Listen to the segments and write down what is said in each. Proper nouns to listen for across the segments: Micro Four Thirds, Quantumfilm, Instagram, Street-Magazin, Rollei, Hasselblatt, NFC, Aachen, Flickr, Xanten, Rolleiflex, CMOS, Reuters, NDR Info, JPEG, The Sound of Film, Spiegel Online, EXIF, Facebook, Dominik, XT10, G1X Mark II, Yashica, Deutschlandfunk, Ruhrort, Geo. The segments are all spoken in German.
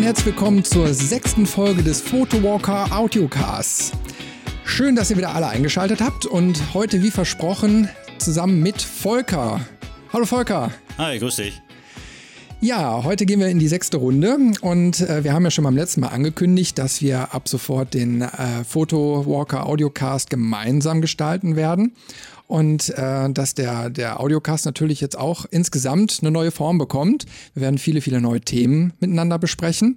und herzlich willkommen zur 6. Folge des PhotoWalker Audiocasts. Schön, dass ihr wieder alle eingeschaltet habt und heute, wie versprochen, zusammen mit Volker. Hallo Volker. Hi, grüß dich. Ja, heute gehen wir in die 6. Runde und wir haben ja schon beim letzten Mal angekündigt, dass wir ab sofort den PhotoWalker Audiocast gemeinsam gestalten werden. Und dass der Audiocast natürlich jetzt auch insgesamt eine neue Form bekommt. Wir werden viele, viele neue Themen miteinander besprechen.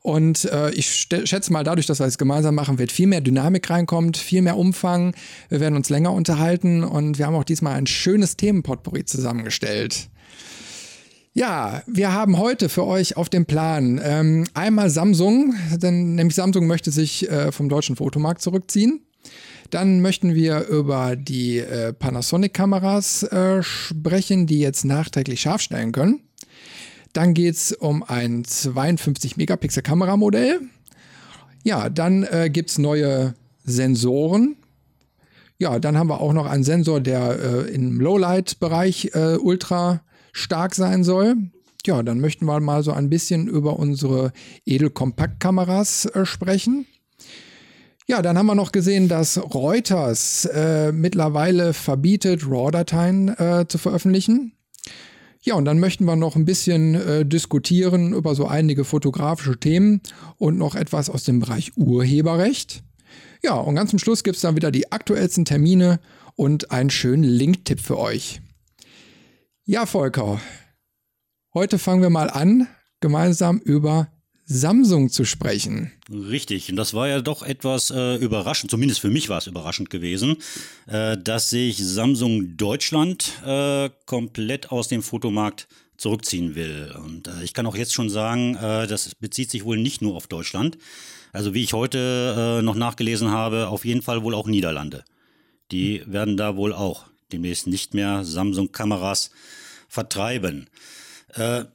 Und ich schätze mal, dadurch, dass wir es gemeinsam machen, wird viel mehr Dynamik reinkommt, viel mehr Umfang. Wir werden uns länger unterhalten und wir haben auch diesmal ein schönes Themenpotpourri zusammengestellt. Ja, wir haben heute für euch auf dem Plan einmal Samsung, denn nämlich Samsung möchte sich vom deutschen Fotomarkt zurückziehen. Dann möchten wir über die Panasonic-Kameras sprechen, die jetzt nachträglich scharf stellen können. Dann geht es um ein 52-Megapixel-Kameramodell. Ja, dann gibt es neue Sensoren. Ja, dann haben wir auch noch einen Sensor, der im Lowlight-Bereich ultra stark sein soll. Ja, dann möchten wir mal so ein bisschen über unsere Edelkompaktkameras sprechen. Ja, dann haben wir noch gesehen, dass Reuters mittlerweile verbietet, RAW-Dateien zu veröffentlichen. Ja, und dann möchten wir noch ein bisschen diskutieren über so einige fotografische Themen und noch etwas aus dem Bereich Urheberrecht. Ja, und ganz zum Schluss gibt es dann wieder die aktuellsten Termine und einen schönen Link-Tipp für euch. Ja, Volker, heute fangen wir mal an, gemeinsam über Samsung zu sprechen. Richtig, und das war ja doch etwas überraschend, zumindest für mich war es überraschend gewesen, dass sich Samsung Deutschland komplett aus dem Fotomarkt zurückziehen will. Und ich kann auch jetzt schon sagen, das bezieht sich wohl nicht nur auf Deutschland. Also wie ich heute noch nachgelesen habe, auf jeden Fall wohl auch Niederlande. Die werden da wohl auch demnächst nicht mehr Samsung-Kameras vertreiben.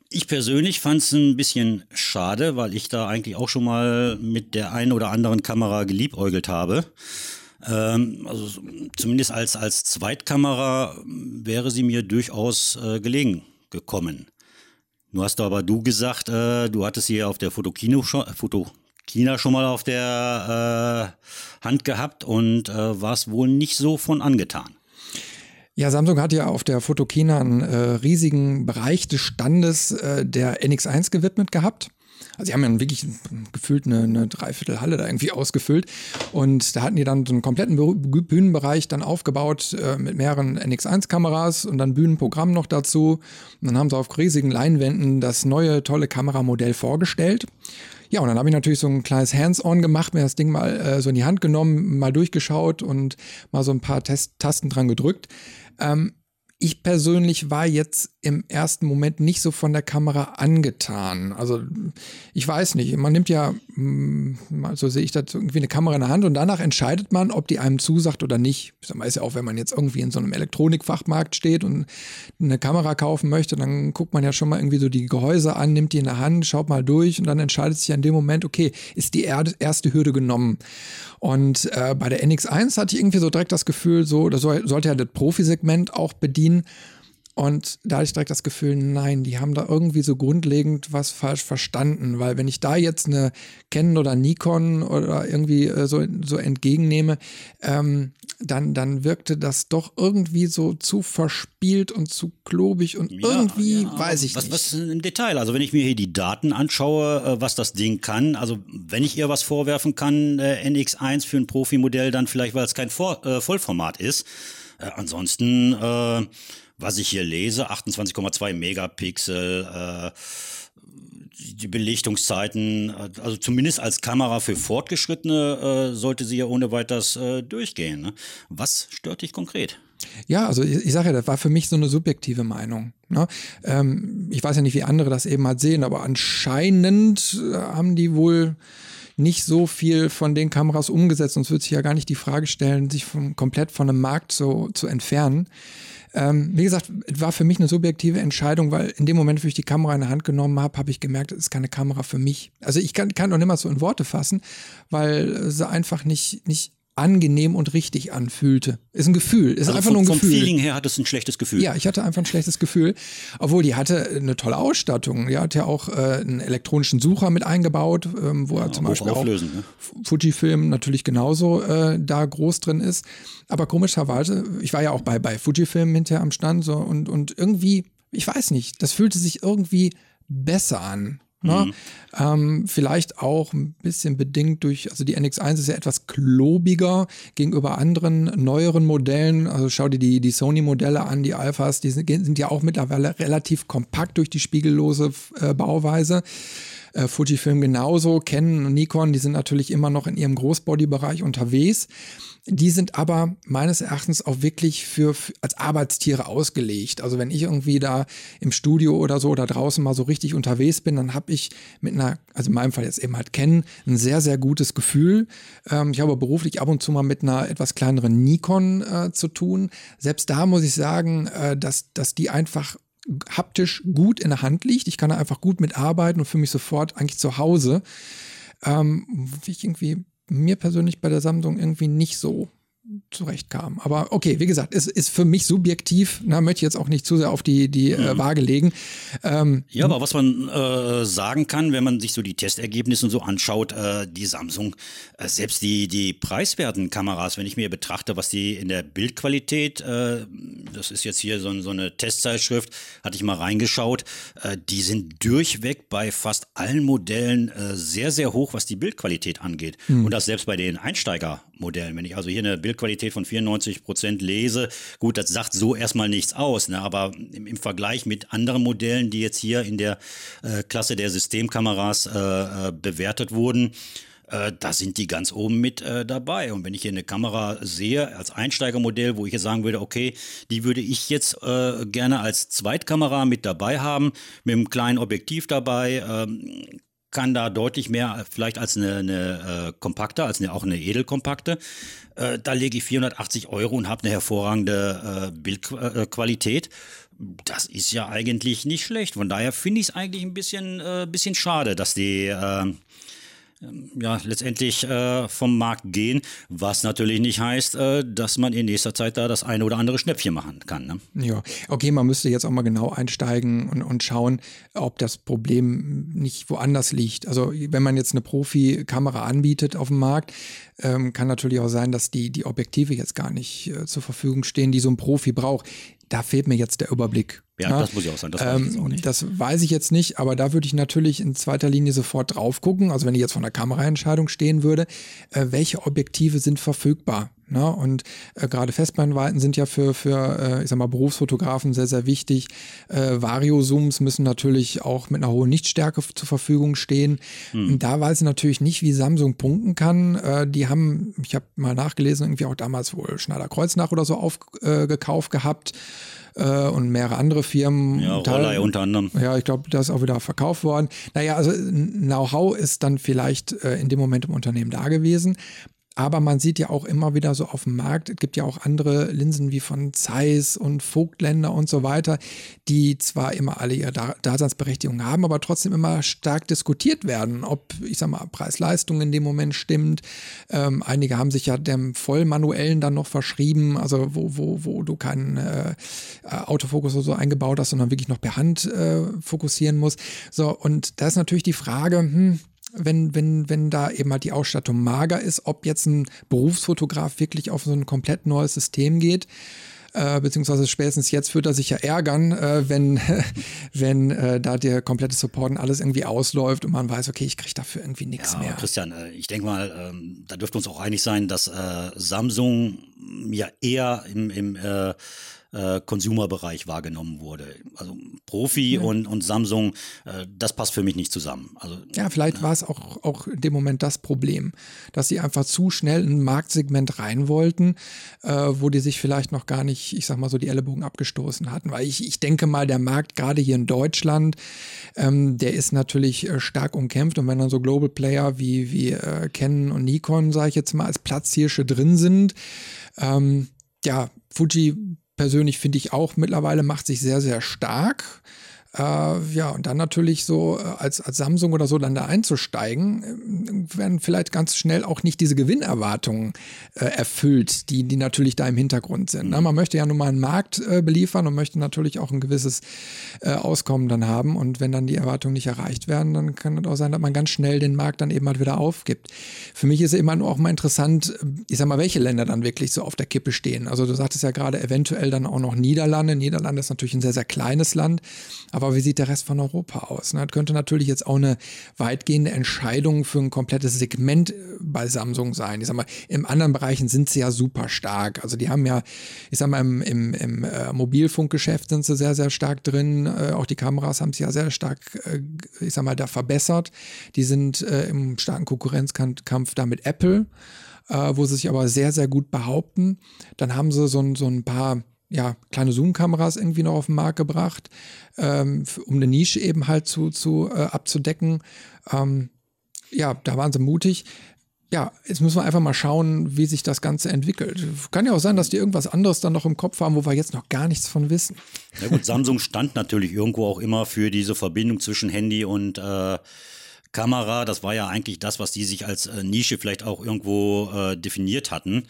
Ich persönlich fand es ein bisschen schade, weil ich da eigentlich auch schon mal mit der einen oder anderen Kamera geliebäugelt habe. Also zumindest als Zweitkamera wäre sie mir durchaus gelegen gekommen. Du hast aber gesagt, du hattest sie auf der Photokina schon mal auf der Hand gehabt und warst wohl nicht so von angetan. Ja, Samsung hat ja auf der Photokina einen riesigen Bereich des Standes der NX1 gewidmet gehabt. Also die haben ja wirklich gefühlt eine Dreiviertelhalle da irgendwie ausgefüllt. Und da hatten die dann so einen kompletten Bühnenbereich dann aufgebaut mit mehreren NX1-Kameras und dann Bühnenprogramm noch dazu. Und dann haben sie auf riesigen Leinwänden das neue tolle Kameramodell vorgestellt. Ja, und dann habe ich natürlich so ein kleines Hands-on gemacht, mir das Ding mal so in die Hand genommen, mal durchgeschaut und mal so ein paar Tasten dran gedrückt. Ich persönlich war jetzt im ersten Moment nicht so von der Kamera angetan. Also ich weiß nicht, man nimmt ja, so sehe ich das, irgendwie eine Kamera in der Hand und danach entscheidet man, ob die einem zusagt oder nicht. Ich weiß ja auch, wenn man jetzt irgendwie in so einem Elektronikfachmarkt steht und eine Kamera kaufen möchte, dann guckt man ja schon mal irgendwie so die Gehäuse an, nimmt die in der Hand, schaut mal durch und dann entscheidet sich in dem Moment, okay, ist die erste Hürde genommen. Und bei der NX1 hatte ich irgendwie so direkt das Gefühl, so, das sollte ja das Profisegment auch bedienen. Und da hatte ich direkt das Gefühl, nein, die haben da irgendwie so grundlegend was falsch verstanden, weil wenn ich da jetzt eine Canon oder Nikon oder irgendwie so entgegennehme, dann wirkte das doch irgendwie so zu verspielt und zu klobig und weiß ich nicht. Was im Detail, also wenn ich mir hier die Daten anschaue, was das Ding kann, also wenn ich ihr was vorwerfen kann, NX1 für ein Profimodell, dann vielleicht, weil es kein Vollformat ist. Ansonsten, was ich hier lese, 28,2 Megapixel, die Belichtungszeiten, also zumindest als Kamera für Fortgeschrittene sollte sie ja ohne weiteres durchgehen. Ne? Was stört dich konkret? Ja, also ich sage ja, das war für mich so eine subjektive Meinung. Ne? Ich weiß ja nicht, wie andere das eben halt sehen, aber anscheinend haben die wohl nicht so viel von den Kameras umgesetzt, sonst würde sich ja gar nicht die Frage stellen, sich komplett von einem Markt so zu entfernen. Wie gesagt, war für mich eine subjektive Entscheidung, weil in dem Moment, wo ich die Kamera in die Hand genommen habe, habe ich gemerkt, es ist keine Kamera für mich. Also ich kann noch nicht mal so in Worte fassen, weil sie einfach nicht angenehm und richtig anfühlte. Ist ein Gefühl, ist also einfach nur ein Gefühl. Vom Feeling her hattest du ein schlechtes Gefühl. Ja, ich hatte einfach ein schlechtes Gefühl, obwohl die hatte eine tolle Ausstattung. Die hat ja auch einen elektronischen Sucher mit eingebaut, wo ja, er zum Beispiel auch ne? Fujifilm natürlich genauso da groß drin ist. Aber komischerweise, ich war ja auch bei Fujifilm hinterher am Stand so und irgendwie, ich weiß nicht, das fühlte sich irgendwie besser an. Ne? Mhm. Vielleicht auch ein bisschen bedingt durch, also die NX1 ist ja etwas klobiger gegenüber anderen neueren Modellen, also schau dir die Sony-Modelle an, die Alphas, die sind ja auch mittlerweile relativ kompakt durch die spiegellose Bauweise. Fujifilm genauso, Canon und Nikon, die sind natürlich immer noch in ihrem Großbody-Bereich unterwegs. Die sind aber meines Erachtens auch wirklich für als Arbeitstiere ausgelegt. Also wenn ich irgendwie da im Studio oder so oder draußen mal so richtig unterwegs bin, dann habe ich mit einer, also in meinem Fall jetzt eben halt Canon, ein sehr, sehr gutes Gefühl. Ich habe beruflich ab und zu mal mit einer etwas kleineren Nikon zu tun. Selbst da muss ich sagen, dass die einfach haptisch gut in der Hand liegt. Ich kann da einfach gut mitarbeiten und fühle mich sofort eigentlich zu Hause. Ich irgendwie mir persönlich bei der Samsung irgendwie nicht so zurechtkam. Aber okay, wie gesagt, es ist für mich subjektiv, na, möchte ich jetzt auch nicht zu sehr auf die Waage legen. Ja, aber was man sagen kann, wenn man sich so die Testergebnisse und so anschaut, die Samsung, selbst die preiswerten Kameras, wenn ich mir betrachte, was die in der Bildqualität, das ist jetzt hier so eine Testzeitschrift, hatte ich mal reingeschaut, die sind durchweg bei fast allen Modellen sehr, sehr hoch, was die Bildqualität angeht. Mhm. Und das selbst bei den Einsteigermodellen. Wenn ich also hier eine Bildqualität von 94% lese, gut, das sagt so erstmal nichts aus, ne? Aber im Vergleich mit anderen Modellen, die jetzt hier in der Klasse der Systemkameras bewertet wurden, da sind die ganz oben mit dabei. Und wenn ich hier eine Kamera sehe als Einsteigermodell, wo ich jetzt sagen würde, okay, die würde ich jetzt gerne als Zweitkamera mit dabei haben, mit einem kleinen Objektiv dabei, kann da deutlich mehr vielleicht als eine kompakte, als auch eine edelkompakte. Da lege ich 480 Euro und habe eine hervorragende Bildqualität. Das ist ja eigentlich nicht schlecht. Von daher finde ich es eigentlich ein bisschen schade, dass die letztendlich vom Markt gehen, was natürlich nicht heißt, dass man in nächster Zeit da das eine oder andere Schnäppchen machen kann. Ne? Ja, okay, man müsste jetzt auch mal genau einsteigen und schauen, ob das Problem nicht woanders liegt. Also wenn man jetzt eine Profi-Kamera anbietet auf dem Markt, kann natürlich auch sein, dass die Objektive jetzt gar nicht zur Verfügung stehen, die so ein Profi braucht. Da fehlt mir jetzt der Überblick. Ja, das muss ich auch sein. Das weiß ich jetzt auch nicht. Das weiß ich jetzt nicht, aber da würde ich natürlich in zweiter Linie sofort drauf gucken. Also wenn ich jetzt von der Kameraentscheidung stehen würde, welche Objektive sind verfügbar? Na, und gerade Festbrennweiten sind ja für ich sag mal, Berufsfotografen sehr, sehr wichtig. Vario-Zooms müssen natürlich auch mit einer hohen Lichtstärke zur Verfügung stehen. Hm. Da weiß ich natürlich nicht, wie Samsung punkten kann. Ich habe mal nachgelesen, irgendwie auch damals wohl Schneider-Kreuznach oder so aufgekauft gehabt. Und mehrere andere Firmen. Ja, Rollei unter anderem. Ja, ich glaube, das ist auch wieder verkauft worden. Naja, also Know-how ist dann vielleicht in dem Moment im Unternehmen da gewesen. Aber man sieht ja auch immer wieder so auf dem Markt, es gibt ja auch andere Linsen wie von Zeiss und Voigtländer und so weiter, die zwar immer alle ihre Daseinsberechtigung haben, aber trotzdem immer stark diskutiert werden, ob, ich sag mal, Preis-Leistung in dem Moment stimmt. Einige haben sich ja dem Vollmanuellen dann noch verschrieben, also wo du keinen Autofokus oder so eingebaut hast, sondern wirklich noch per Hand fokussieren musst. So, und da ist natürlich die Frage, wenn da eben halt die Ausstattung mager ist, ob jetzt ein Berufsfotograf wirklich auf so ein komplett neues System geht, beziehungsweise spätestens jetzt wird er sich ja ärgern, wenn da der komplette Support und alles irgendwie ausläuft und man weiß, okay, ich kriege dafür irgendwie nichts mehr. Christian, ich denke mal, da dürfte uns auch einig sein, dass Samsung ja eher im Consumer-Bereich wahrgenommen wurde. Also Profi und Samsung, das passt für mich nicht zusammen. Also, ja, vielleicht war es auch in dem Moment das Problem, dass sie einfach zu schnell in ein Marktsegment rein wollten, wo die sich vielleicht noch gar nicht, ich sag mal so, die Ellenbogen abgestoßen hatten. Weil ich denke mal, der Markt, gerade hier in Deutschland, der ist natürlich stark umkämpft. Und wenn dann so Global Player wie Canon und Nikon, sage ich jetzt mal, als Platzhirsche drin sind, Fuji persönlich finde ich auch mittlerweile macht sich sehr, sehr stark. Ja, und dann natürlich so als Samsung oder so dann da einzusteigen, werden vielleicht ganz schnell auch nicht diese Gewinnerwartungen erfüllt, die natürlich da im Hintergrund sind. Ne? Man möchte ja nun mal einen Markt beliefern und möchte natürlich auch ein gewisses Auskommen dann haben, und wenn dann die Erwartungen nicht erreicht werden, dann kann es auch sein, dass man ganz schnell den Markt dann eben halt wieder aufgibt. Für mich ist immer auch mal interessant, ich sag mal, welche Länder dann wirklich so auf der Kippe stehen. Also du sagtest ja gerade eventuell dann auch noch Niederlande. Niederlande ist natürlich ein sehr, sehr kleines Land, aber wie sieht der Rest von Europa aus? Das könnte natürlich jetzt auch eine weitgehende Entscheidung für ein komplettes Segment bei Samsung sein. Ich sag mal, in anderen Bereichen sind sie ja super stark. Also die haben ja, ich sag mal, im Mobilfunkgeschäft sind sie sehr, sehr stark drin. Auch die Kameras haben sie ja sehr stark, ich sag mal, da verbessert. Die sind im starken Konkurrenzkampf da mit Apple, wo sie sich aber sehr, sehr gut behaupten. Dann haben sie so ein paar, ja, kleine Zoom-Kameras irgendwie noch auf den Markt gebracht, um eine Nische eben halt zu abzudecken. Ja, da waren sie mutig. Ja, jetzt müssen wir einfach mal schauen, wie sich das Ganze entwickelt. Kann ja auch sein, dass die irgendwas anderes dann noch im Kopf haben, wo wir jetzt noch gar nichts von wissen. Ja gut, Samsung stand natürlich irgendwo auch immer für diese Verbindung zwischen Handy und Kamera. Das war ja eigentlich das, was die sich als Nische vielleicht auch irgendwo definiert hatten.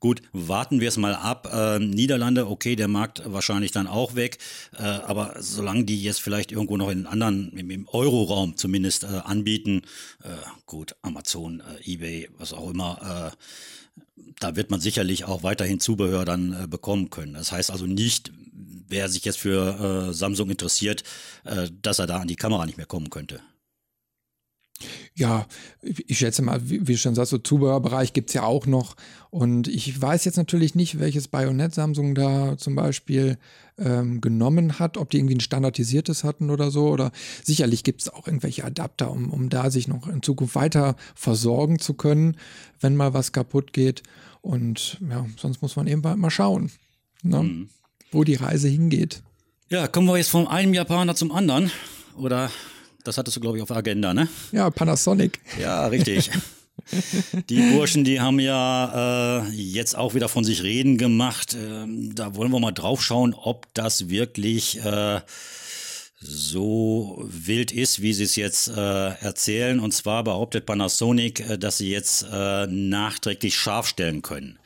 Gut, warten wir es mal ab. Niederlande, okay, der Markt wahrscheinlich dann auch weg. Aber solange die jetzt vielleicht irgendwo noch in anderen, im Euro-Raum zumindest anbieten, gut, Amazon, eBay, was auch immer, da wird man sicherlich auch weiterhin Zubehör dann bekommen können. Das heißt also nicht, wer sich jetzt für Samsung interessiert, dass er da an die Kamera nicht mehr kommen könnte. Ja, ich schätze mal, wie schon sagst, so Zubehörbereich gibt es ja auch noch, und ich weiß jetzt natürlich nicht, welches Bajonett Samsung da zum Beispiel genommen hat, ob die irgendwie ein standardisiertes hatten oder so, oder sicherlich gibt es auch irgendwelche Adapter, um da sich noch in Zukunft weiter versorgen zu können, wenn mal was kaputt geht, und ja, sonst muss man eben bald mal schauen, ne? Wo die Reise hingeht. Ja, kommen wir jetzt von einem Japaner zum anderen, oder? Das hattest du, glaube ich, auf der Agenda, ne? Ja, Panasonic. Ja, richtig. Die Burschen, die haben ja jetzt auch wieder von sich reden gemacht. Da wollen wir mal drauf schauen, ob das wirklich so wild ist, wie sie es jetzt erzählen. Und zwar behauptet Panasonic, dass sie jetzt nachträglich scharf stellen können.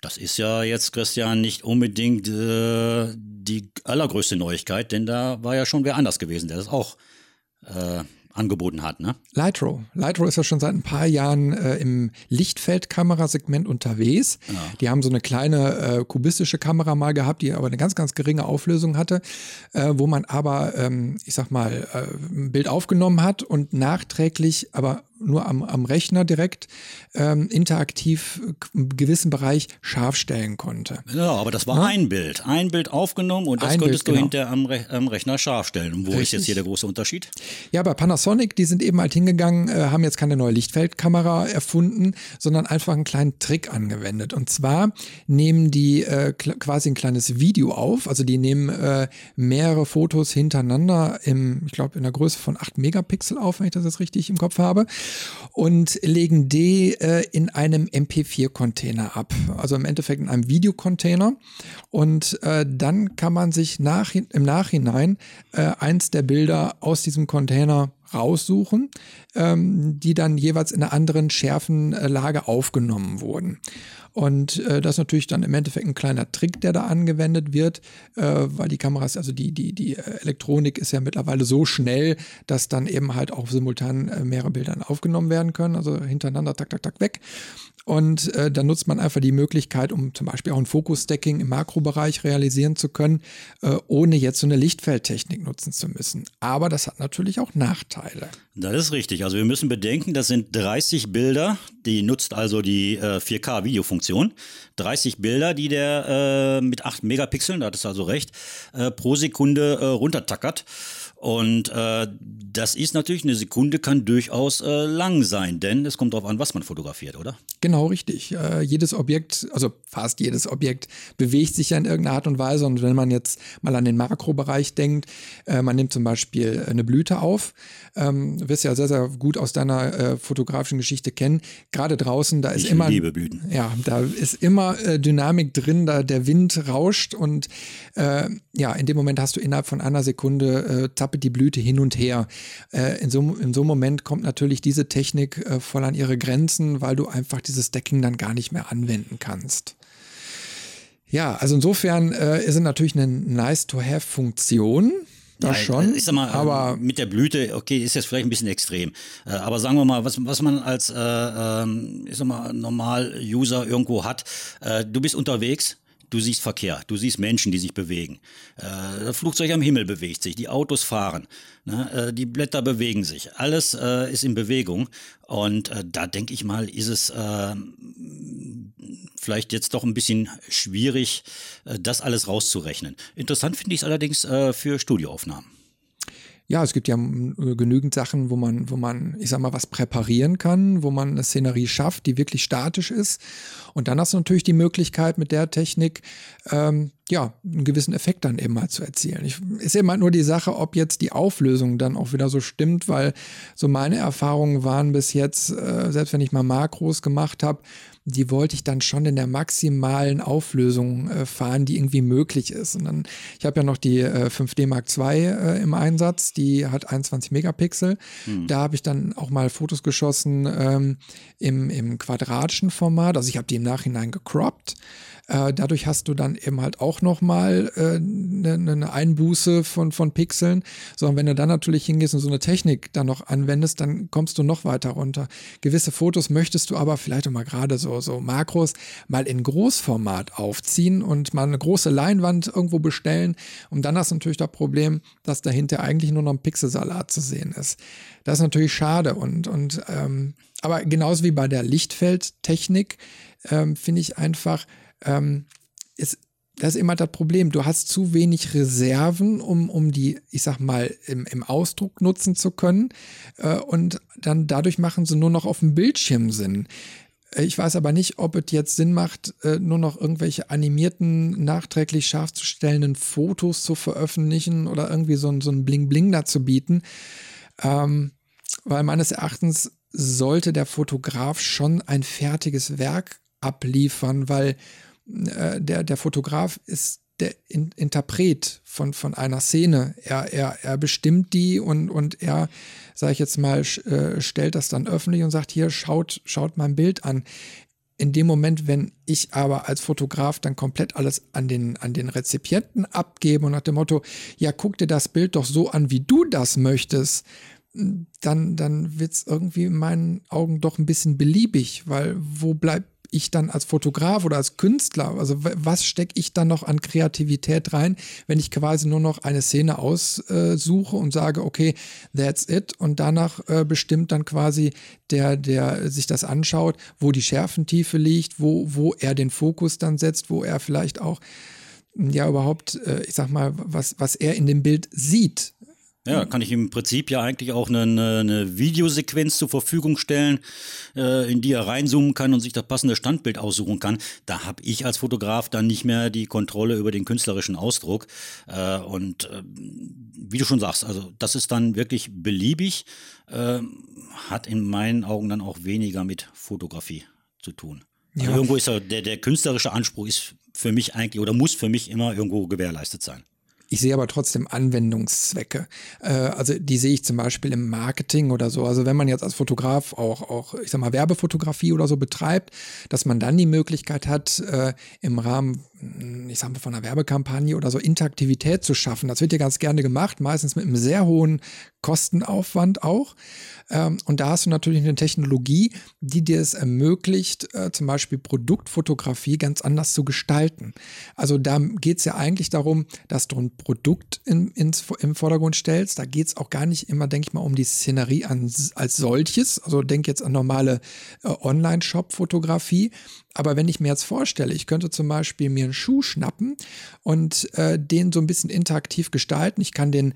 Das ist ja jetzt, Christian, nicht unbedingt die allergrößte Neuigkeit, denn da war ja schon wer anders gewesen, der das auch angeboten hat, ne? Lytro. Lytro ist ja schon seit ein paar Jahren im Lichtfeldkamerasegment unterwegs. Ja. Die haben so eine kleine kubistische Kamera mal gehabt, die aber eine ganz, ganz geringe Auflösung hatte, wo man aber, ich sag mal, ein Bild aufgenommen hat und nachträglich, aber nur am Rechner direkt interaktiv einen gewissen Bereich scharf stellen konnte. Ja, aber das war ein Bild. Ein Bild aufgenommen und das konntest du hinterher am Rechner scharf stellen. Und wo ist jetzt hier der große Unterschied? Ja, bei Panasonic, die sind eben halt hingegangen, haben jetzt keine neue Lichtfeldkamera erfunden, sondern einfach einen kleinen Trick angewendet. Und zwar nehmen die quasi ein kleines Video auf. Also die nehmen mehrere Fotos hintereinander ich glaube, in der Größe von 8 Megapixel auf, wenn ich das jetzt richtig im Kopf habe. Und legen die in einem MP4-Container ab. Also im Endeffekt in einem Videocontainer. Und dann kann man sich im Nachhinein eins der Bilder aus diesem Container raussuchen, die dann jeweils in einer anderen schärfen Lage aufgenommen wurden. Und das ist natürlich dann im Endeffekt ein kleiner Trick, der da angewendet wird, weil die Kameras, also die Elektronik ist ja mittlerweile so schnell, dass dann eben halt auch simultan mehrere Bilder aufgenommen werden können, also hintereinander, tak, tak, tak, weg. Und dann nutzt man einfach die Möglichkeit, um zum Beispiel auch ein Fokus-Stacking im Makrobereich realisieren zu können, ohne jetzt so eine Lichtfeldtechnik nutzen zu müssen. Aber das hat natürlich auch Nachteile. Das ist richtig. Also wir müssen bedenken, das sind 30 Bilder, die nutzt also die 4K-Videofunktion. 30 Bilder, die der mit 8 Megapixeln, da hattest du also recht, pro Sekunde runtertackert. Und das ist natürlich, eine Sekunde kann durchaus lang sein, denn es kommt darauf an, was man fotografiert, oder? Genau, richtig. Jedes Objekt, also fast jedes Objekt, bewegt sich ja in irgendeiner Art und Weise. Und wenn man jetzt mal an den Makrobereich denkt, man nimmt zum Beispiel eine Blüte auf, du wirst ja sehr, sehr gut aus deiner fotografischen Geschichte kennen. Gerade draußen, da ist immer, ich liebe Blüten. Ja, da ist immer Dynamik drin, da der Wind rauscht und ja, in dem Moment hast du innerhalb von einer Sekunde zappelt die Blüte hin und her. In so einem Moment kommt natürlich diese Technik voll an ihre Grenzen, weil du einfach dieses Stacking dann gar nicht mehr anwenden kannst. Ja, also insofern ist es natürlich eine Nice-to-have-Funktion. Ja, schon, ich sag mal, aber mit der Blüte, okay, ist jetzt vielleicht ein bisschen extrem. Aber sagen wir mal, was man als ich sag mal, Normal-User irgendwo hat, du bist unterwegs. Du siehst Verkehr, du siehst Menschen, die sich bewegen. Das Flugzeug am Himmel bewegt sich, die Autos fahren, ne? Die Blätter bewegen sich. Alles ist in Bewegung. Und da denke ich mal, ist es vielleicht jetzt doch ein bisschen schwierig, das alles rauszurechnen. Interessant finde ich es allerdings für Studioaufnahmen. Ja, es gibt ja genügend Sachen, wo man, ich sag mal, was präparieren kann, wo man eine Szenerie schafft, die wirklich statisch ist. Und dann hast du natürlich die Möglichkeit, mit der Technik ja, einen gewissen Effekt dann eben mal zu erzielen. Ist eben halt nur die Sache, ob jetzt die Auflösung dann auch wieder so stimmt, weil so meine Erfahrungen waren bis jetzt, selbst wenn ich mal Makros gemacht habe, die wollte ich dann schon in der maximalen Auflösung fahren, die irgendwie möglich ist. Und dann, ich habe ja noch die 5D Mark II im Einsatz, die hat 21 Megapixel. Mhm. Da habe ich dann auch mal Fotos geschossen im quadratischen Format. Also ich habe die im Nachhinein gecroppt. Dadurch hast du dann eben halt auch nochmal eine Einbuße von Pixeln. So, und wenn du dann natürlich hingehst und so eine Technik dann noch anwendest, dann kommst du noch weiter runter. Gewisse Fotos möchtest du aber vielleicht auch mal gerade so Makros mal in Großformat aufziehen und mal eine große Leinwand irgendwo bestellen. Und dann hast du natürlich das Problem, dass dahinter eigentlich nur noch ein Pixelsalat zu sehen ist. Das ist natürlich schade. Aber genauso wie bei der Lichtfeldtechnik finde ich einfach, das ist immer das Problem. Du hast zu wenig Reserven, um die, ich sag mal, im Ausdruck nutzen zu können. Und dann dadurch machen sie nur noch auf dem Bildschirm Sinn. Ich weiß aber nicht, ob es jetzt Sinn macht, nur noch irgendwelche animierten, nachträglich scharf zu stellenden Fotos zu veröffentlichen oder irgendwie so ein Bling-Bling dazu bieten. Weil meines Erachtens sollte der Fotograf schon ein fertiges Werk abliefern, weil der Fotograf ist der Interpret von einer Szene. Er bestimmt die und er, sage ich jetzt mal, stellt das dann öffentlich und sagt, hier, schaut mein Bild an. In dem Moment, wenn ich aber als Fotograf dann komplett alles an den Rezipienten abgebe und nach dem Motto, ja, guck dir das Bild doch so an, wie du das möchtest, dann wird es irgendwie in meinen Augen doch ein bisschen beliebig, weil wo bleibt ich dann als Fotograf oder als Künstler, also was stecke ich dann noch an Kreativität rein, wenn ich quasi nur noch eine Szene aussuche und sage, okay, that's it, und danach bestimmt dann quasi der sich das anschaut, wo die Schärfentiefe liegt, wo er den Fokus dann setzt, wo er vielleicht auch, ja überhaupt, ich sag mal, was er in dem Bild sieht. Ja, kann ich im Prinzip ja eigentlich auch eine Videosequenz zur Verfügung stellen, in die er reinzoomen kann und sich das passende Standbild aussuchen kann. Da habe ich als Fotograf dann nicht mehr die Kontrolle über den künstlerischen Ausdruck. Und wie du schon sagst, also das ist dann wirklich beliebig, hat in meinen Augen dann auch weniger mit Fotografie zu tun. Also ja. Irgendwo ist der künstlerische Anspruch ist für mich eigentlich oder muss für mich immer irgendwo gewährleistet sein. Ich sehe aber trotzdem Anwendungszwecke. Also die sehe ich zum Beispiel im Marketing oder so. Also wenn man jetzt als Fotograf auch ich sag mal, Werbefotografie oder so betreibt, dass man dann die Möglichkeit hat, im Rahmen, ich sag mal, von einer Werbekampagne oder so Interaktivität zu schaffen. Das wird ja ganz gerne gemacht, meistens mit einem sehr hohen Kostenaufwand auch. Und da hast du natürlich eine Technologie, die dir es ermöglicht, zum Beispiel Produktfotografie ganz anders zu gestalten. Also da geht es ja eigentlich darum, dass du ein Produkt im Vordergrund stellst. Da geht es auch gar nicht immer, denke ich mal, um die Szenerie als solches. Also denk jetzt an normale Online-Shop-Fotografie. Aber wenn ich mir jetzt vorstelle, ich könnte zum Beispiel mir den Schuh schnappen und den so ein bisschen interaktiv gestalten. Ich kann den,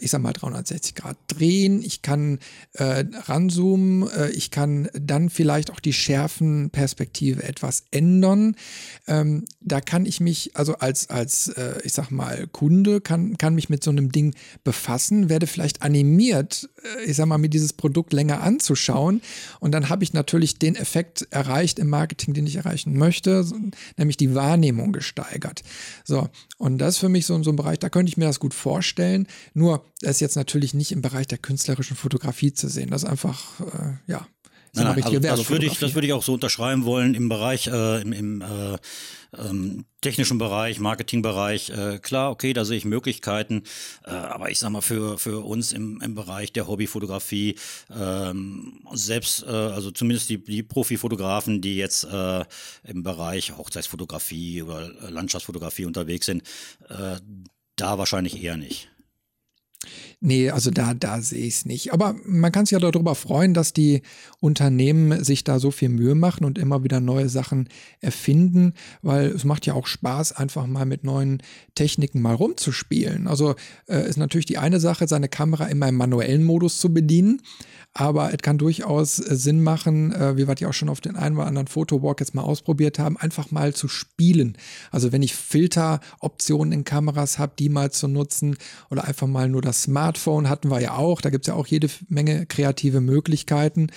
ich sag mal, 360 Grad drehen, ich kann ranzoomen, ich kann dann vielleicht auch die Schärfenperspektive etwas ändern. Da kann ich mich, also als ich sag mal, Kunde, kann mich mit so einem Ding befassen, werde vielleicht animiert, ich sag mal, mir dieses Produkt länger anzuschauen, und dann habe ich natürlich den Effekt erreicht im Marketing, den ich erreichen möchte, nämlich die Wahrnehmung gesteigert. So, und das ist für mich so ein Bereich, da könnte ich mir das gut vorstellen, nur das ist jetzt natürlich nicht im Bereich der künstlerischen Fotografie zu sehen, das ist einfach, ja. Das würde ich auch so unterschreiben wollen im Bereich, im technischen Bereich, Marketingbereich. Klar, okay, da sehe ich Möglichkeiten, aber ich sag mal, für uns im Bereich der Hobbyfotografie, also zumindest die Profifotografen, die jetzt im Bereich Hochzeitsfotografie oder Landschaftsfotografie unterwegs sind, da wahrscheinlich eher nicht. Nee, also da sehe ich es nicht. Aber man kann sich ja darüber freuen, dass die Unternehmen sich da so viel Mühe machen und immer wieder neue Sachen erfinden, weil es macht ja auch Spaß, einfach mal mit neuen Techniken mal rumzuspielen. Also ist natürlich die eine Sache, seine Kamera immer im manuellen Modus zu bedienen, aber es kann durchaus Sinn machen, wie wir ja auch schon auf den einen oder anderen Photowalk jetzt mal ausprobiert haben, einfach mal zu spielen. Also wenn ich Filteroptionen in Kameras habe, die mal zu nutzen oder einfach mal nur das Smartphone hatten wir ja auch, da gibt es ja auch jede Menge kreative Möglichkeiten,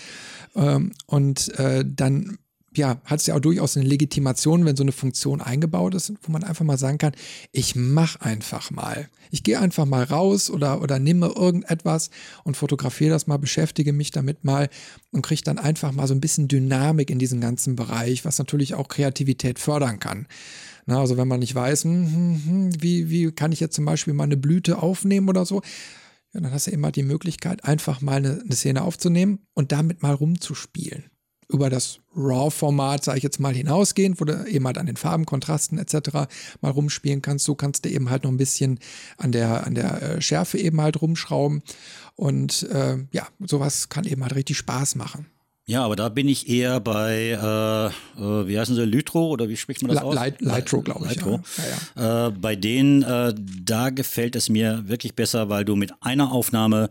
und dann ja, hat es ja auch durchaus eine Legitimation, wenn so eine Funktion eingebaut ist, wo man einfach mal sagen kann, ich mache einfach mal. Ich gehe einfach mal raus oder nehme irgendetwas und fotografiere das mal, beschäftige mich damit mal und kriege dann einfach mal so ein bisschen Dynamik in diesem ganzen Bereich, was natürlich auch Kreativität fördern kann. Na, also wenn man nicht weiß, wie kann ich jetzt zum Beispiel mal eine Blüte aufnehmen oder so, ja, dann hast du immer die Möglichkeit, einfach mal eine Szene aufzunehmen und damit mal rumzuspielen. Über das RAW-Format, sage ich jetzt mal, hinausgehend, wo du eben halt an den Farben, Kontrasten etc. mal rumspielen kannst. So kannst du eben halt noch ein bisschen an der Schärfe eben halt rumschrauben. Und ja, sowas kann eben halt richtig Spaß machen. Ja, aber da bin ich eher bei, wie heißen sie, Lytro oder wie spricht man das aus? Lytro, glaube ich. Lytro. Ja. Ja. Bei denen, da gefällt es mir wirklich besser, weil du mit einer Aufnahme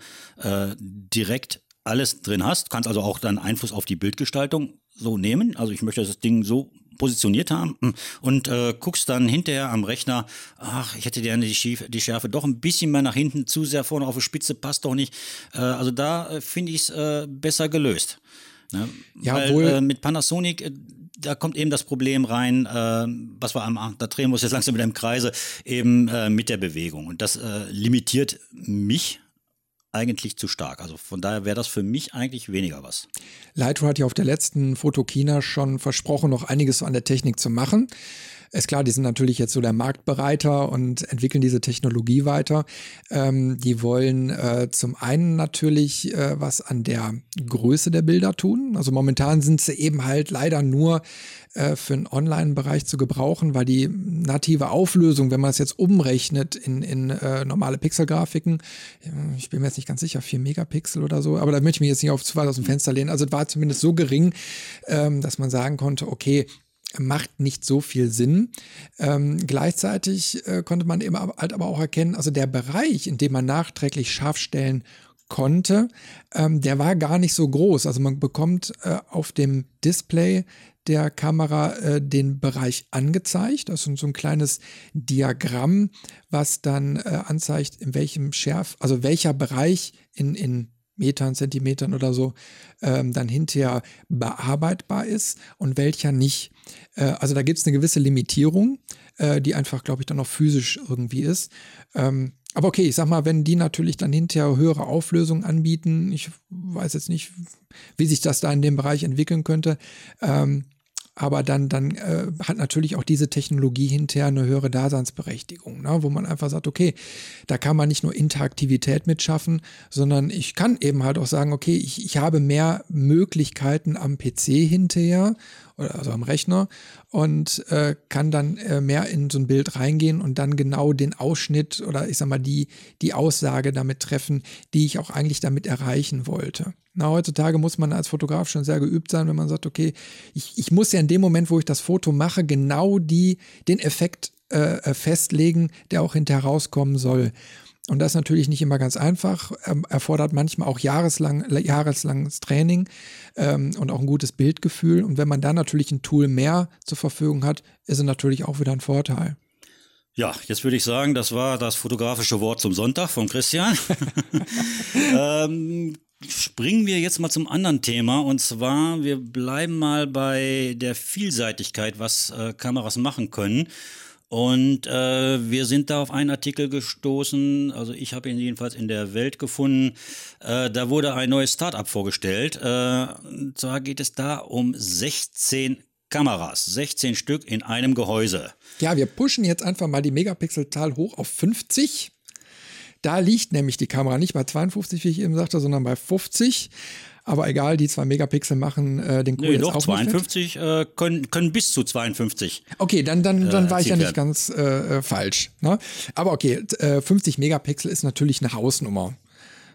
direkt alles drin hast, kannst also auch dann Einfluss auf die Bildgestaltung so nehmen. Also ich möchte das Ding so positioniert haben und guckst dann hinterher am Rechner, ach, ich hätte gerne die Schärfe doch ein bisschen mehr nach hinten, zu sehr vorne auf die Spitze, passt doch nicht. Also da finde ich es besser gelöst. Ne? Ja, weil mit Panasonic, da kommt eben das Problem rein, was wir da drehen muss, jetzt langsam wieder im Kreise, eben mit der Bewegung. Und das limitiert mich eigentlich zu stark. Also von daher wäre das für mich eigentlich weniger was. Lytro hat ja auf der letzten Photokina schon versprochen, noch einiges an der Technik zu machen. Ist klar, die sind natürlich jetzt so der Marktbereiter und entwickeln diese Technologie weiter. Die wollen zum einen natürlich was an der Größe der Bilder tun. Also momentan sind sie eben halt leider nur für den Online-Bereich zu gebrauchen, weil die native Auflösung, wenn man es jetzt umrechnet in normale Pixelgrafiken, ich bin mir jetzt nicht ganz sicher, 4 Megapixel oder so, aber da möchte ich mich jetzt nicht aus dem Fenster lehnen. Also es war zumindest so gering, dass man sagen konnte, okay, macht nicht so viel Sinn. Gleichzeitig konnte man eben halt aber auch erkennen, also der Bereich, in dem man nachträglich scharf stellen konnte, der war gar nicht so groß. Also man bekommt auf dem Display der Kamera den Bereich angezeigt. Das ist so ein kleines Diagramm, was dann anzeigt, in welchem also welcher Bereich in Metern, Zentimetern oder so, dann hinterher bearbeitbar ist und welcher nicht. Also da gibt es eine gewisse Limitierung, die einfach, glaube ich, dann auch physisch irgendwie ist. Aber okay, ich sag mal, wenn die natürlich dann hinterher höhere Auflösungen anbieten, ich weiß jetzt nicht, wie sich das da in dem Bereich entwickeln könnte, aber dann hat natürlich auch diese Technologie hinterher eine höhere Daseinsberechtigung, ne? Wo man einfach sagt, okay, da kann man nicht nur Interaktivität mit schaffen, sondern ich kann eben halt auch sagen, okay, ich habe mehr Möglichkeiten am PC hinterher also am Rechner, und kann dann mehr in so ein Bild reingehen und dann genau den Ausschnitt oder ich sag mal die Aussage damit treffen, die ich auch eigentlich damit erreichen wollte. Na, heutzutage muss man als Fotograf schon sehr geübt sein, wenn man sagt, okay, ich muss ja in dem Moment, wo ich das Foto mache, genau den Effekt festlegen, der auch hinterher rauskommen soll. Und das ist natürlich nicht immer ganz einfach, erfordert manchmal auch jahreslanges Training und auch ein gutes Bildgefühl. Und wenn man da natürlich ein Tool mehr zur Verfügung hat, ist es natürlich auch wieder ein Vorteil. Ja, jetzt würde ich sagen, das war das fotografische Wort zum Sonntag von Christian. Springen wir jetzt mal zum anderen Thema, und zwar, wir bleiben mal bei der Vielseitigkeit, was Kameras machen können. Und wir sind da auf einen Artikel gestoßen, also ich habe ihn jedenfalls in der Welt gefunden, da wurde ein neues Start-up vorgestellt, und zwar geht es da um 16 Kameras, 16 Stück in einem Gehäuse. Ja, wir pushen jetzt einfach mal die Megapixelzahl hoch auf 50, da liegt nämlich die Kamera nicht bei 52, wie ich eben sagte, sondern bei 50. Aber egal, die 2 Megapixel machen den Kuh jetzt doch, auch 52 können bis zu 52. Okay, dann war ich ja nicht ganz falsch. Ne? Aber okay, 50 Megapixel ist natürlich eine Hausnummer.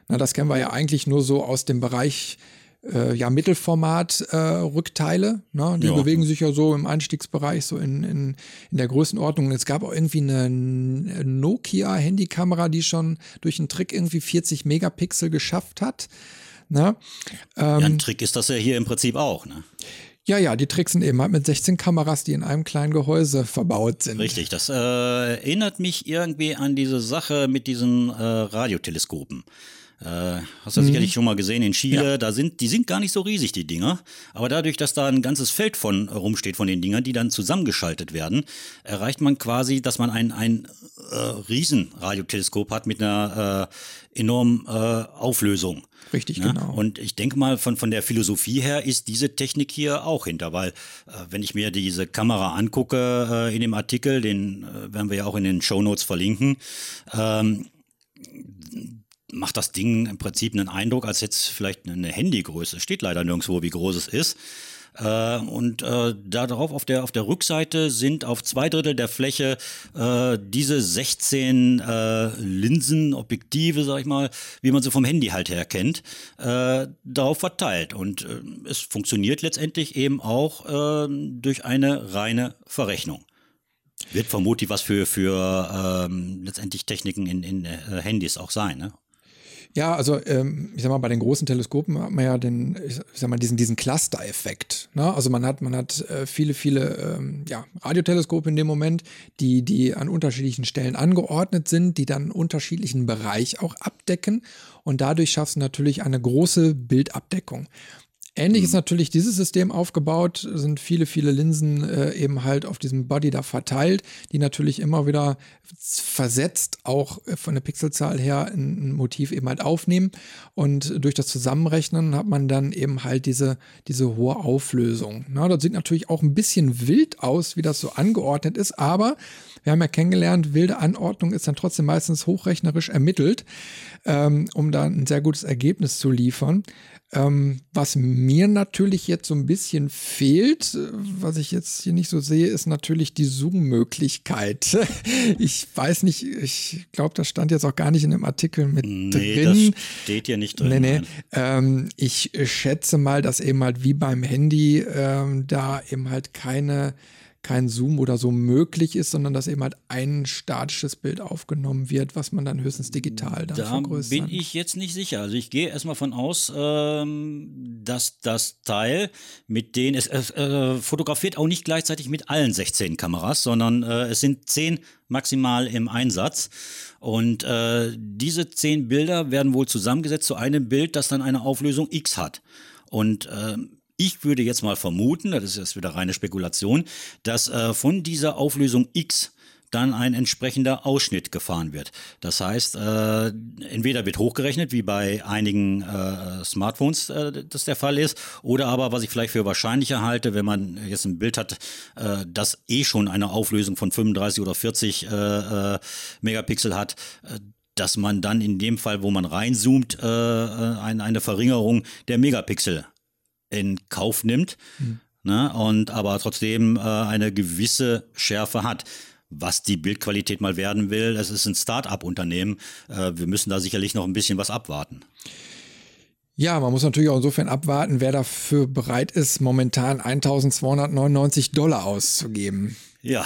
Na, das kennen wir ja eigentlich nur so aus dem Bereich Mittelformat-Rückteile. Ne? Die bewegen sich ja so im Einstiegsbereich, so in der Größenordnung. Es gab auch irgendwie eine Nokia-Handykamera, die schon durch einen Trick irgendwie 40 Megapixel geschafft hat. Ne? Ja, ein Trick ist das ja hier im Prinzip auch, ne? Ja, die Tricks sind eben halt mit 16 Kameras, die in einem kleinen Gehäuse verbaut sind. Richtig, das erinnert mich irgendwie an diese Sache mit diesen Radioteleskopen. Hast du sicherlich schon mal gesehen in Chile, ja. Die sind gar nicht so riesig, die Dinger, aber dadurch, dass da ein ganzes Feld von rumsteht von den Dingern, die dann zusammengeschaltet werden, erreicht man quasi, dass man ein Riesenradioteleskop hat mit einer enormen Auflösung. Richtig, ja? Genau. Und ich denke mal, von der Philosophie her ist diese Technik hier auch hinter, weil wenn ich mir diese Kamera angucke in dem Artikel, den werden wir ja auch in den Shownotes verlinken, macht das Ding im Prinzip einen Eindruck, als jetzt vielleicht eine Handygröße. Steht leider nirgendwo, wie groß es ist. Und darauf auf der Rückseite sind auf 2/3 der Fläche diese 16 Linsen, Objektive, sag ich mal, wie man sie vom Handy halt her kennt, darauf verteilt. Und es funktioniert letztendlich eben auch durch eine reine Verrechnung. Wird vermutlich was für letztendlich Techniken in Handys auch sein, ne? Ja, also ich sag mal, bei den großen Teleskopen hat man ja diesen Cluster-Effekt. Ne? Also man hat viele, viele Radioteleskope in dem Moment, die an unterschiedlichen Stellen angeordnet sind, die dann einen unterschiedlichen Bereich auch abdecken, und dadurch schaffst du natürlich eine große Bildabdeckung. Ähnlich ist natürlich dieses System aufgebaut, sind viele, viele Linsen eben halt auf diesem Body da verteilt, die natürlich immer wieder versetzt auch von der Pixelzahl her ein Motiv eben halt aufnehmen, und durch das Zusammenrechnen hat man dann eben halt diese hohe Auflösung. Na, das sieht natürlich auch ein bisschen wild aus, wie das so angeordnet ist, aber wir haben ja kennengelernt, wilde Anordnung ist dann trotzdem meistens hochrechnerisch ermittelt, um da ein sehr gutes Ergebnis zu liefern. Was mir natürlich jetzt so ein bisschen fehlt, was ich jetzt hier nicht so sehe, ist natürlich die Zoom-Möglichkeit. Ich weiß nicht, ich glaube, das stand jetzt auch gar nicht in dem Artikel mit drin. Das steht ja nicht drin. Nee. Ich schätze mal, dass eben halt wie beim Handy da eben halt kein Zoom oder so möglich ist, sondern dass eben halt ein statisches Bild aufgenommen wird, was man dann höchstens digital dann vergrößert. Da bin ich jetzt nicht sicher. Also ich gehe erstmal von aus, dass das Teil mit denen, es fotografiert auch nicht gleichzeitig mit allen 16 Kameras, sondern es sind 10 maximal im Einsatz. Und diese 10 Bilder werden wohl zusammengesetzt zu einem Bild, das dann eine Auflösung X hat. Und ich würde jetzt mal vermuten, das ist jetzt wieder reine Spekulation, dass von dieser Auflösung X dann ein entsprechender Ausschnitt gefahren wird. Das heißt, entweder wird hochgerechnet, wie bei einigen Smartphones das der Fall ist, oder aber, was ich vielleicht für wahrscheinlicher halte, wenn man jetzt ein Bild hat, das schon eine Auflösung von 35 oder 40 Megapixel hat, dass man dann in dem Fall, wo man reinzoomt, eine Verringerung der Megapixel in Kauf nimmt. ne? Und aber trotzdem eine gewisse Schärfe hat. Was die Bildqualität mal werden will, es ist ein Start-up-Unternehmen. Wir müssen da sicherlich noch ein bisschen was abwarten. Ja, man muss natürlich auch insofern abwarten, wer dafür bereit ist, momentan $1.299 auszugeben. Ja,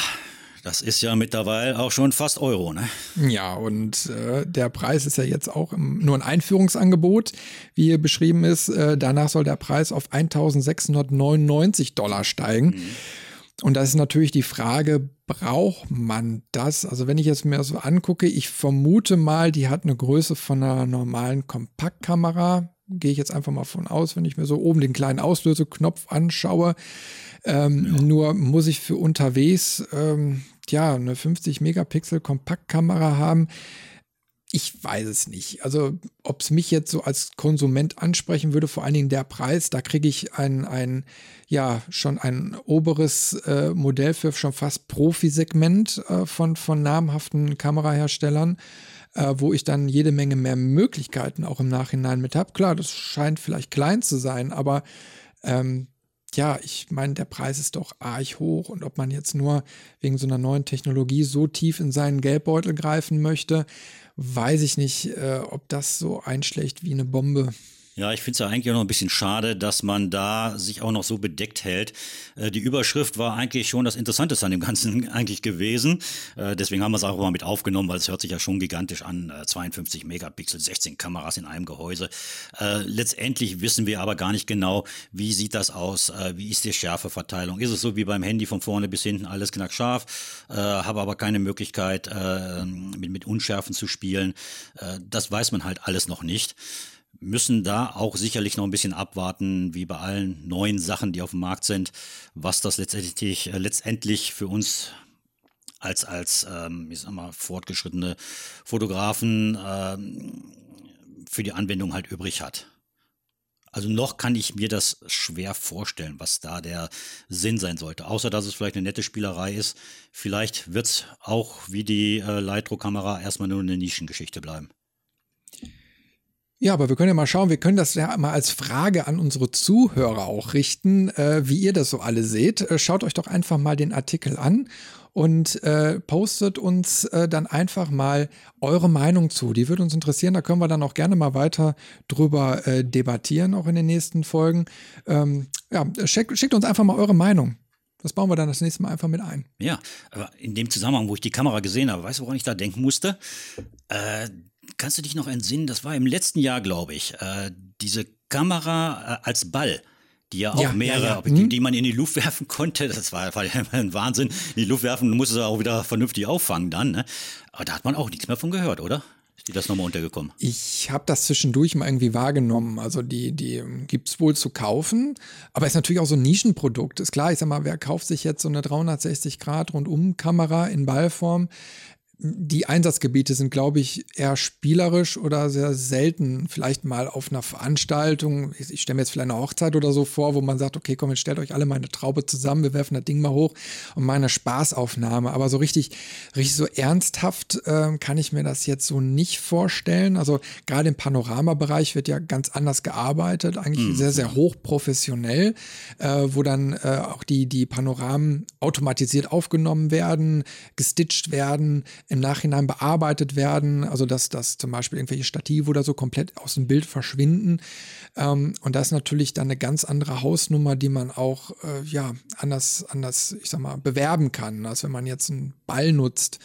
das ist ja mittlerweile auch schon fast Euro, ne? Ja, und der Preis ist ja jetzt auch nur ein Einführungsangebot, wie hier beschrieben ist. Danach soll der Preis auf $1.699 steigen. Mhm. Und das ist natürlich die Frage, braucht man das? Also wenn ich jetzt mir das so angucke, ich vermute mal, die hat eine Größe von einer normalen Kompaktkamera. Gehe ich jetzt einfach mal von aus, wenn ich mir so oben den kleinen Auslöseknopf anschaue. Ja. Nur muss ich für unterwegs eine 50-Megapixel-Kompaktkamera haben. Ich weiß es nicht. Also ob es mich jetzt so als Konsument ansprechen würde, vor allen Dingen der Preis, da kriege ich schon ein oberes Modell für schon fast Profi-Segment von namhaften Kameraherstellern, wo ich dann jede Menge mehr Möglichkeiten auch im Nachhinein mit habe. Klar, das scheint vielleicht klein zu sein, aber ich meine, der Preis ist doch arg hoch, und ob man jetzt nur wegen so einer neuen Technologie so tief in seinen Geldbeutel greifen möchte, weiß ich nicht, ob das so einschlägt wie eine Bombe. Ja, ich finde es ja eigentlich auch noch ein bisschen schade, dass man da sich auch noch so bedeckt hält. Die Überschrift war eigentlich schon das Interessanteste an dem Ganzen eigentlich gewesen. Deswegen haben wir es auch mal mit aufgenommen, weil es hört sich ja schon gigantisch an. 52 Megapixel, 16 Kameras in einem Gehäuse. Letztendlich wissen wir aber gar nicht genau, wie sieht das aus? Wie ist die Schärfeverteilung? Ist es so wie beim Handy von vorne bis hinten alles knackscharf? Habe aber keine Möglichkeit, mit Unschärfen zu spielen. Das weiß man halt alles noch nicht. Müssen da auch sicherlich noch ein bisschen abwarten, wie bei allen neuen Sachen, die auf dem Markt sind, was das letztendlich für uns als ich sag mal, fortgeschrittene Fotografen für die Anwendung halt übrig hat. Also noch kann ich mir das schwer vorstellen, was da der Sinn sein sollte. Außer, dass es vielleicht eine nette Spielerei ist. Vielleicht wird es auch wie die Lytro-Kamera erstmal nur eine Nischengeschichte bleiben. Ja, aber wir können ja mal schauen, wir können das ja mal als Frage an unsere Zuhörer auch richten, wie ihr das so alle seht. Schaut euch doch einfach mal den Artikel an und postet uns dann einfach mal eure Meinung zu. Die würde uns interessieren, da können wir dann auch gerne mal weiter drüber debattieren, auch in den nächsten Folgen. Schickt uns einfach mal eure Meinung. Das bauen wir dann das nächste Mal einfach mit ein. Ja, aber in dem Zusammenhang, wo ich die Kamera gesehen habe, weißt du, woran ich da denken musste? Kannst du dich noch entsinnen, das war im letzten Jahr, glaube ich, diese Kamera als Ball, die ja auch die man in die Luft werfen konnte, das war ja ein Wahnsinn, in die Luft werfen, musste sie auch wieder vernünftig auffangen dann, ne? Aber da hat man auch nichts mehr von gehört, oder? Ist dir das nochmal untergekommen? Ich habe das zwischendurch mal irgendwie wahrgenommen, also die gibt es wohl zu kaufen, aber ist natürlich auch so ein Nischenprodukt, ist klar, ich sag mal, wer kauft sich jetzt so eine 360-Grad-Rundum-Kamera in Ballform? Die Einsatzgebiete sind, glaube ich, eher spielerisch oder sehr selten. Vielleicht mal auf einer Veranstaltung, ich stelle mir jetzt vielleicht eine Hochzeit oder so vor, wo man sagt, okay, komm, jetzt stellt euch alle mal eine Traube zusammen, wir werfen das Ding mal hoch und machen eine Spaßaufnahme. Aber so richtig so ernsthaft kann ich mir das jetzt so nicht vorstellen. Also gerade im Panoramabereich wird ja ganz anders gearbeitet, eigentlich sehr, sehr hochprofessionell, wo dann auch die Panoramen automatisiert aufgenommen werden, gestitcht werden, im Nachhinein bearbeitet werden, also dass zum Beispiel irgendwelche Stative oder so komplett aus dem Bild verschwinden. Und das ist natürlich dann eine ganz andere Hausnummer, die man auch anders, ich sag mal, bewerben kann, als wenn man jetzt einen Ball nutzt.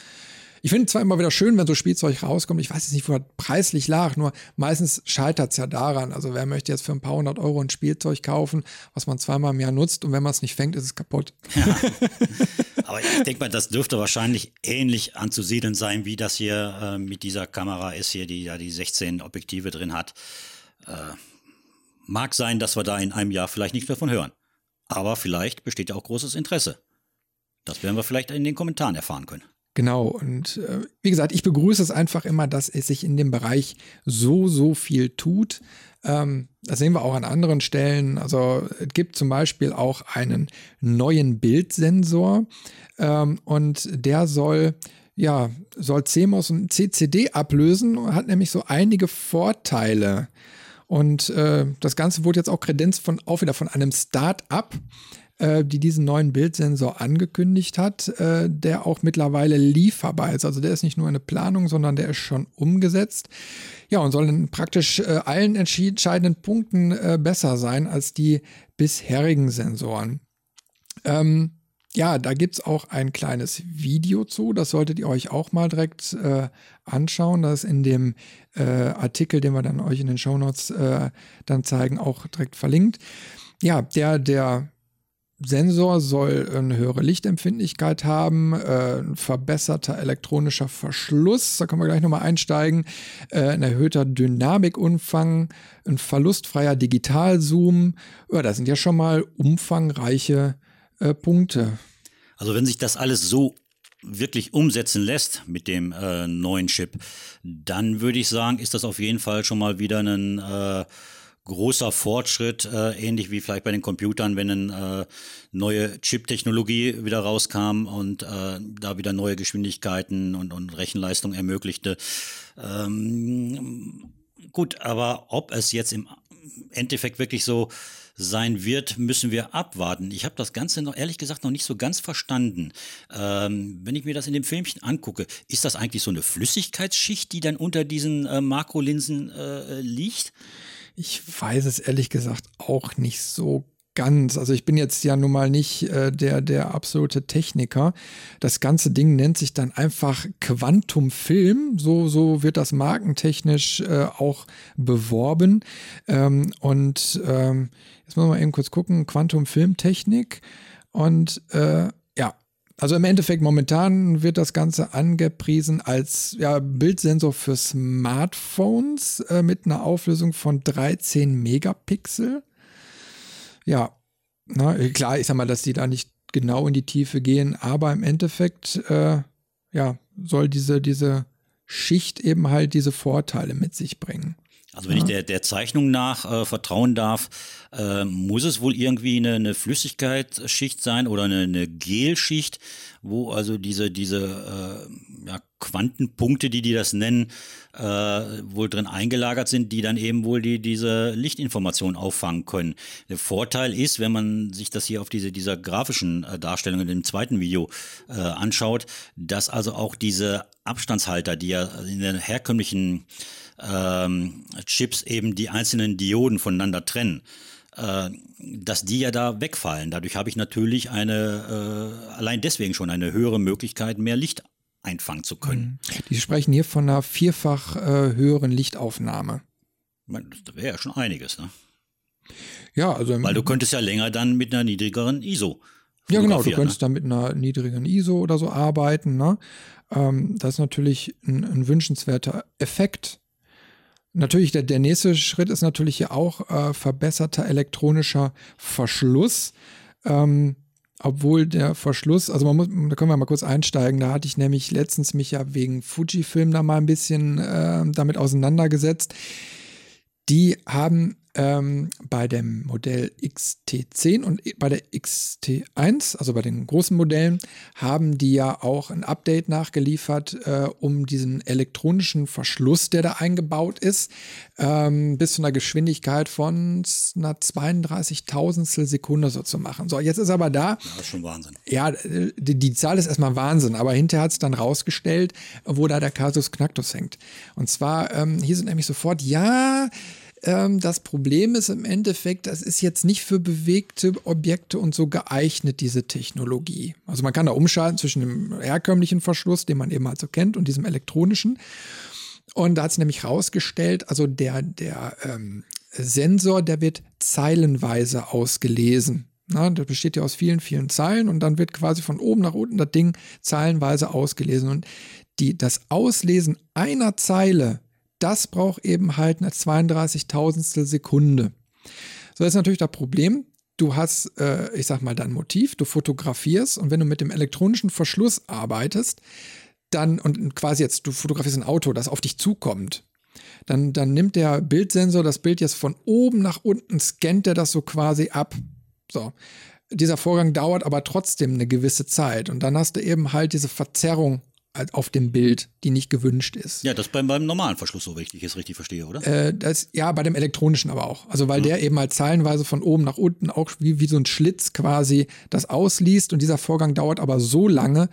Ich finde zwar immer wieder schön, wenn so Spielzeug rauskommt, ich weiß jetzt nicht, wo das preislich lag, nur meistens scheitert es ja daran. Also wer möchte jetzt für ein paar 100 € ein Spielzeug kaufen, was man zweimal im Jahr nutzt, und wenn man es nicht fängt, ist es kaputt. Ja. Aber ich denke mal, das dürfte wahrscheinlich ähnlich anzusiedeln sein, wie das hier mit dieser Kamera ist hier, die ja die 16 Objektive drin hat. Mag sein, dass wir da in einem Jahr vielleicht nichts mehr von hören. Aber vielleicht besteht ja auch großes Interesse. Das werden wir vielleicht in den Kommentaren erfahren können. Genau, und wie gesagt, ich begrüße es einfach immer, dass es sich in dem Bereich so viel tut. Das sehen wir auch an anderen Stellen. Also es gibt zum Beispiel auch einen neuen Bildsensor und der soll CMOS und CCD ablösen und hat nämlich so einige Vorteile. Und das Ganze wurde jetzt auch kredenzt auch wieder von einem Start-up. die diesen neuen Bildsensor angekündigt hat, der auch mittlerweile lieferbar ist. Also der ist nicht nur eine Planung, sondern der ist schon umgesetzt. Ja, und soll in praktisch allen entscheidenden Punkten besser sein als die bisherigen Sensoren. Ja, da gibt es auch ein kleines Video zu, das solltet ihr euch auch mal direkt anschauen. Das ist in dem Artikel, den wir dann euch in den Shownotes dann zeigen, auch direkt verlinkt. Ja, der Sensor soll eine höhere Lichtempfindlichkeit haben, ein verbesserter elektronischer Verschluss, da können wir gleich nochmal einsteigen, ein erhöhter Dynamikumfang, ein verlustfreier Digitalzoom. Ja, das sind ja schon mal umfangreiche Punkte. Also wenn sich das alles so wirklich umsetzen lässt mit dem neuen Chip, dann würde ich sagen, ist das auf jeden Fall schon mal wieder ein großer Fortschritt, ähnlich wie vielleicht bei den Computern, wenn eine neue Chip-Technologie wieder rauskam und da wieder neue Geschwindigkeiten und Rechenleistung ermöglichte. Gut, aber ob es jetzt im Endeffekt wirklich so sein wird, müssen wir abwarten. Ich habe das Ganze noch ehrlich gesagt noch nicht so ganz verstanden. Wenn ich mir das in dem Filmchen angucke, ist das eigentlich so eine Flüssigkeitsschicht, die dann unter diesen Makrolinsen liegt? Ich weiß es ehrlich gesagt auch nicht so ganz. Also ich bin jetzt ja nun mal nicht der absolute Techniker. Das ganze Ding nennt sich dann einfach Quantumfilm. So wird das markentechnisch auch beworben. Jetzt müssen wir mal eben kurz gucken, Quantumfilmtechnik. Und ja, also im Endeffekt momentan wird das Ganze angepriesen als ja, Bildsensor für Smartphones mit einer Auflösung von 13 Megapixel. Ja, na, klar, ich sag mal, dass die da nicht genau in die Tiefe gehen, aber im Endeffekt ja, soll diese Schicht eben halt diese Vorteile mit sich bringen. Also wenn ich der Zeichnung nach vertrauen darf, muss es wohl irgendwie eine Flüssigkeitsschicht sein oder eine Gelschicht, wo also diese ja, Quantenpunkte, die das nennen, wohl drin eingelagert sind, die dann eben wohl diese Lichtinformationen auffangen können. Der Vorteil ist, wenn man sich das hier auf dieser grafischen Darstellung in dem zweiten Video anschaut, dass also auch diese Abstandshalter, die ja in den herkömmlichen Chips eben die einzelnen Dioden voneinander trennen, dass die ja da wegfallen. Dadurch habe ich natürlich allein deswegen schon eine höhere Möglichkeit, mehr Licht einfangen zu können. Die sprechen hier von einer vierfach höheren Lichtaufnahme. Das wäre ja schon einiges, ne? Ja, also. Weil du könntest ja länger dann mit einer niedrigeren ISO. Ja, genau, du könntest dann mit einer niedrigeren ISO oder so arbeiten, ne? Das ist natürlich ein wünschenswerter Effekt. Natürlich, der nächste Schritt ist natürlich hier auch verbesserter elektronischer Verschluss. Obwohl der Verschluss, also da können wir mal kurz einsteigen, da hatte ich nämlich letztens mich ja wegen Fujifilm da mal ein bisschen damit auseinandergesetzt. Die haben bei dem Modell XT10 und bei der XT1, also bei den großen Modellen, haben die ja auch ein Update nachgeliefert, um diesen elektronischen Verschluss, der da eingebaut ist, bis zu einer Geschwindigkeit von einer 32.000stel Sekunde so zu machen. So, jetzt ist aber da. Das ist schon Wahnsinn. Ja, die Zahl ist erstmal Wahnsinn, aber hinterher hat es dann rausgestellt, wo da der Kasus Knacktus hängt. Und zwar, hier sind nämlich sofort, ja, das Problem ist im Endeffekt, das ist jetzt nicht für bewegte Objekte und so geeignet, diese Technologie. Also man kann da umschalten zwischen dem herkömmlichen Verschluss, den man eben halt so kennt, und diesem elektronischen. Und da hat es nämlich rausgestellt, also der Sensor, der wird zeilenweise ausgelesen. Na, das besteht ja aus vielen, vielen Zeilen und dann wird quasi von oben nach unten das Ding zeilenweise ausgelesen. Und das Auslesen einer Zeile, das braucht eben halt eine 32.000stel Sekunde. So, das ist natürlich das Problem. Du hast, ich sag mal, dein Motiv, du fotografierst und wenn du mit dem elektronischen Verschluss arbeitest, dann, und quasi jetzt, du fotografierst ein Auto, das auf dich zukommt, dann nimmt der Bildsensor das Bild jetzt von oben nach unten, scannt er das so quasi ab. So. Dieser Vorgang dauert aber trotzdem eine gewisse Zeit und dann hast du eben halt diese Verzerrung auf dem Bild, die nicht gewünscht ist. Ja, das beim normalen Verschluss so, wenn ich es richtig verstehe, oder? Bei dem elektronischen aber auch. Also weil der eben halt zeilenweise von oben nach unten auch wie so ein Schlitz quasi das ausliest. Und dieser Vorgang dauert aber so lange,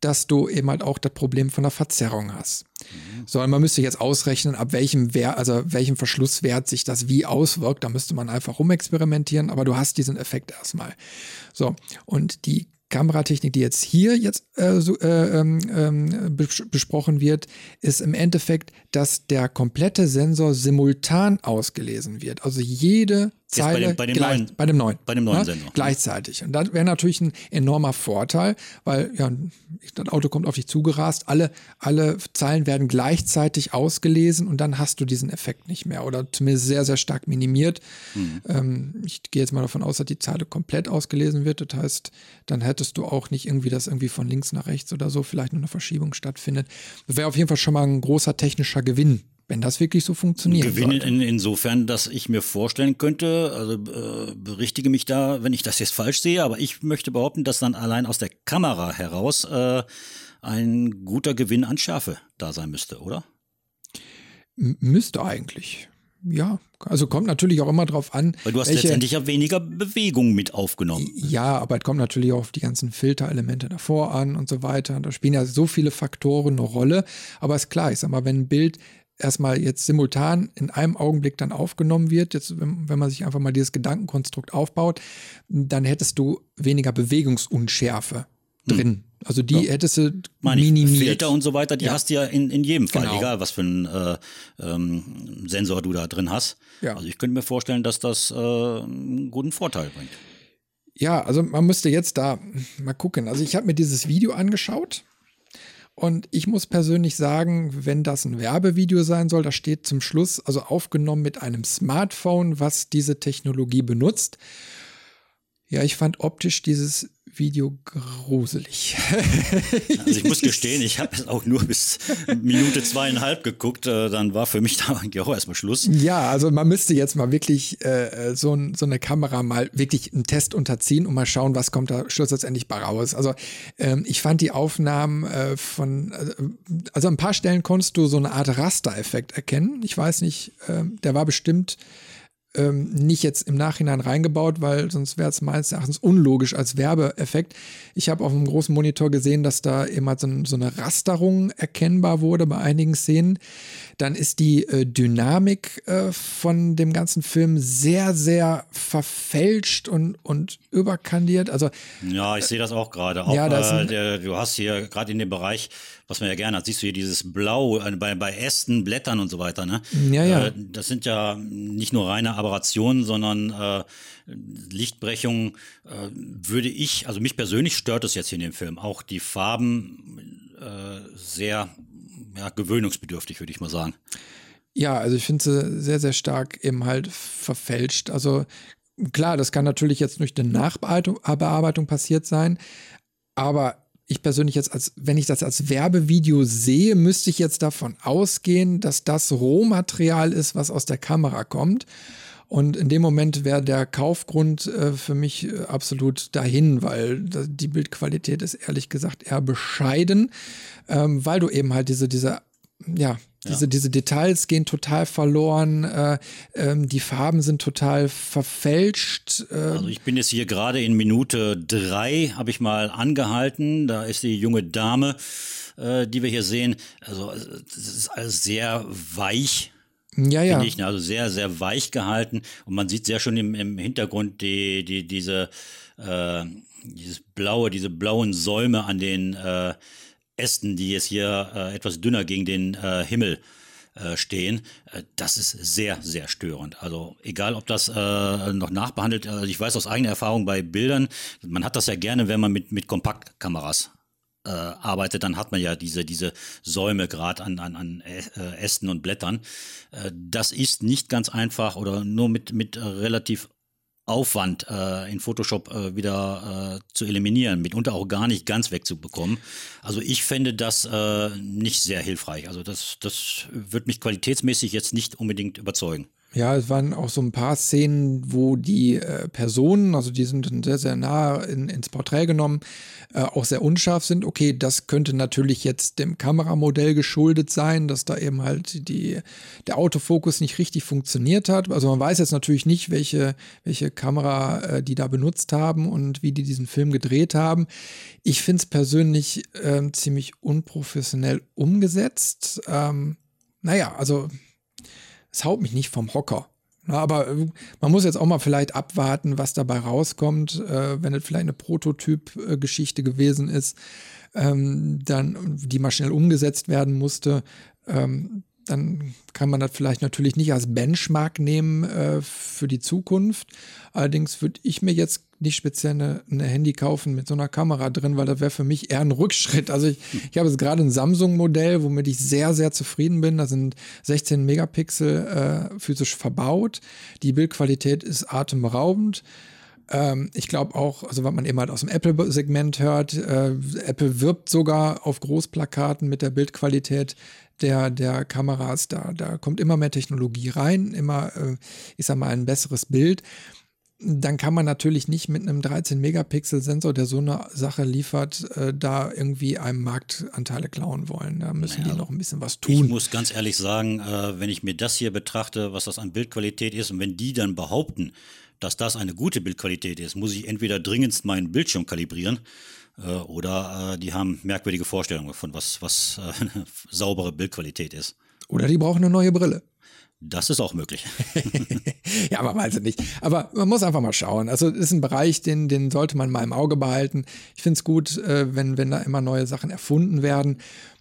dass du eben halt auch das Problem von der Verzerrung hast. Mhm. So, und man müsste jetzt ausrechnen, ab welchem welchem Verschlusswert sich das wie auswirkt. Da müsste man einfach rumexperimentieren, aber du hast diesen Effekt erstmal. So, und die Kameratechnik, die jetzt hier besprochen wird, ist im Endeffekt, dass der komplette Sensor simultan ausgelesen wird. Also jede Zeile bei dem neuen Sensor. Gleichzeitig. Und das wäre natürlich ein enormer Vorteil, weil ja, das Auto kommt auf dich zugerast, alle Zeilen werden gleichzeitig ausgelesen und dann hast du diesen Effekt nicht mehr oder zumindest sehr, sehr stark minimiert. Mhm. Ich gehe jetzt mal davon aus, dass die Zeile komplett ausgelesen wird. Das heißt, dann hättest du auch nicht irgendwie, dass irgendwie von links nach rechts oder so vielleicht nur eine Verschiebung stattfindet. Das wäre auf jeden Fall schon mal ein großer technischer Gewinn, wenn das wirklich so funktioniert. Gewinn insofern, dass ich mir vorstellen könnte, also berichtige mich da, wenn ich das jetzt falsch sehe, aber ich möchte behaupten, dass dann allein aus der Kamera heraus ein guter Gewinn an Schärfe da sein müsste, oder? Müsste eigentlich. Ja, also kommt natürlich auch immer drauf an. Weil du hast letztendlich ja weniger Bewegung mit aufgenommen. Ja, aber es kommt natürlich auch auf die ganzen Filterelemente davor an und so weiter. Da spielen ja so viele Faktoren eine Rolle. Aber ist klar, ich sag mal, wenn ein Bild erstmal jetzt simultan in einem Augenblick dann aufgenommen wird, jetzt, wenn man sich einfach mal dieses Gedankenkonstrukt aufbaut, dann hättest du weniger Bewegungsunschärfe drin. Also die hättest du minimiert. Filter und so weiter, die hast du ja in jedem Fall, egal was für einen Sensor du da drin hast. Ja. Also ich könnte mir vorstellen, dass das einen guten Vorteil bringt. Ja, also man müsste jetzt da mal gucken. Also ich habe mir dieses Video angeschaut. Und ich muss persönlich sagen, wenn das ein Werbevideo sein soll, da steht zum Schluss, also aufgenommen mit einem Smartphone, was diese Technologie benutzt. Ja, ich fand optisch dieses Video gruselig. Also ich muss gestehen, ich habe es auch nur bis Minute 2,5 geguckt, dann war für mich da eigentlich auch erstmal Schluss. Ja, also man müsste jetzt mal wirklich so eine Kamera mal wirklich einen Test unterziehen und mal schauen, was kommt da schlussendlich bei raus. Also ich fand die Aufnahmen also an ein paar Stellen konntest du so eine Art Rastereffekt erkennen. Ich weiß nicht, der war bestimmt nicht jetzt im Nachhinein reingebaut, weil sonst wäre es meines Erachtens unlogisch als Werbeeffekt. Ich habe auf einem großen Monitor gesehen, dass da eben halt so eine Rasterung erkennbar wurde bei einigen Szenen. Dann ist die Dynamik von dem ganzen Film sehr, sehr verfälscht und überkandiert. Also, ja, ich sehe das auch gerade. Ja, du hast hier gerade in dem Bereich, was man ja gerne hat, siehst du hier dieses Blau bei Ästen, Blättern und so weiter. Ne? Ja. Das sind ja nicht nur reine Aberrationen, sondern Lichtbrechungen also mich persönlich stört es jetzt hier in dem Film. Auch die Farben sehr gewöhnungsbedürftig, würde ich mal sagen. Ja, also ich finde sie sehr, sehr stark eben halt verfälscht. Also klar, das kann natürlich jetzt durch eine Nachbearbeitung passiert sein, aber ich persönlich jetzt, wenn ich das als Werbevideo sehe, müsste ich jetzt davon ausgehen, dass das Rohmaterial ist, was aus der Kamera kommt. Und in dem Moment wäre der Kaufgrund für mich absolut dahin, weil die Bildqualität ist ehrlich gesagt eher bescheiden, weil du eben halt diese Details gehen total verloren, die Farben sind total verfälscht. Also ich bin jetzt hier gerade in Minute 3, habe ich mal angehalten, da ist die junge Dame, die wir hier sehen, also das ist alles sehr weich. Ja. Finde ich, also sehr, sehr weich gehalten und man sieht sehr schon im Hintergrund diese blauen Säume an den Ästen, die jetzt hier etwas dünner gegen den Himmel stehen, das ist sehr, sehr störend. Also egal, ob das noch nachbehandelt, also ich weiß aus eigener Erfahrung bei Bildern, man hat das ja gerne, wenn man mit Kompaktkameras arbeitet, dann hat man ja diese Säume gerade an Ästen und Blättern. Das ist nicht ganz einfach oder nur mit relativ Aufwand in Photoshop wieder zu eliminieren, mitunter auch gar nicht ganz wegzubekommen. Also ich fände das nicht sehr hilfreich. Also das wird mich qualitätsmäßig jetzt nicht unbedingt überzeugen. Ja, es waren auch so ein paar Szenen, wo die Personen, also die sind sehr, sehr nah ins Porträt genommen, auch sehr unscharf sind. Okay, das könnte natürlich jetzt dem Kameramodell geschuldet sein, dass da eben halt der Autofokus nicht richtig funktioniert hat. Also man weiß jetzt natürlich nicht, welche Kamera die da benutzt haben und wie die diesen Film gedreht haben. Ich finde es persönlich ziemlich unprofessionell umgesetzt. Naja, also... Es haut mich nicht vom Hocker. Na, aber man muss jetzt auch mal vielleicht abwarten, was dabei rauskommt. Wenn es vielleicht eine Prototyp-Geschichte gewesen ist, dann, die mal schnell umgesetzt werden musste, dann kann man das vielleicht natürlich nicht als Benchmark nehmen für die Zukunft. Allerdings würde ich mir jetzt nicht speziell eine Handy kaufen mit so einer Kamera drin, weil das wäre für mich eher ein Rückschritt. Also ich habe jetzt gerade ein Samsung-Modell, womit ich sehr, sehr zufrieden bin. Da sind 16 Megapixel physisch verbaut. Die Bildqualität ist atemberaubend. Ich glaube auch, also was man eben halt aus dem Apple-Segment hört, Apple wirbt sogar auf Großplakaten mit der Bildqualität der Kameras. Da kommt immer mehr Technologie rein, immer, ich sag mal, ein besseres Bild. Dann kann man natürlich nicht mit einem 13-Megapixel-Sensor, der so eine Sache liefert, da irgendwie einem Marktanteile klauen wollen. Da müssen die noch ein bisschen was tun. Ich muss ganz ehrlich sagen, wenn ich mir das hier betrachte, was das an Bildqualität ist, und wenn die dann behaupten, dass das eine gute Bildqualität ist, muss ich entweder dringendst meinen Bildschirm kalibrieren oder die haben merkwürdige Vorstellungen von was saubere Bildqualität ist. Oder die brauchen eine neue Brille. Das ist auch möglich. Ja, man weiß es nicht. Aber man muss einfach mal schauen. Also es ist ein Bereich, den sollte man mal im Auge behalten. Ich finde es gut, wenn da immer neue Sachen erfunden werden.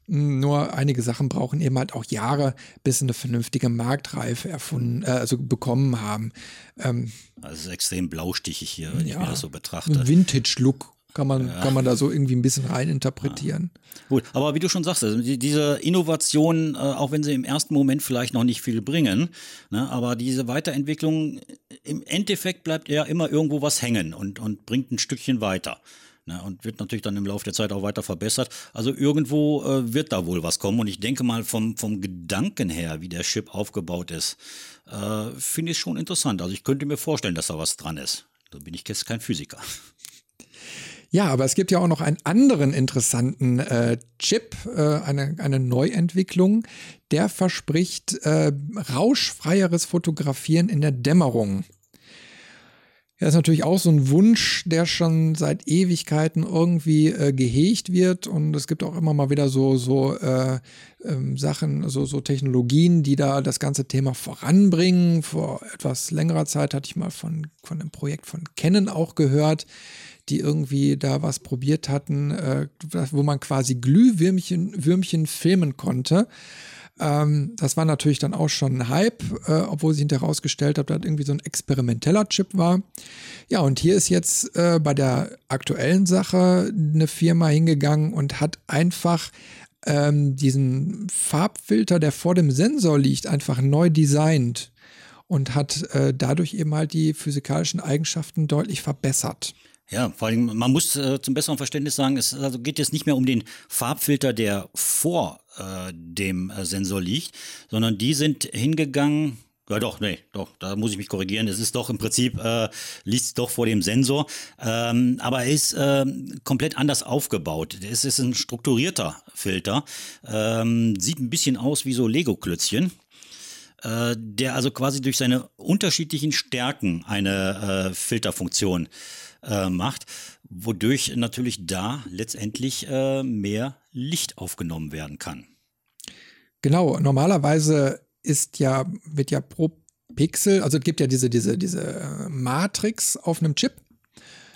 Nur einige Sachen brauchen eben halt auch Jahre, bis sie eine vernünftige Marktreife bekommen haben. Also es ist extrem blaustichig hier, wenn ich mir das so betrachte. Ein Vintage-Look. Kann man da so irgendwie ein bisschen reininterpretieren. Ja. Gut, aber wie du schon sagst, also diese Innovationen, auch wenn sie im ersten Moment vielleicht noch nicht viel bringen, ne, aber diese Weiterentwicklung, im Endeffekt bleibt ja immer irgendwo was hängen und bringt ein Stückchen weiter. Ne, und wird natürlich dann im Laufe der Zeit auch weiter verbessert. Also irgendwo wird da wohl was kommen. Und ich denke mal, vom Gedanken her, wie der Chip aufgebaut ist, finde ich es schon interessant. Also ich könnte mir vorstellen, dass da was dran ist. Da bin ich jetzt kein Physiker. Ja, aber es gibt ja auch noch einen anderen interessanten Chip, eine Neuentwicklung, der verspricht rauschfreieres Fotografieren in der Dämmerung. Das ist natürlich auch so ein Wunsch, der schon seit Ewigkeiten irgendwie gehegt wird, und es gibt auch immer mal wieder so Sachen, so Technologien, die da das ganze Thema voranbringen. Vor etwas längerer Zeit hatte ich mal von einem Projekt von Canon auch gehört, die irgendwie da was probiert hatten, wo man quasi Glühwürmchen filmen konnte. Das war natürlich dann auch schon ein Hype, obwohl sich hinterher herausgestellt hat, dass irgendwie so ein experimenteller Chip war. Ja, und hier ist jetzt bei der aktuellen Sache eine Firma hingegangen und hat einfach diesen Farbfilter, der vor dem Sensor liegt, einfach neu designt und hat dadurch eben halt die physikalischen Eigenschaften deutlich verbessert. Ja, vor allem, man muss zum besseren Verständnis sagen, es also geht jetzt nicht mehr um den Farbfilter, der vor dem Sensor liegt, sondern die sind hingegangen, da muss ich mich korrigieren, es ist doch im Prinzip, liegt es doch vor dem Sensor, aber er ist komplett anders aufgebaut. Es ist ein strukturierter Filter, sieht ein bisschen aus wie so Lego-Klötzchen, der also quasi durch seine unterschiedlichen Stärken eine Filterfunktion macht, wodurch natürlich da letztendlich mehr Licht aufgenommen werden kann. Genau, normalerweise wird ja pro Pixel, also es gibt ja diese Matrix auf einem Chip.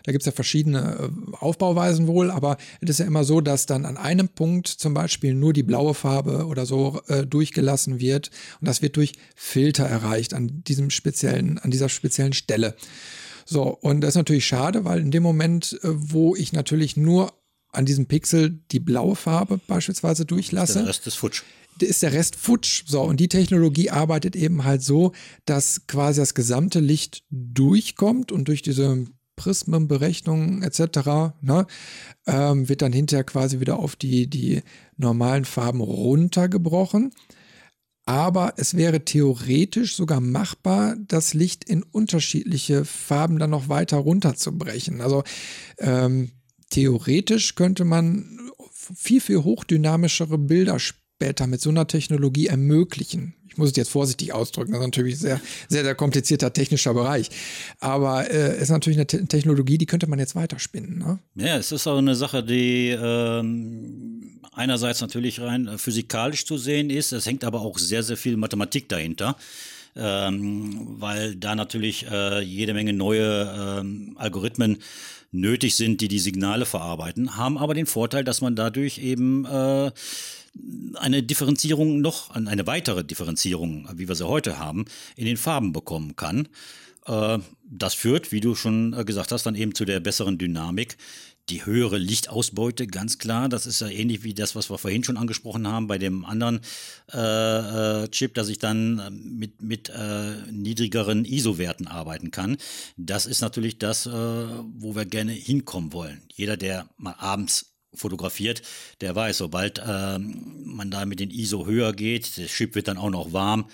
Da gibt es ja verschiedene Aufbauweisen wohl, aber es ist ja immer so, dass dann an einem Punkt zum Beispiel nur die blaue Farbe oder so durchgelassen wird, und das wird durch Filter erreicht an dieser speziellen Stelle. So, und das ist natürlich schade, weil in dem Moment, wo ich natürlich nur an diesem Pixel die blaue Farbe beispielsweise durchlasse, ist der Rest futsch. So, und die Technologie arbeitet eben halt so, dass quasi das gesamte Licht durchkommt, und durch diese Prismenberechnungen etc., ne, wird dann hinterher quasi wieder auf die normalen Farben runtergebrochen. Aber es wäre theoretisch sogar machbar, das Licht in unterschiedliche Farben dann noch weiter runterzubrechen. Also theoretisch könnte man viel, viel hochdynamischere Bilder später mit so einer Technologie ermöglichen. Ich muss es jetzt vorsichtig ausdrücken, das ist natürlich sehr, sehr, sehr komplizierter technischer Bereich. Aber es ist natürlich eine Technologie, die könnte man jetzt weiterspinnen. Ne? Ja, es ist auch eine Sache, die einerseits natürlich rein physikalisch zu sehen ist, es hängt aber auch sehr, sehr viel Mathematik dahinter, weil da natürlich jede Menge neue Algorithmen nötig sind, die die Signale verarbeiten, haben aber den Vorteil, dass man dadurch eben eine Differenzierung noch, eine weitere Differenzierung, wie wir sie heute haben, in den Farben bekommen kann. Das führt, wie du schon gesagt hast, dann eben zu der besseren Dynamik. Die höhere Lichtausbeute, ganz klar, das ist ja ähnlich wie das, was wir vorhin schon angesprochen haben bei dem anderen Chip, dass ich dann mit niedrigeren ISO-Werten arbeiten kann. Das ist natürlich das, wo wir gerne hinkommen wollen. Jeder, der mal abends fotografiert, der weiß, sobald man da mit den ISO höher geht, der Chip wird dann auch noch warm.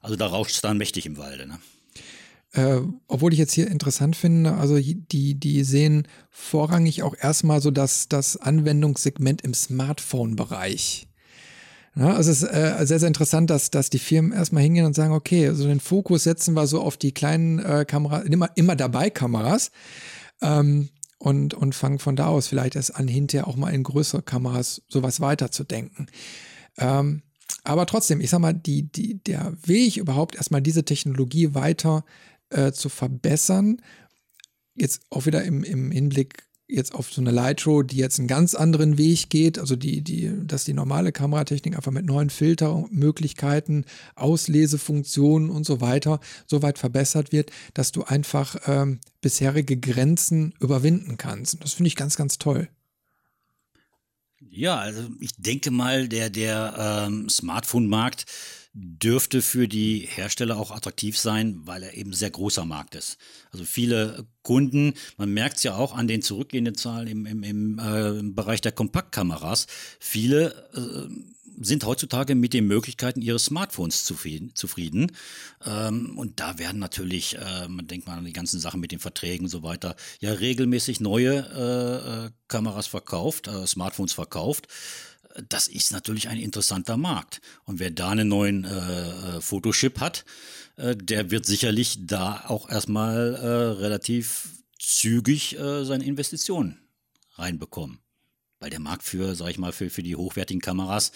Also da rauscht es dann mächtig im Walde, ne? Obwohl ich jetzt hier interessant finde, also die sehen vorrangig auch erstmal so das Anwendungssegment im Smartphone-Bereich. Ja, also es ist sehr, sehr interessant, dass die Firmen erstmal hingehen und sagen, okay, also den Fokus setzen wir so auf die kleinen Kameras, immer dabei Kameras, und fangen von da aus vielleicht erst an, hinterher auch mal in größere Kameras sowas weiterzudenken. Aber trotzdem, ich sag mal, der Weg überhaupt erstmal diese Technologie weiter zu verbessern, jetzt auch wieder im Hinblick jetzt auf so eine Lytro, die jetzt einen ganz anderen Weg geht, also dass die normale Kameratechnik einfach mit neuen Filtermöglichkeiten, Auslesefunktionen und so weiter so weit verbessert wird, dass du einfach bisherige Grenzen überwinden kannst. Das finde ich ganz, ganz toll. Ja, also ich denke mal, der Smartphone-Markt dürfte für die Hersteller auch attraktiv sein, weil er eben sehr großer Markt ist. Also viele Kunden, man merkt es ja auch an den zurückgehenden Zahlen im Bereich der Kompaktkameras, viele sind heutzutage mit den Möglichkeiten ihres Smartphones zufrieden. Und da werden natürlich, man denkt mal an die ganzen Sachen mit den Verträgen und so weiter, ja regelmäßig neue Kameras verkauft, Smartphones verkauft. Das ist natürlich ein interessanter Markt. Und wer da einen neuen Fotochip hat, der wird sicherlich da auch erstmal relativ zügig seine Investitionen reinbekommen. Weil der Markt für die hochwertigen Kameras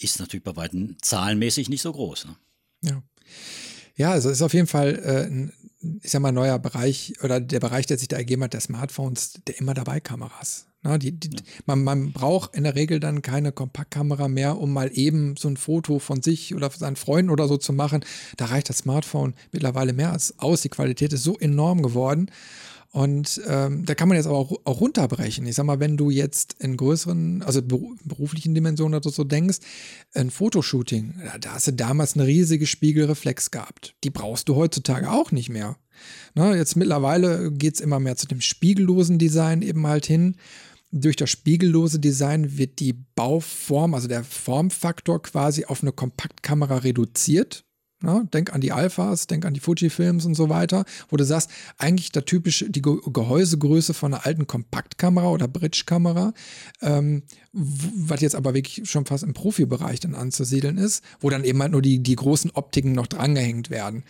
ist natürlich bei weitem zahlenmäßig nicht so groß. Ne? Ja. Ja, also ist auf jeden Fall ein neuer Bereich oder der Bereich, der sich da ergeben hat, der Smartphones, der immer dabei Kameras. Na, ja. Man braucht in der Regel dann keine Kompaktkamera mehr, um mal eben so ein Foto von sich oder von seinen Freunden oder so zu machen. Da reicht das Smartphone mittlerweile mehr als aus. Die Qualität ist so enorm geworden. Und da kann man jetzt aber auch runterbrechen. Ich sag mal, wenn du jetzt in größeren, also beruflichen Dimensionen oder so denkst, ein Fotoshooting, da hast du damals eine riesige Spiegelreflex gehabt. Die brauchst du heutzutage auch nicht mehr. Na, jetzt mittlerweile geht es immer mehr zu dem spiegellosen Design eben halt hin. Durch das spiegellose Design wird die Bauform, also der Formfaktor quasi auf eine Kompaktkamera reduziert. Na, denk an die Alphas, denk an die Fujifilms und so weiter, wo du sagst, eigentlich der typische, die Gehäusegröße von einer alten Kompaktkamera oder Bridge-Kamera, was jetzt aber wirklich schon fast im Profibereich dann anzusiedeln ist, wo dann eben halt nur die großen Optiken noch drangehängt werden.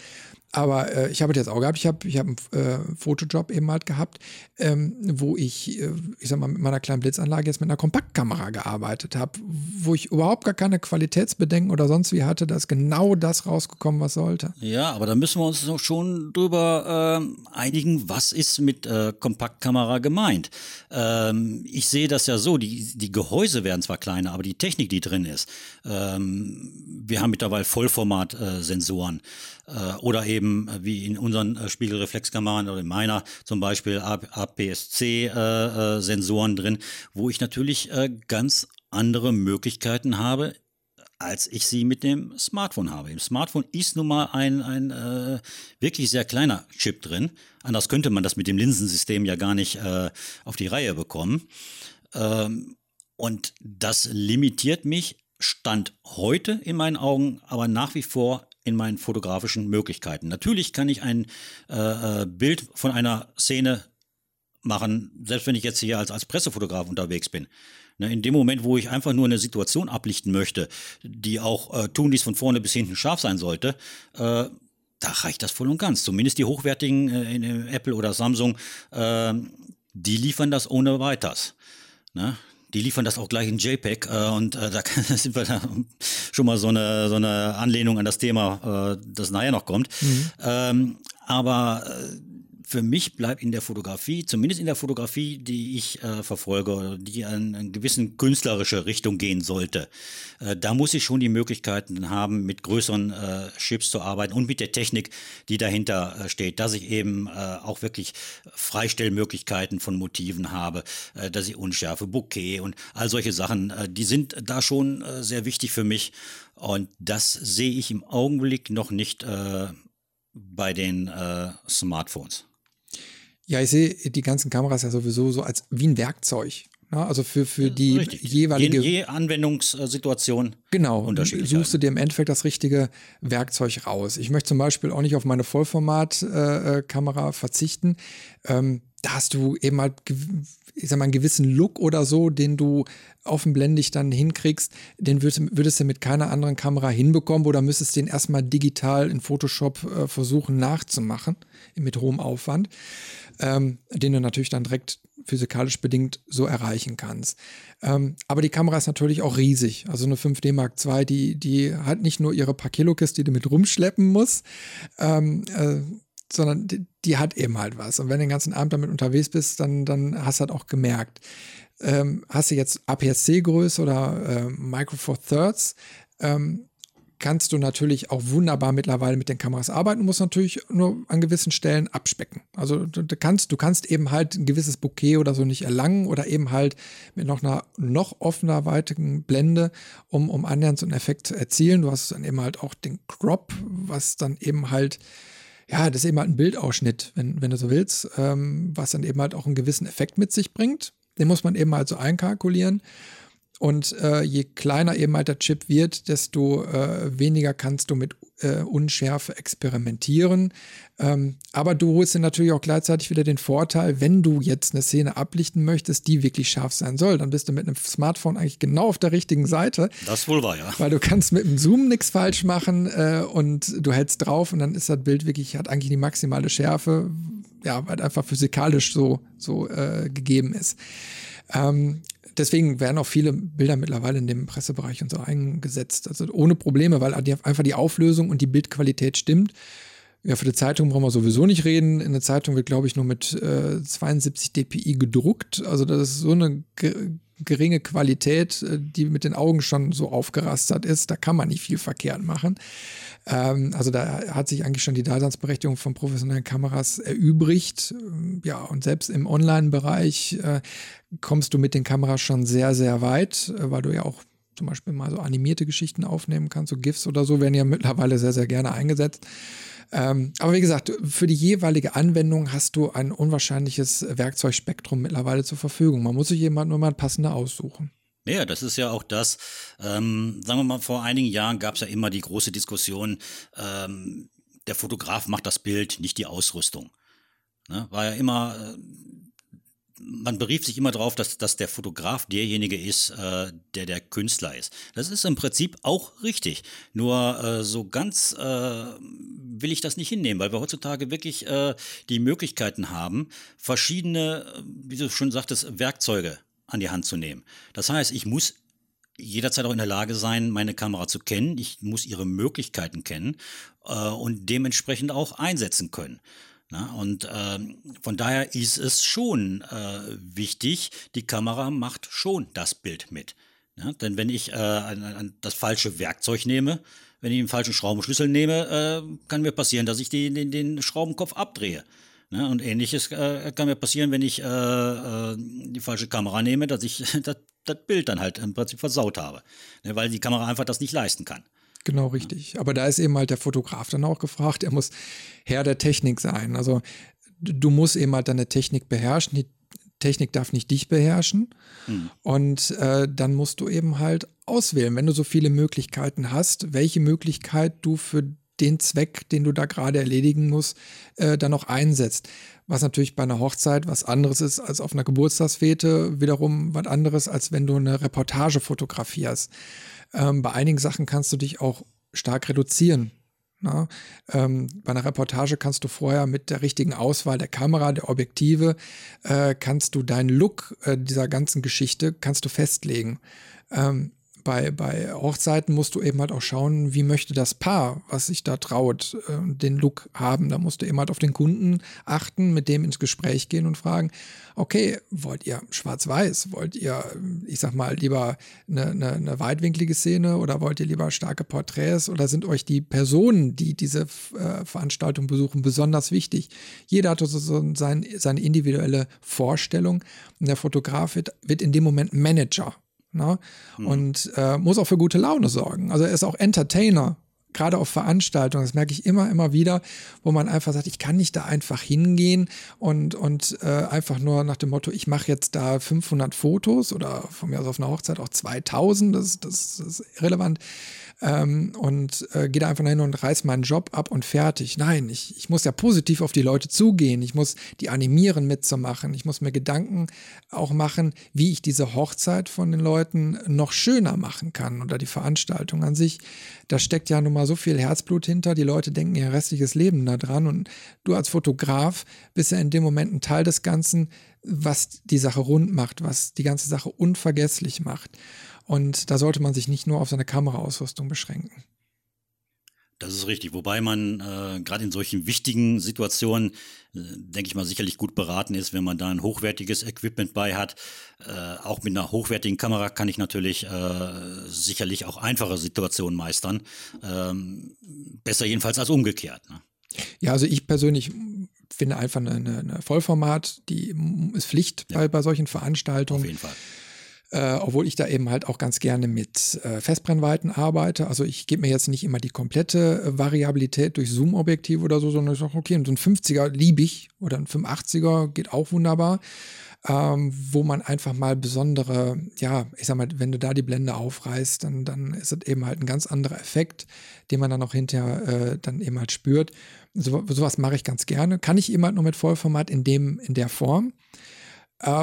Aber ich habe das jetzt auch gehabt, ich habe einen Fotojob eben halt gehabt, wo ich sag mal, mit meiner kleinen Blitzanlage jetzt mit einer Kompaktkamera gearbeitet habe, wo ich überhaupt gar keine Qualitätsbedenken oder sonst wie hatte, dass genau das rausgekommen, was sollte. Ja, aber da müssen wir uns noch schon drüber einigen, was ist mit Kompaktkamera gemeint. Ich sehe das ja so, die Gehäuse werden zwar kleiner, aber die Technik, die drin ist, wir haben mittlerweile Vollformat-Sensoren oder eben wie in unseren Spiegelreflexkameran oder in meiner zum Beispiel APS-C-Sensoren drin, wo ich natürlich ganz andere Möglichkeiten habe, als ich sie mit dem Smartphone habe. Im Smartphone ist nun mal ein wirklich sehr kleiner Chip drin. Anders könnte man das mit dem Linsensystem ja gar nicht auf die Reihe bekommen. Und das limitiert mich Stand heute in meinen Augen, aber nach wie vor in meinen fotografischen Möglichkeiten. Natürlich kann ich ein Bild von einer Szene machen, selbst wenn ich jetzt hier als Pressefotograf unterwegs bin. Ne, in dem Moment, wo ich einfach nur eine Situation ablichten möchte, die auch tunlichst von vorne bis hinten scharf sein sollte, da reicht das voll und ganz. Zumindest die hochwertigen in Apple oder Samsung, die liefern das ohne weiteres. Ne? Die liefern das auch gleich in JPEG und da sind wir da schon mal so eine Anlehnung an das Thema, das nachher noch kommt. Mhm. Aber für mich bleibt in der Fotografie, zumindest in der Fotografie, die ich verfolge oder die in eine gewissen künstlerische Richtung gehen sollte, da muss ich schon die Möglichkeiten haben, mit größeren Chips zu arbeiten und mit der Technik, die dahinter steht, dass ich eben auch wirklich Freistellmöglichkeiten von Motiven habe, dass ich Unschärfe, Bokeh und all solche Sachen, die sind da schon sehr wichtig für mich, und das sehe ich im Augenblick noch nicht bei den Smartphones. Ja, ich sehe die ganzen Kameras ja sowieso so als wie ein Werkzeug. Ja, also für die jeweilige... Je Anwendungssituation genau, unterschiedlich. Genau, suchst du dir im Endeffekt das richtige Werkzeug raus. Ich möchte zum Beispiel auch nicht auf meine Vollformat-Kamera verzichten. Da hast du eben halt, ich sag mal, einen gewissen Look oder so, den du offenblendig dann hinkriegst, den würdest du mit keiner anderen Kamera hinbekommen oder müsstest den erstmal digital in Photoshop versuchen nachzumachen, mit hohem Aufwand, den du natürlich dann direkt physikalisch bedingt so erreichen kannst. Aber die Kamera ist natürlich auch riesig. Also eine 5D Mark II, die hat nicht nur ihre paar Kilokiste, die du mit rumschleppen musst, sondern die hat eben halt was. Und wenn du den ganzen Abend damit unterwegs bist, dann hast du halt auch gemerkt. Hast du jetzt APS-C-Größe oder Micro Four Thirds, kannst du natürlich auch wunderbar mittlerweile mit den Kameras arbeiten, musst natürlich nur an gewissen Stellen abspecken. Also du kannst eben halt ein gewisses Bokeh oder so nicht erlangen oder eben halt mit noch einer noch offener, weitigen Blende, um annähernd so einen Effekt zu erzielen. Du hast dann eben halt auch den Crop, was dann eben halt, ja, das ist eben halt ein Bildausschnitt, wenn du so willst, was dann eben halt auch einen gewissen Effekt mit sich bringt. Den muss man eben halt so einkalkulieren. Und je kleiner eben halt der Chip wird, desto weniger kannst du mit Unschärfe experimentieren. Aber du holst dir natürlich auch gleichzeitig wieder den Vorteil, wenn du jetzt eine Szene ablichten möchtest, die wirklich scharf sein soll, dann bist du mit einem Smartphone eigentlich genau auf der richtigen Seite. Das wohl war, ja. Weil du kannst mit dem Zoom nichts falsch machen und du hältst drauf und dann ist das Bild wirklich, hat eigentlich die maximale Schärfe, ja, weil einfach physikalisch so gegeben ist. Deswegen werden auch viele Bilder mittlerweile in dem Pressebereich und so eingesetzt. Also ohne Probleme, weil einfach die Auflösung und die Bildqualität stimmt. Ja, für die Zeitung brauchen wir sowieso nicht reden. In der Zeitung wird, glaube ich, nur mit 72 dpi gedruckt. Also das ist so eine geringe Qualität, die mit den Augen schon so aufgerastert ist. Da kann man nicht viel verkehrt machen. Also da hat sich eigentlich schon die Daseinsberechtigung von professionellen Kameras erübrigt. Ja, und selbst im Online-Bereich kommst du mit den Kameras schon sehr, sehr weit, weil du ja auch zum Beispiel mal so animierte Geschichten aufnehmen kannst, so GIFs oder so, werden ja mittlerweile sehr, sehr gerne eingesetzt. Aber wie gesagt, für die jeweilige Anwendung hast du ein unwahrscheinliches Werkzeugspektrum mittlerweile zur Verfügung. Man muss sich jemand nur mal passender aussuchen. Ja, das ist ja auch das. Sagen wir mal, vor einigen Jahren gab es ja immer die große Diskussion, der Fotograf macht das Bild, nicht die Ausrüstung. Ne? War ja immer... Man berief sich immer darauf, dass der Fotograf derjenige ist, der Künstler ist. Das ist im Prinzip auch richtig. Nur so ganz will ich das nicht hinnehmen, weil wir heutzutage wirklich die Möglichkeiten haben, verschiedene, wie du schon sagtest, Werkzeuge an die Hand zu nehmen. Das heißt, ich muss jederzeit auch in der Lage sein, meine Kamera zu kennen. Ich muss ihre Möglichkeiten kennen und dementsprechend auch einsetzen können. Na, und von daher ist es schon wichtig, die Kamera macht schon das Bild mit. Ja, denn wenn ich das falsche Werkzeug nehme, wenn ich den falschen Schraubenschlüssel nehme, kann mir passieren, dass ich den Schraubenkopf abdrehe. Ja, und Ähnliches kann mir passieren, wenn ich die falsche Kamera nehme, dass ich das Bild dann halt im Prinzip versaut habe, ne, weil die Kamera einfach das nicht leisten kann. Genau, richtig. Aber da ist eben halt der Fotograf dann auch gefragt, er muss Herr der Technik sein. Also du musst eben halt deine Technik beherrschen. Die Technik darf nicht dich beherrschen. Mhm. Und dann musst du eben halt auswählen, wenn du so viele Möglichkeiten hast, welche Möglichkeit du für den Zweck, den du da gerade erledigen musst, dann noch einsetzt. Was natürlich bei einer Hochzeit was anderes ist als auf einer Geburtstagsfete, wiederum was anderes, als wenn du eine Reportage fotografierst. Bei einigen Sachen kannst du dich auch stark reduzieren. Na, bei einer Reportage kannst du vorher mit der richtigen Auswahl der Kamera, der Objektive, kannst du deinen Look dieser ganzen Geschichte kannst du festlegen. Bei Hochzeiten musst du eben halt auch schauen, wie möchte das Paar, was sich da traut, den Look haben. Da musst du eben halt auf den Kunden achten, mit dem ins Gespräch gehen und fragen, okay, wollt ihr schwarz-weiß? Wollt ihr, ich sag mal, lieber eine weitwinklige Szene oder wollt ihr lieber starke Porträts? Oder sind euch die Personen, die diese Veranstaltung besuchen, besonders wichtig? Jeder hat so seine individuelle Vorstellung. Und der Fotograf wird in dem Moment Manager. Ne? Mhm. Und muss auch für gute Laune sorgen. Also er ist auch Entertainer, gerade auf Veranstaltungen. Das merke ich immer wieder, wo man einfach sagt, ich kann nicht da einfach hingehen und einfach nur nach dem Motto, ich mache jetzt da 500 Fotos oder von mir aus auf einer Hochzeit auch 2000, das ist irrelevant. Und gehe da einfach hin und reiß meinen Job ab und fertig. Nein, ich muss ja positiv auf die Leute zugehen. Ich muss die animieren mitzumachen. Ich muss mir Gedanken auch machen, wie ich diese Hochzeit von den Leuten noch schöner machen kann oder die Veranstaltung an sich. Da steckt ja nun mal so viel Herzblut hinter. Die Leute denken ihr restliches Leben da dran und du als Fotograf bist ja in dem Moment ein Teil des Ganzen, was die Sache rund macht, was die ganze Sache unvergesslich macht. Und da sollte man sich nicht nur auf seine Kameraausrüstung beschränken. Das ist richtig, wobei man gerade in solchen wichtigen Situationen, denke ich mal, sicherlich gut beraten ist, wenn man da ein hochwertiges Equipment bei hat. Auch mit einer hochwertigen Kamera kann ich natürlich sicherlich auch einfache Situationen meistern. Besser jedenfalls als umgekehrt. Ne? Ja, also ich persönlich finde einfach eine Vollformat, die ist Pflicht bei solchen Veranstaltungen. Auf jeden Fall. Obwohl ich da eben halt auch ganz gerne mit Festbrennweiten arbeite. Also ich gebe mir jetzt nicht immer die komplette Variabilität durch Zoom-Objektiv oder so, sondern ich sage, okay, so ein 50er liebe ich oder ein 85er geht auch wunderbar, wo man einfach mal besondere, ja, ich sag mal, wenn du da die Blende aufreißt, dann ist das eben halt ein ganz anderer Effekt, den man dann auch hinterher dann eben halt spürt. Sowas mache ich ganz gerne. Kann ich eben halt nur mit Vollformat in der Form.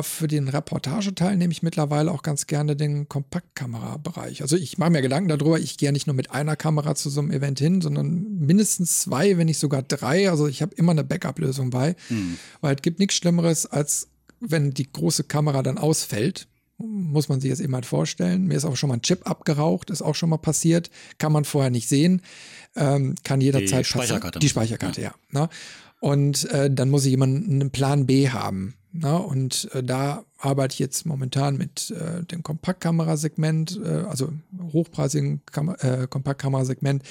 Für den Reportageteil nehme ich mittlerweile auch ganz gerne den Kompaktkamerabereich. Also ich mache mir Gedanken darüber, ich gehe ja nicht nur mit einer Kamera zu so einem Event hin, sondern mindestens 2, wenn nicht sogar 3. Also ich habe immer eine Backup-Lösung bei, weil es gibt nichts Schlimmeres, als wenn die große Kamera dann ausfällt. Muss man sich jetzt eben halt vorstellen. Mir ist auch schon mal ein Chip abgeraucht, ist auch schon mal passiert. Kann man vorher nicht sehen. Kann jederzeit passieren. Die Speicherkarte, ja. Und dann muss ich jemanden einen Plan B haben. Na, und da arbeite ich jetzt momentan mit dem Kompaktkamerasegment, also hochpreisigen Kompaktkamerasegment,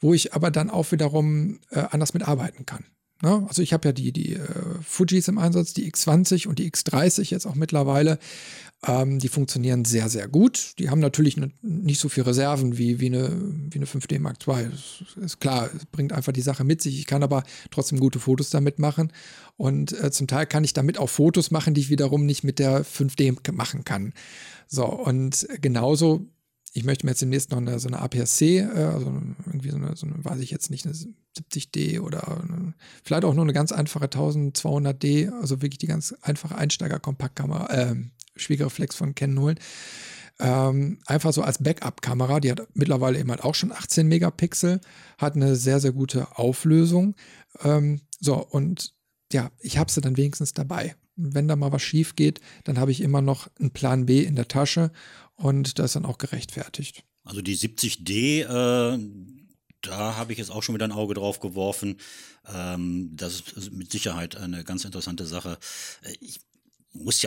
wo ich aber dann auch wiederum anders mitarbeiten kann. Na? Also ich habe ja die Fujis im Einsatz, die X20 und die X30 jetzt auch mittlerweile. Die funktionieren sehr, sehr gut. Die haben natürlich nicht so viele Reserven wie eine 5D Mark II. Das ist klar, es bringt einfach die Sache mit sich. Ich kann aber trotzdem gute Fotos damit machen. Und zum Teil kann ich damit auch Fotos machen, die ich wiederum nicht mit der 5D machen kann. So, und genauso, ich möchte mir jetzt demnächst noch so eine APS-C, also irgendwie so eine, weiß ich jetzt nicht, eine 70D oder vielleicht auch nur eine ganz einfache 1200D, also wirklich die ganz einfache Einsteiger-Kompaktkamera, Spiegelreflex von Canon holen. Einfach so als Backup-Kamera, die hat mittlerweile eben halt auch schon 18 Megapixel, hat eine sehr, sehr gute Auflösung. Und ja, ich habe sie dann wenigstens dabei. Wenn da mal was schief geht, dann habe ich immer noch einen Plan B in der Tasche und das ist dann auch gerechtfertigt. Also die 70D, da habe ich jetzt auch schon wieder ein Auge drauf geworfen. Das ist mit Sicherheit eine ganz interessante Sache. Ich muss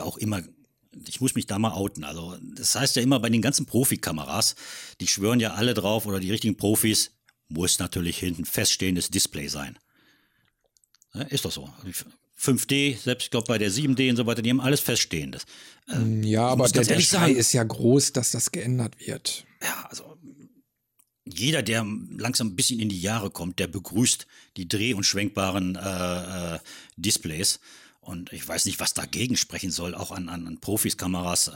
mich da mal outen. Also das heißt ja immer bei den ganzen Profikameras, die schwören ja alle drauf oder die richtigen Profis, muss natürlich hinten feststehendes Display sein. Ja, ist doch so. 5D, selbst ich glaube bei der 7D und so weiter, die haben alles feststehendes. Ja, aber der Schrei ist ja groß, dass das geändert wird. Ja, also jeder, der langsam ein bisschen in die Jahre kommt, der begrüßt die dreh- und schwenkbaren Displays. Und ich weiß nicht, was dagegen sprechen soll, auch an Profis-Kameras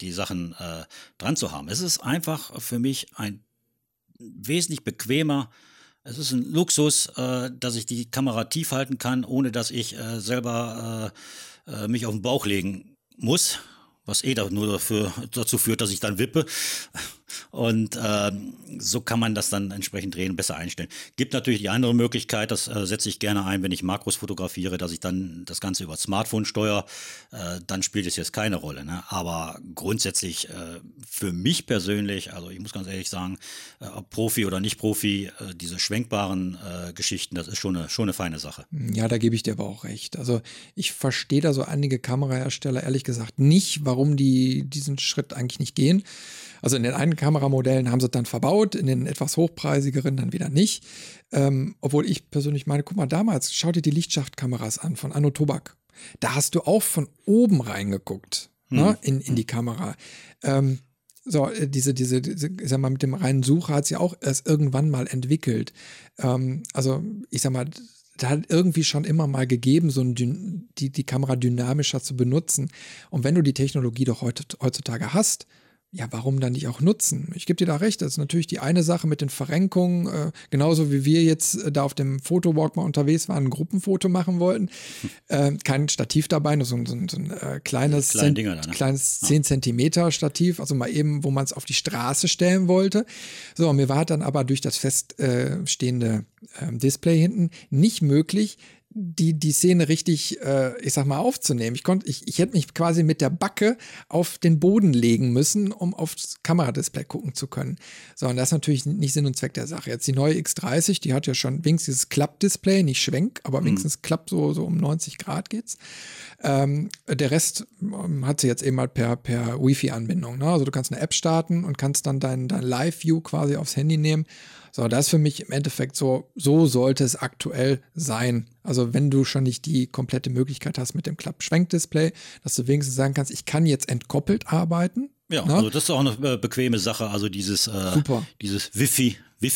die Sachen dran zu haben. Es ist einfach für mich ein wesentlich bequemer, es ist ein Luxus, dass ich die Kamera tief halten kann, ohne dass ich selber mich auf den Bauch legen muss, was eh nur dazu führt, dass ich dann wippe. Und so kann man das dann entsprechend drehen und besser einstellen. Gibt natürlich die andere Möglichkeit, das setze ich gerne ein, wenn ich Makros fotografiere, dass ich dann das Ganze über das Smartphone steuere. Dann spielt es jetzt keine Rolle. Ne? Aber grundsätzlich für mich persönlich, also ich muss ganz ehrlich sagen, ob Profi oder nicht Profi, diese schwenkbaren Geschichten, das ist schon eine feine Sache. Ja, da gebe ich dir aber auch recht. Also ich verstehe da so einige Kamerahersteller ehrlich gesagt nicht, warum die diesen Schritt eigentlich nicht gehen. Also in den einen Kameramodellen haben sie es dann verbaut, in den etwas hochpreisigeren dann wieder nicht. Obwohl ich persönlich meine, guck mal, damals, schau dir die Lichtschachtkameras an von Anno Tobak. Da hast du auch von oben reingeguckt, ne, in die Kamera. Ich sag mal, mit dem reinen Sucher hat sie auch erst irgendwann mal entwickelt. Also ich sag mal, da hat irgendwie schon immer mal gegeben, so die Kamera dynamischer zu benutzen. Und wenn du die Technologie doch heutzutage hast, ja, warum dann nicht auch nutzen? Ich gebe dir da recht, das ist natürlich die eine Sache mit den Verrenkungen, genauso wie wir jetzt da auf dem PhotoWalk mal unterwegs waren, ein Gruppenfoto machen wollten. Kein Stativ dabei, nur so ein kleines, kleine Dinger da, ne? Kleines 10 Zentimeter Stativ, also mal eben, wo man es auf die Straße stellen wollte. So, mir war dann aber durch das feststehende Display hinten nicht möglich, die Szene richtig, ich sag mal, aufzunehmen. Ich hätte mich quasi mit der Backe auf den Boden legen müssen, um aufs Kameradisplay gucken zu können. So, und das ist natürlich nicht Sinn und Zweck der Sache. Jetzt die neue X30, die hat ja schon wenigstens dieses Klappdisplay, nicht Schwenk, aber wenigstens klappt, so um 90 Grad geht's. Der Rest hat sie jetzt eben mal per Wi-Fi-Anbindung. Ne? Also du kannst eine App starten und kannst dann dein Live-View quasi aufs Handy nehmen. So, das ist für mich im Endeffekt so sollte es aktuell sein. Also wenn du schon nicht die komplette Möglichkeit hast mit dem Klapp-Schwenk-Display, dass du wenigstens sagen kannst, ich kann jetzt entkoppelt arbeiten. Ja, ne? Also das ist auch eine bequeme Sache. Also dieses Wifi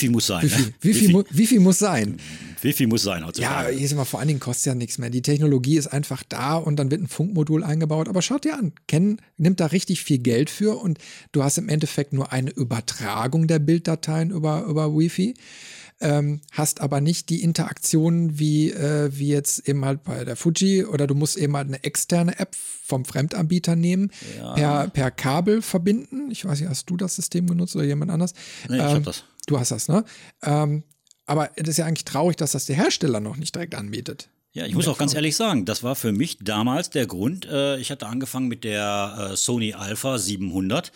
muss sein. Wifi muss sein. Wifi muss sein heutzutage. Ja, ich sag mal, vor allen Dingen kostet ja nichts mehr. Die Technologie ist einfach da und dann wird ein Funkmodul eingebaut. Aber schaut dir an, Canon nimmt da richtig viel Geld für und du hast im Endeffekt nur eine Übertragung der Bilddateien über Wifi. Hast aber nicht die Interaktionen wie jetzt eben halt bei der Fuji, oder du musst eben halt eine externe App vom Fremdanbieter nehmen, ja, per Kabel verbinden. Ich weiß nicht, hast du das System genutzt oder jemand anders? Nee, ich hab das. Du hast das, ne? Aber es ist ja eigentlich traurig, dass das der Hersteller noch nicht direkt anbietet. Ja, ich muss auch ganz ehrlich sagen, das war für mich damals der Grund. Ich hatte angefangen mit der Sony Alpha 700.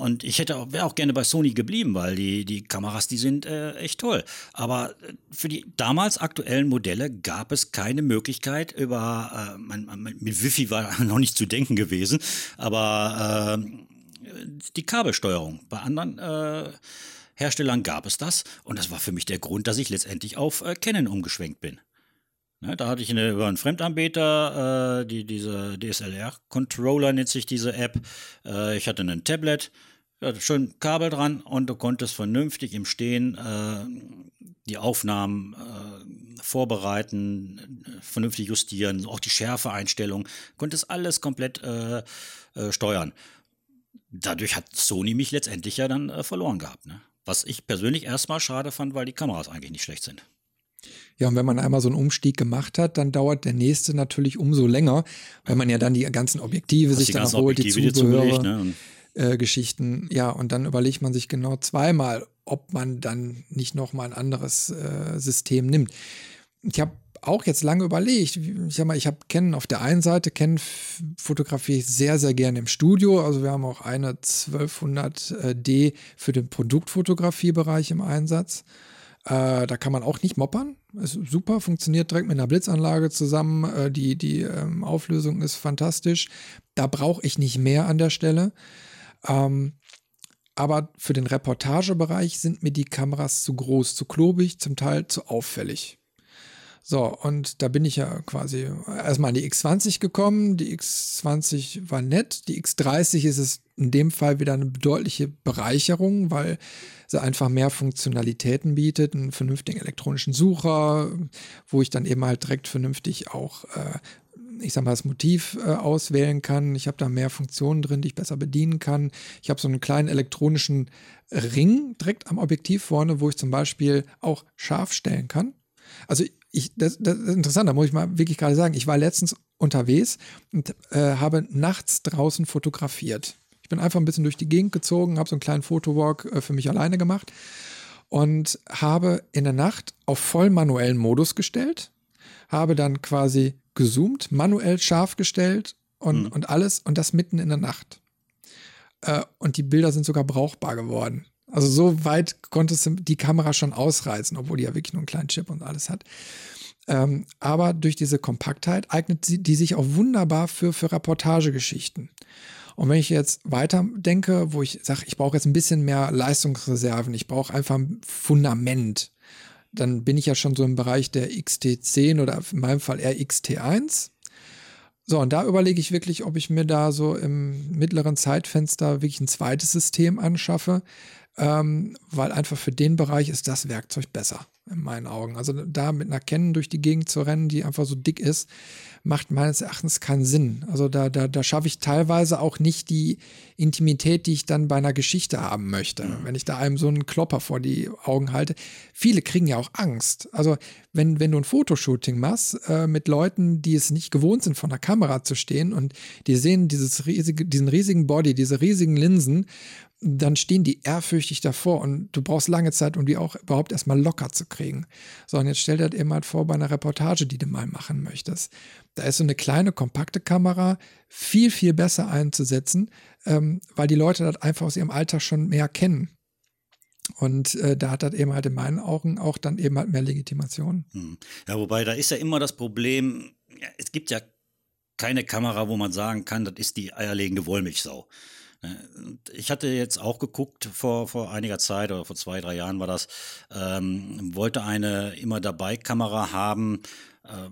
Und ich wäre auch gerne bei Sony geblieben, weil die Kameras, die sind echt toll. Aber für die damals aktuellen Modelle gab es keine Möglichkeit über, mit Wifi war noch nicht zu denken gewesen, aber die Kabelsteuerung. Bei anderen Herstellern gab es das. Und das war für mich der Grund, dass ich letztendlich auf Canon umgeschwenkt bin. Da hatte ich über einen Fremdanbieter, diese DSLR-Controller nennt sich diese App. Ich hatte ein Tablet, hatte schön Kabel dran und du konntest vernünftig im Stehen die Aufnahmen vorbereiten, vernünftig justieren, auch die Schärfeeinstellung, konntest alles komplett steuern. Dadurch hat Sony mich letztendlich ja dann verloren gehabt, ne? Was ich persönlich erstmal schade fand, weil die Kameras eigentlich nicht schlecht sind. Ja, und wenn man einmal so einen Umstieg gemacht hat, dann dauert der nächste natürlich umso länger, weil man ja dann die ganzen Objektive sich dann holt, die Zubehör, ne? Geschichten. Ja, und dann überlegt man sich genau zweimal, ob man dann nicht nochmal ein anderes System nimmt. Ich habe auch jetzt lange überlegt. Ich sag mal, ich habe Canon auf der einen Seite. Canon fotografiere ich sehr, sehr gerne im Studio. Also wir haben auch eine 1200D für den Produktfotografiebereich im Einsatz. Da kann man auch nicht moppern. Ist super, funktioniert direkt mit einer Blitzanlage zusammen. Die Auflösung ist fantastisch. Da brauche ich nicht mehr an der Stelle. Aber für den Reportagebereich sind mir die Kameras zu groß, zu klobig, zum Teil zu auffällig. So, und da bin ich ja quasi erstmal an die X20 gekommen. Die X20 war nett. Die X30 ist es in dem Fall wieder eine deutliche Bereicherung, weil sie einfach mehr Funktionalitäten bietet, einen vernünftigen elektronischen Sucher, wo ich dann eben halt direkt vernünftig auch ich sag mal, das Motiv auswählen kann. Ich habe da mehr Funktionen drin, die ich besser bedienen kann. Ich habe so einen kleinen elektronischen Ring direkt am Objektiv vorne, wo ich zum Beispiel auch scharf stellen kann. Also das ist interessant, da muss ich mal wirklich gerade sagen, ich war letztens unterwegs und habe nachts draußen fotografiert. Ich bin einfach ein bisschen durch die Gegend gezogen, habe so einen kleinen Photowalk für mich alleine gemacht und habe in der Nacht auf voll manuellen Modus gestellt, habe dann quasi gezoomt, manuell scharf gestellt und alles und das mitten in der Nacht. Und die Bilder sind sogar brauchbar geworden. Also so weit konnte es die Kamera schon ausreizen, obwohl die ja wirklich nur einen kleinen Chip und alles hat. Aber durch diese Kompaktheit eignet die sich auch wunderbar für Reportagegeschichten. Und wenn ich jetzt weiter denke, wo ich sage, ich brauche jetzt ein bisschen mehr Leistungsreserven, ich brauche einfach ein Fundament, dann bin ich ja schon so im Bereich der XT10 oder in meinem Fall eher XT1. So, und da überlege ich wirklich, ob ich mir da so im mittleren Zeitfenster wirklich ein zweites System anschaffe, weil einfach für den Bereich ist das Werkzeug besser, in meinen Augen. Also da mit einer Canon durch die Gegend zu rennen, die einfach so dick ist, macht meines Erachtens keinen Sinn. Also da schaffe ich teilweise auch nicht die Intimität, die ich dann bei einer Geschichte haben möchte, wenn ich da einem so einen Klopper vor die Augen halte. Viele kriegen ja auch Angst. Also wenn du ein Fotoshooting machst mit Leuten, die es nicht gewohnt sind, vor einer Kamera zu stehen und die sehen diesen riesigen Body, diese riesigen Linsen, dann stehen die ehrfürchtig davor und du brauchst lange Zeit, um die auch überhaupt erstmal locker zu kriegen. So, und jetzt stell dir das eben halt vor bei einer Reportage, die du mal machen möchtest. Da ist so eine kleine, kompakte Kamera viel, viel besser einzusetzen, weil die Leute das einfach aus ihrem Alltag schon mehr kennen. Und da hat das eben halt in meinen Augen auch dann eben halt mehr Legitimation. Ja, wobei, da ist ja immer das Problem, ja, es gibt ja keine Kamera, wo man sagen kann, das ist die eierlegende Wollmilchsau. Ich hatte jetzt auch geguckt vor einiger Zeit oder vor 2-3 Jahren war das, wollte eine immer dabei Kamera haben.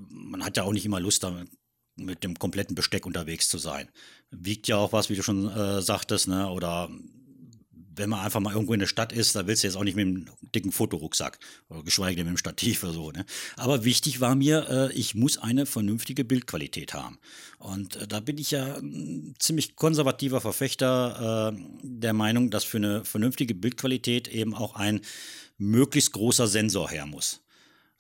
Man hat ja auch nicht immer Lust, damit mit dem kompletten Besteck unterwegs zu sein. Wiegt ja auch was, wie du schon sagtest, ne? Oder wenn man einfach mal irgendwo in der Stadt ist, da willst du jetzt auch nicht mit einem dicken Fotorucksack oder geschweige denn mit einem Stativ oder so. Ne? Aber wichtig war mir, ich muss eine vernünftige Bildqualität haben. Und da bin ich ja ein ziemlich konservativer Verfechter der Meinung, dass für eine vernünftige Bildqualität eben auch ein möglichst großer Sensor her muss.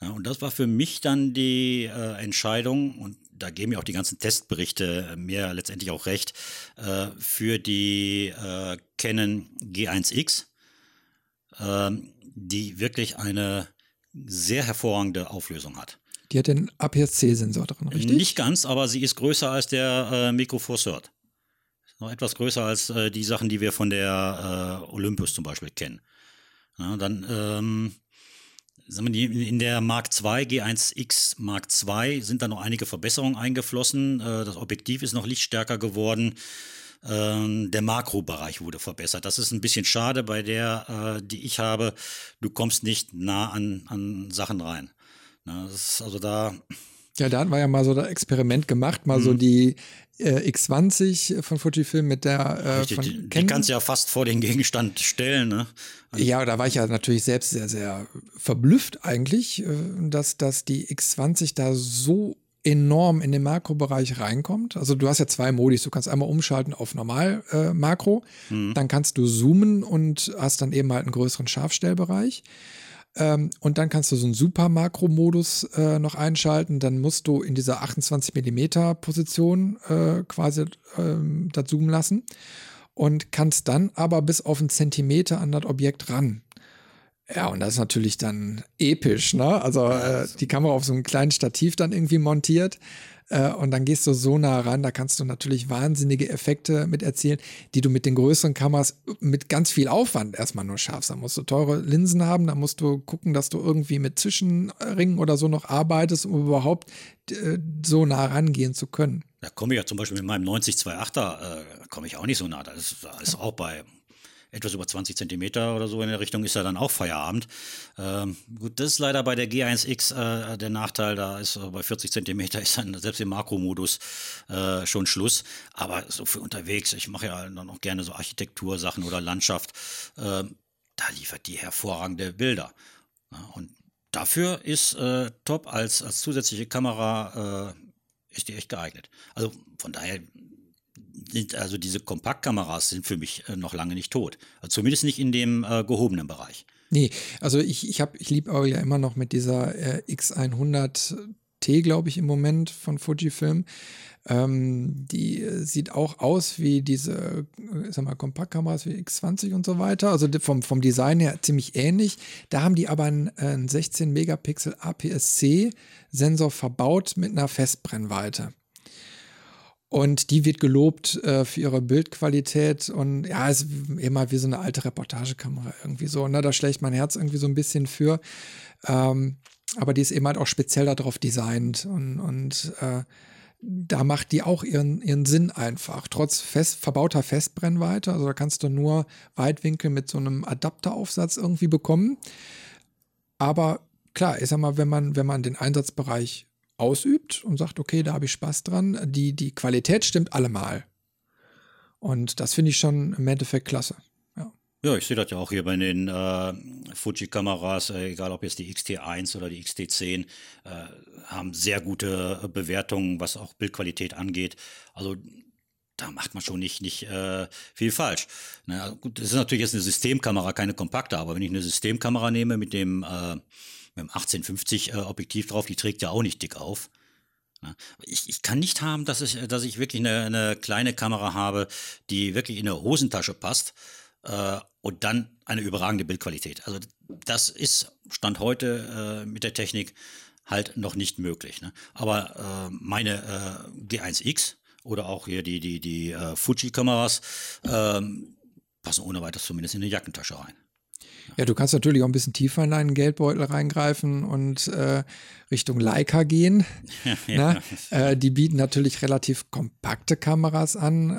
Ja, und das war für mich dann die Entscheidung, und da geben mir auch die ganzen Testberichte mir letztendlich auch recht, für die Canon G1X, die wirklich eine sehr hervorragende Auflösung hat. Die hat den APS-C-Sensor drin, richtig? Nicht ganz, aber sie ist größer als der Micro Four Third. Noch etwas größer als die Sachen, die wir von der Olympus zum Beispiel kennen. Ja, dann in der Mark II, G1X Mark II, sind da noch einige Verbesserungen eingeflossen. Das Objektiv ist noch lichtstärker geworden. Der Makrobereich wurde verbessert. Das ist ein bisschen schade bei der, die ich habe. Du kommst nicht nah an Sachen rein. Das ist also da. Ja, da hatten wir ja mal so das Experiment gemacht, mal so die X20 von Fujifilm mit der von Canon. Die kannst du ja fast vor den Gegenstand stellen, ne? Also ja, da war ich ja natürlich selbst sehr, sehr verblüfft eigentlich, dass die X20 da so enorm in den Makrobereich reinkommt. Also du hast ja 2 Modis. Du kannst einmal umschalten auf normal Makro, dann kannst du zoomen und hast dann eben halt einen größeren Scharfstellbereich. Und dann kannst du so einen Super-Makro-Modus noch einschalten. Dann musst du in dieser 28-mm-Position quasi das zoomen lassen und kannst dann aber bis auf einen Zentimeter an das Objekt ran. Ja, und das ist natürlich dann episch, ne? Also die Kamera auf so einem kleinen Stativ dann irgendwie montiert und dann gehst du so nah ran, da kannst du natürlich wahnsinnige Effekte mit erzielen, die du mit den größeren Kameras mit ganz viel Aufwand erstmal nur schaffst. Da musst du teure Linsen haben, da musst du gucken, dass du irgendwie mit Zwischenringen oder so noch arbeitest, um überhaupt so nah rangehen zu können. Da komme ich ja zum Beispiel mit meinem 90-2.8er, komme ich auch nicht so nah, das ist auch bei etwas über 20 Zentimeter oder so in der Richtung ist ja dann auch Feierabend. Gut, das ist leider bei der G1X der Nachteil, da ist bei 40 Zentimeter ist dann selbst im Makromodus schon Schluss. Aber so für unterwegs, ich mache ja dann auch gerne so Architektursachen oder Landschaft, da liefert die hervorragende Bilder. Ja, und dafür ist top als zusätzliche Kamera ist die echt geeignet. Also von daher, also diese Kompaktkameras sind für mich noch lange nicht tot. Also zumindest nicht in dem gehobenen Bereich. Nee, also ich liebe aber ja immer noch mit dieser X100T, glaube ich, im Moment von Fujifilm. Die sieht auch aus wie diese, ich sag mal, Kompaktkameras wie X20 und so weiter. Also vom Design her ziemlich ähnlich. Da haben die aber einen 16 Megapixel APS-C-Sensor verbaut mit einer Festbrennweite. Und die wird gelobt für ihre Bildqualität und ja, ist immer wie so eine alte Reportagekamera irgendwie so. Ne? Da schlägt mein Herz irgendwie so ein bisschen für. Aber die ist eben halt auch speziell darauf designt und da macht die auch ihren Sinn einfach. Trotz verbauter Festbrennweite, also da kannst du nur Weitwinkel mit so einem Adapteraufsatz irgendwie bekommen. Aber klar, ich sag mal, wenn man den Einsatzbereich ausübt und sagt, okay, da habe ich Spaß dran. Die Qualität stimmt allemal. Und das finde ich schon im Endeffekt klasse. Ja, ich sehe das ja auch hier bei den Fuji-Kameras, egal ob jetzt die XT1 oder die XT10, haben sehr gute Bewertungen, was auch Bildqualität angeht. Also da macht man schon nicht viel falsch. Na, gut, das ist natürlich jetzt eine Systemkamera, keine kompakte, aber wenn ich eine Systemkamera nehme mit dem 1850 Objektiv drauf, die trägt ja auch nicht dick auf. Ich kann nicht haben, dass ich wirklich eine kleine Kamera habe, die wirklich in eine Hosentasche passt und dann eine überragende Bildqualität. Also das ist Stand heute mit der Technik halt noch nicht möglich. Ne? Aber meine G1X oder auch hier die Fuji-Kameras passen ohne weiteres zumindest in eine Jackentasche rein. Ja, du kannst natürlich auch ein bisschen tiefer in deinen Geldbeutel reingreifen und Richtung Leica gehen. Ja. Die bieten natürlich relativ kompakte Kameras an,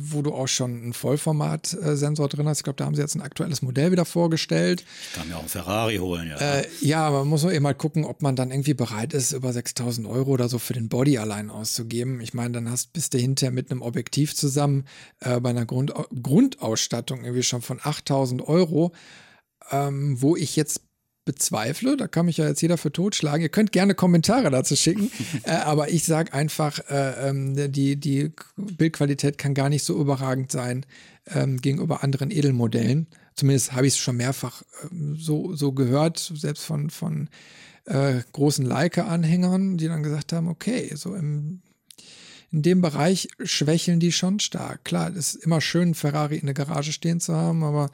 wo du auch schon einen Vollformat-Sensor drin hast. Ich glaube, da haben sie jetzt ein aktuelles Modell wieder vorgestellt. Ich kann mir auch einen Ferrari holen. Ja, aber man muss nur eben mal gucken, ob man dann irgendwie bereit ist, über 6.000 Euro oder so für den Body allein auszugeben. Ich meine, dann bist du hinterher mit einem Objektiv zusammen bei einer Grundausstattung irgendwie schon von 8.000 Euro, wo ich jetzt bezweifle, da kann mich ja jetzt jeder für totschlagen. Ihr könnt gerne Kommentare dazu schicken, aber ich sage einfach, die Bildqualität kann gar nicht so überragend sein gegenüber anderen Edelmodellen. Zumindest habe ich es schon mehrfach so gehört, selbst von großen Leica-Anhängern, die dann gesagt haben, okay, so in dem Bereich schwächeln die schon stark. Klar, es ist immer schön, einen Ferrari in der Garage stehen zu haben, aber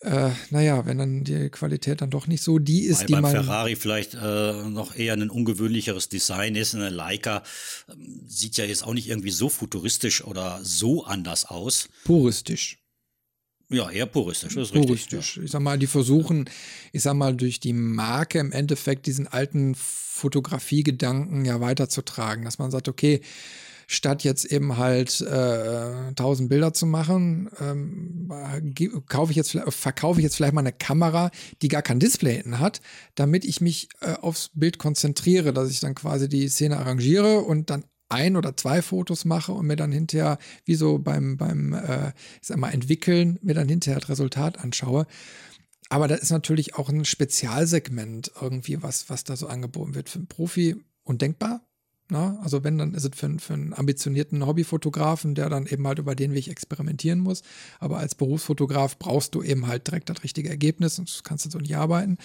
wenn dann die Qualität dann doch nicht so die ist, die man... Beim Ferrari vielleicht noch eher ein ungewöhnlicheres Design ist. Eine Leica sieht ja jetzt auch nicht irgendwie so futuristisch oder so anders aus. Puristisch. Ja, eher puristisch, das ist richtig. Ja. Ich sag mal, die versuchen, durch die Marke im Endeffekt diesen alten Fotografiegedanken ja weiterzutragen, dass man sagt, okay, statt jetzt eben halt 1000 Bilder zu machen, verkaufe ich jetzt vielleicht mal eine Kamera, die gar kein Display hinten hat, damit ich mich aufs Bild konzentriere, dass ich dann quasi die Szene arrangiere und dann ein oder zwei Fotos mache und mir dann hinterher, wie so beim Entwickeln, mir dann hinterher das Resultat anschaue. Aber das ist natürlich auch ein Spezialsegment irgendwie, was da so angeboten wird. Für einen Profi undenkbar. Na, also wenn, dann ist es für einen ambitionierten Hobbyfotografen, der dann eben halt über den Weg experimentieren muss. Aber als Berufsfotograf brauchst du eben halt direkt das richtige Ergebnis und kannst du so nicht arbeiten.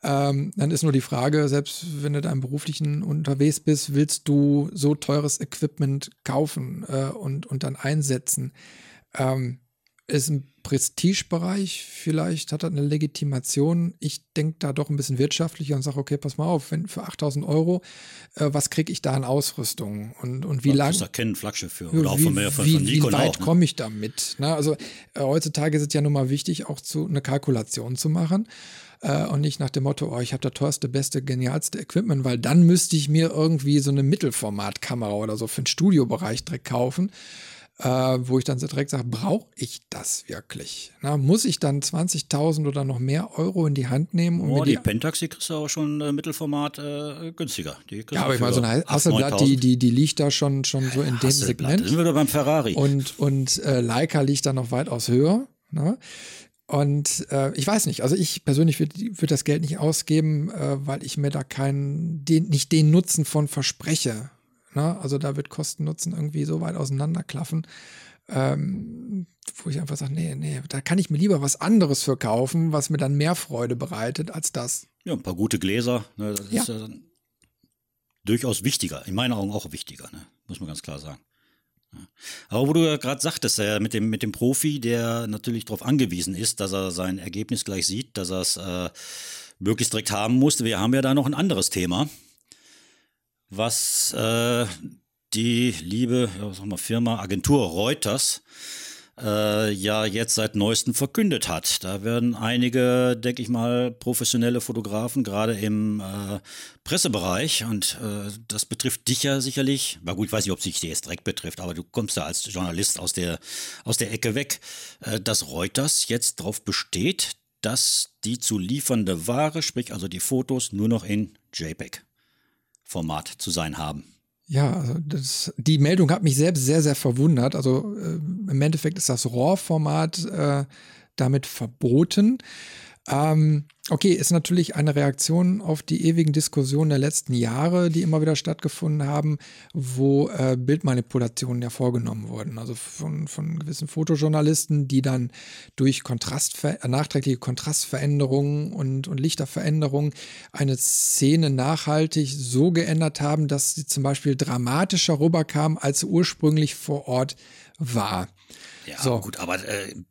Dann ist nur die Frage, selbst wenn du da im Beruflichen unterwegs bist, willst du so teures Equipment kaufen und dann einsetzen? Ist ein Prestigebereich, vielleicht hat das eine Legitimation. Ich denke da doch ein bisschen wirtschaftlicher und sage, okay, pass mal auf, wenn für 8.000 Euro, was kriege ich da an Ausrüstung? Und wie lange... Das ist da kein Flaggschiff für. Oder auch von Nikon. Wie weit komme ich damit? Na, also heutzutage ist es ja nun mal wichtig, auch eine Kalkulation zu machen und nicht nach dem Motto, ich habe das teuerste, beste, genialste Equipment, weil dann müsste ich mir irgendwie so eine Mittelformatkamera oder so für den Studiobereich direkt kaufen. Wo ich dann direkt sage, brauche ich das wirklich? Na, muss ich dann 20.000 oder noch mehr Euro in die Hand nehmen? Und die Pentax, die kriegst du auch schon Mittelformat günstiger. Die ja, aber ich meine, so eine Hasselblatt, die liegt da schon so in dem Segment. Da sind wir doch beim Ferrari. Und Leica liegt da noch weitaus höher. Ne? Und ich weiß nicht, also ich persönlich würde das Geld nicht ausgeben, weil ich mir da nicht den Nutzen von verspreche. Ne? Also da wird Kosten-Nutzen irgendwie so weit auseinanderklaffen, wo ich einfach sage, nee, da kann ich mir lieber was anderes für kaufen, was mir dann mehr Freude bereitet als das. Ja, ein paar gute Gläser, ne? Das ist ja durchaus wichtiger, in meinen Augen auch wichtiger, ne? Muss man ganz klar sagen. Aber wo du ja gerade sagtest, mit dem Profi, der natürlich darauf angewiesen ist, dass er sein Ergebnis gleich sieht, dass er es möglichst direkt haben muss. Wir haben ja da noch ein anderes Thema, was die liebe Firma, Agentur Reuters ja jetzt seit Neuestem verkündet hat. Da werden einige, denke ich mal, professionelle Fotografen, gerade im Pressebereich, und das betrifft dich ja sicherlich, na gut, ich weiß nicht, ob es dich jetzt direkt betrifft, aber du kommst ja als Journalist aus der Ecke weg, dass Reuters jetzt darauf besteht, dass die zu liefernde Ware, sprich also die Fotos, nur noch in JPEG-Format zu sein haben. Ja, also die Meldung hat mich selbst sehr, sehr verwundert. Also im Endeffekt ist das RAW-Format damit verboten. Okay, ist natürlich eine Reaktion auf die ewigen Diskussionen der letzten Jahre, die immer wieder stattgefunden haben, wo Bildmanipulationen ja vorgenommen wurden. Also von gewissen Fotojournalisten, die dann durch nachträgliche Kontrastveränderungen und Lichterveränderungen eine Szene nachhaltig so geändert haben, dass sie zum Beispiel dramatischer rüberkam, als sie ursprünglich vor Ort war. Ja, so. Gut, aber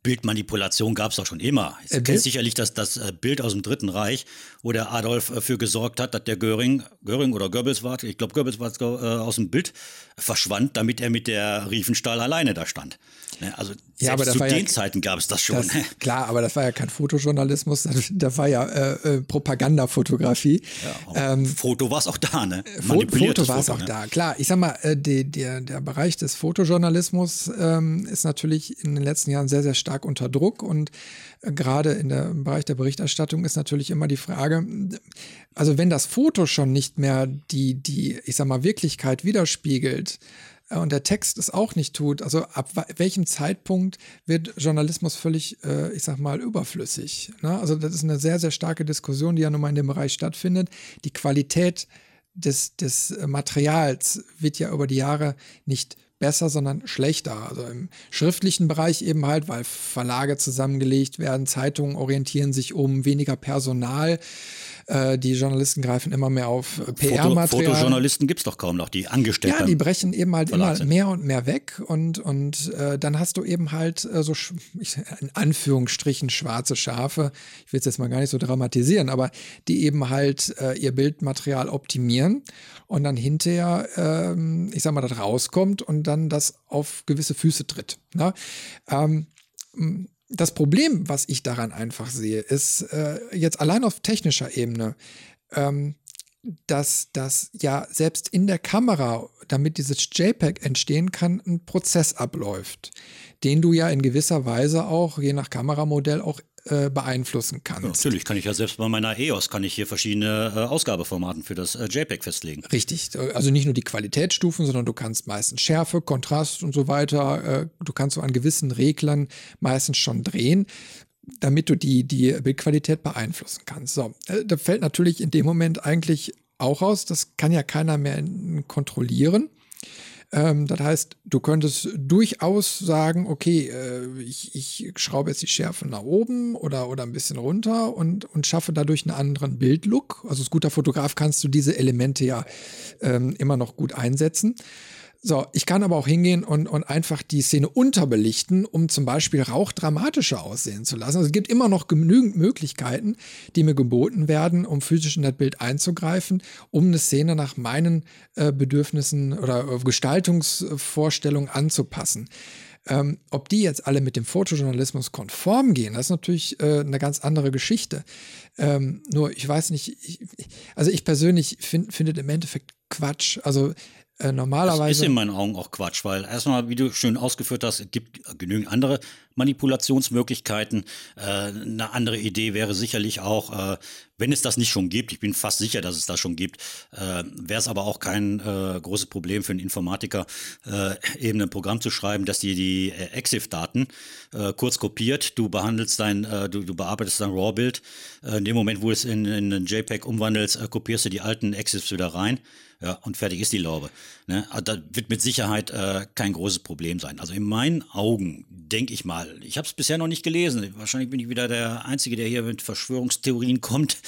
Bildmanipulation gab es doch schon immer. Du kennst sicherlich das Bild aus dem Dritten Reich, wo der Adolf dafür gesorgt hat, dass der Göring oder Goebbels war, ich glaube Goebbels war es, aus dem Bild verschwand, damit er mit der Riefenstahl alleine da stand. Ne? Also ja, aber zu den Zeiten gab es das schon. Klar, aber das war ja kein Fotojournalismus, das war ja Propagandafotografie. Ja, Foto war es auch da, ne? Foto war es auch da, klar. Ich sag mal, der Bereich des Fotojournalismus ist natürlich in den letzten Jahren sehr, sehr stark unter Druck, und gerade im Bereich der Berichterstattung ist natürlich immer die Frage, also wenn das Foto schon nicht mehr die ich sag mal, Wirklichkeit widerspiegelt und der Text es auch nicht tut, also ab welchem Zeitpunkt wird Journalismus völlig, ich sag mal, überflüssig, ne? Also das ist eine sehr, sehr starke Diskussion, die ja nun mal in dem Bereich stattfindet. Die Qualität des Materials wird ja über die Jahre nicht besser, sondern schlechter. Also im schriftlichen Bereich eben halt, weil Verlage zusammengelegt werden, Zeitungen orientieren sich um, weniger Personal. Die Journalisten greifen immer mehr auf PR-Material. Fotojournalisten gibt es doch kaum noch, die Angestellten. Ja, die brechen eben halt immer mehr und mehr weg, und dann hast du eben halt so, in Anführungsstrichen, schwarze Schafe. Ich will es jetzt mal gar nicht so dramatisieren, aber die eben halt ihr Bildmaterial optimieren und dann hinterher, ich sag mal, das rauskommt und dann das auf gewisse Füße tritt. Ne? Das Problem, was ich daran einfach sehe, ist jetzt allein auf technischer Ebene, dass das ja selbst in der Kamera, damit dieses JPEG entstehen kann, ein Prozess abläuft, den du ja in gewisser Weise auch, je nach Kameramodell, auch beeinflussen kannst. Ja, natürlich kann ich ja selbst bei meiner EOS hier verschiedene Ausgabeformaten für das JPEG festlegen. Richtig, also nicht nur die Qualitätsstufen, sondern du kannst meistens Schärfe, Kontrast und so weiter, du kannst so an gewissen Reglern meistens schon drehen, damit du die Bildqualität beeinflussen kannst. So, da fällt natürlich in dem Moment eigentlich auch aus, das kann ja keiner mehr kontrollieren. Das heißt, du könntest durchaus sagen, okay, ich schraube jetzt die Schärfe nach oben oder ein bisschen runter und schaffe dadurch einen anderen Bildlook. Also als guter Fotograf kannst du diese Elemente ja immer noch gut einsetzen. So, ich kann aber auch hingehen und einfach die Szene unterbelichten, um zum Beispiel Rauch dramatischer aussehen zu lassen. Also es gibt immer noch genügend Möglichkeiten, die mir geboten werden, um physisch in das Bild einzugreifen, um eine Szene nach meinen Bedürfnissen oder Gestaltungsvorstellungen anzupassen. Ob die jetzt alle mit dem Fotojournalismus konform gehen, das ist natürlich eine ganz andere Geschichte. Nur, ich weiß nicht, ich persönlich finde im Endeffekt Quatsch. Also normalerweise. Das ist in meinen Augen auch Quatsch, weil erstmal, wie du schön ausgeführt hast, es gibt genügend andere Manipulationsmöglichkeiten. Eine andere Idee wäre sicherlich auch, wenn es das nicht schon gibt, ich bin fast sicher, dass es das schon gibt, wäre es aber auch kein großes Problem für einen Informatiker, eben ein Programm zu schreiben, dass dir die EXIF-Daten kurz kopiert, du behandelst du bearbeitest dein RAW-Bild, in dem Moment, wo du es in einen JPEG umwandelst, kopierst du die alten EXIFs wieder rein, ja, und fertig ist die Laube. Ne? Also das wird mit Sicherheit kein großes Problem sein. Also in meinen Augen, denke ich mal, ich habe es bisher noch nicht gelesen, wahrscheinlich bin ich wieder der Einzige, der hier mit Verschwörungstheorien kommt.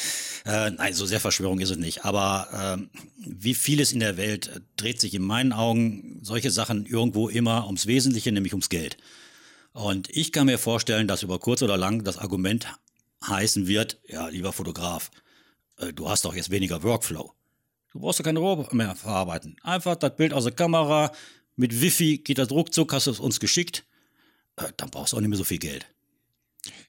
Nein, so sehr Verschwörung ist es nicht, aber wie vieles in der Welt dreht sich in meinen Augen solche Sachen irgendwo immer ums Wesentliche, nämlich ums Geld. Und ich kann mir vorstellen, dass über kurz oder lang das Argument heißen wird, ja, lieber Fotograf, du hast doch jetzt weniger Workflow. Du brauchst doch keine Rohre mehr verarbeiten. Einfach das Bild aus der Kamera, mit Wifi geht das ruckzuck, hast du es uns geschickt, dann brauchst du auch nicht mehr so viel Geld.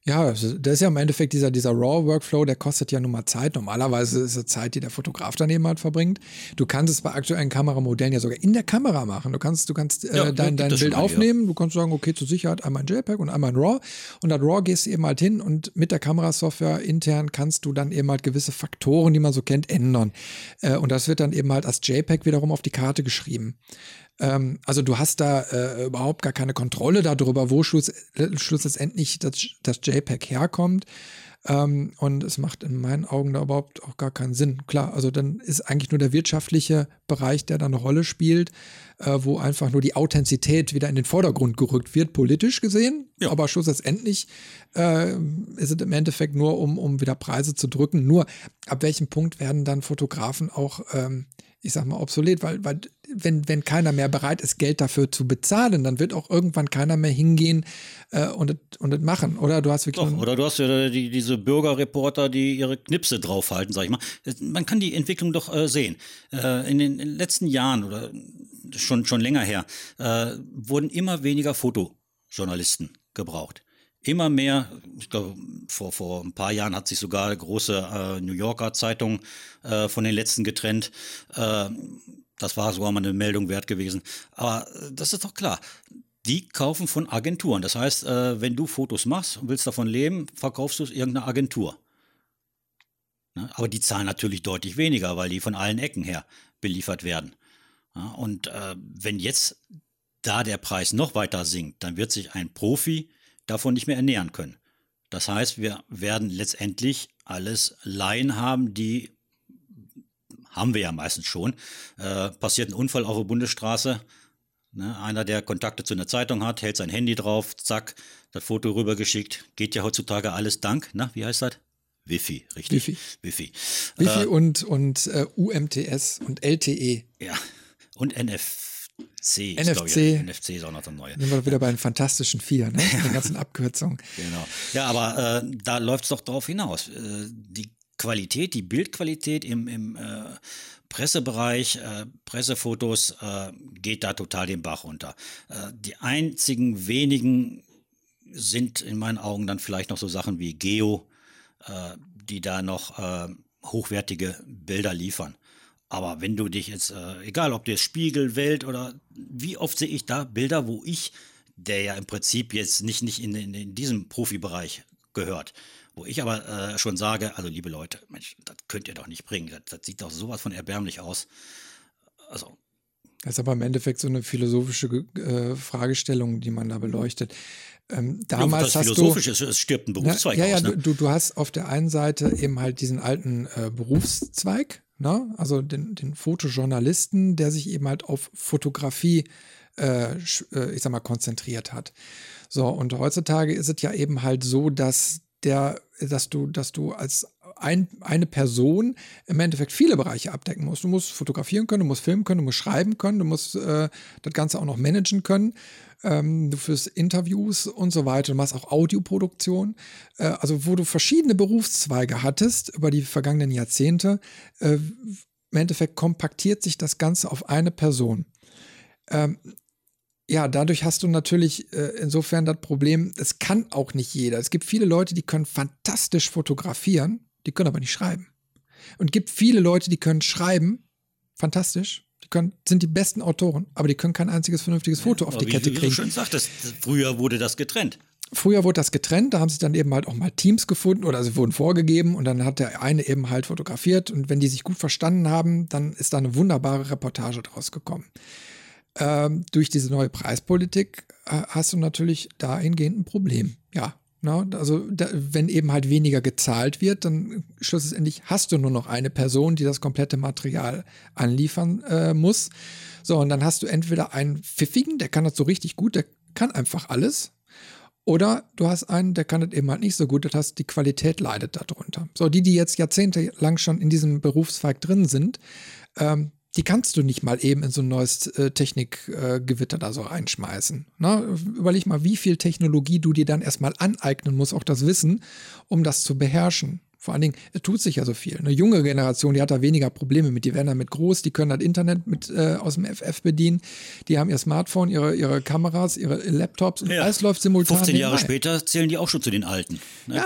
Ja, das ist ja im Endeffekt dieser RAW-Workflow, der kostet ja nun mal Zeit. Normalerweise ist es Zeit, die der Fotograf daneben halt verbringt. Du kannst es bei aktuellen Kameramodellen ja sogar in der Kamera machen. Du kannst dein Bild aufnehmen, ja. Du kannst sagen, okay, zur Sicherheit einmal ein JPEG und einmal ein RAW. Und das RAW gehst du eben halt hin und mit der Kamerasoftware intern kannst du dann eben halt gewisse Faktoren, die man so kennt, ändern. Und das wird dann eben halt als JPEG wiederum auf die Karte geschrieben. Also du hast da überhaupt gar keine Kontrolle darüber, wo schlussendlich das JPEG herkommt. Und es macht in meinen Augen da überhaupt auch gar keinen Sinn. Klar, also dann ist eigentlich nur der wirtschaftliche Bereich, der da eine Rolle spielt, wo einfach nur die Authentizität wieder in den Vordergrund gerückt wird, politisch gesehen. Ja. Aber schlussendlich ist es im Endeffekt nur, um wieder Preise zu drücken. Nur ab welchem Punkt werden dann Fotografen auch, ich sag mal, obsolet, weil wenn keiner mehr bereit ist, Geld dafür zu bezahlen, dann wird auch irgendwann keiner mehr hingehen und das machen. Oder du hast wirklich. Doch, oder du hast ja diese Bürgerreporter, die ihre Knipse draufhalten, sag ich mal. Man kann die Entwicklung doch sehen. In den letzten Jahren oder schon länger her wurden immer weniger Fotojournalisten gebraucht. Immer mehr, ich glaube, vor ein paar Jahren hat sich sogar eine große New Yorker Zeitung von den letzten getrennt. Das war sogar mal eine Meldung wert gewesen. Aber das ist doch klar. Die kaufen von Agenturen. Das heißt, wenn du Fotos machst und willst davon leben, verkaufst du es irgendeiner Agentur. Ne? Aber die zahlen natürlich deutlich weniger, weil die von allen Ecken her beliefert werden. Ja, und wenn jetzt da der Preis noch weiter sinkt, dann wird sich ein Profi davon nicht mehr ernähren können. Das heißt, wir werden letztendlich alles Laien haben, die haben wir ja meistens schon. Passiert ein Unfall auf der Bundesstraße. Ne? Einer, der Kontakte zu einer Zeitung hat, hält sein Handy drauf, zack, das Foto rübergeschickt. Geht ja heutzutage alles dank, wie heißt das? Wifi, richtig? Wifi und UMTS und LTE. Ja, und NFC ist auch noch eine neue. Sind wir wieder bei den Fantastischen Vier, ne? Den ganzen Abkürzungen. Genau. Ja, aber da läuft es doch drauf hinaus. Die Qualität, die Bildqualität im Pressebereich, Pressefotos geht da total den Bach runter. Die einzigen wenigen sind in meinen Augen dann vielleicht noch so Sachen wie Geo, die da noch hochwertige Bilder liefern. Aber wenn du dich jetzt, egal ob der Spiegel, Welt oder wie oft sehe ich da Bilder, wo ich, der ja im Prinzip jetzt nicht in diesem Profibereich gehört, wo ich aber schon sage, also liebe Leute, Mensch, das könnt ihr doch nicht bringen. Das sieht doch sowas von erbärmlich aus. Also. Das ist aber im Endeffekt so eine philosophische Fragestellung, die man da beleuchtet. Damals das philosophisch hast du, es stirbt ein Berufszweig aus. Ja, ne? du hast auf der einen Seite eben halt diesen alten Berufszweig, ne? Also den Fotojournalisten, der sich eben halt auf Fotografie, ich sag mal, konzentriert hat. So, und heutzutage ist es ja eben halt so, dass du als eine Person im Endeffekt viele Bereiche abdecken musst. Du musst fotografieren können, du musst filmen können, du musst schreiben können, du musst das Ganze auch noch managen können. Du führst Interviews und so weiter. Du machst auch Audioproduktion. Also wo du verschiedene Berufszweige hattest über die vergangenen Jahrzehnte, im Endeffekt kompaktiert sich das Ganze auf eine Person. Ja, dadurch hast du natürlich insofern das Problem, es kann auch nicht jeder. Es gibt viele Leute, die können fantastisch fotografieren, die können aber nicht schreiben. Und es gibt viele Leute, die können schreiben, fantastisch, sind die besten Autoren, aber die können kein einziges vernünftiges Foto auf die Kette kriegen. Wie du schon sagtest, früher wurde das getrennt. früher wurde das getrennt, da haben sie dann eben halt auch mal Teams gefunden oder sie wurden vorgegeben und dann hat der eine eben halt fotografiert und wenn die sich gut verstanden haben, dann ist da eine wunderbare Reportage draus gekommen. Durch diese neue Preispolitik hast du natürlich dahingehend ein Problem, ja. Na, also wenn eben halt weniger gezahlt wird, dann schlussendlich hast du nur noch eine Person, die das komplette Material anliefern muss. So, und dann hast du entweder einen Pfiffigen, der kann das so richtig gut, der kann einfach alles. Oder du hast einen, der kann das eben halt nicht so gut, das heißt, die Qualität leidet darunter. So, die jetzt jahrzehntelang schon in diesem Berufszweig drin sind, die kannst du nicht mal eben in so ein neues Technikgewitter da so reinschmeißen. Na, überleg mal, wie viel Technologie du dir dann erstmal aneignen musst, auch das Wissen, um das zu beherrschen. Vor allen Dingen, es tut sich ja so viel. Eine junge Generation, die hat da weniger Probleme mit, die werden damit groß, die können das Internet mit aus dem FF bedienen, die haben ihr Smartphone, ihre Kameras, ihre Laptops und ja, alles läuft simultan. 15 Jahre später zählen die auch schon zu den Alten. Ne?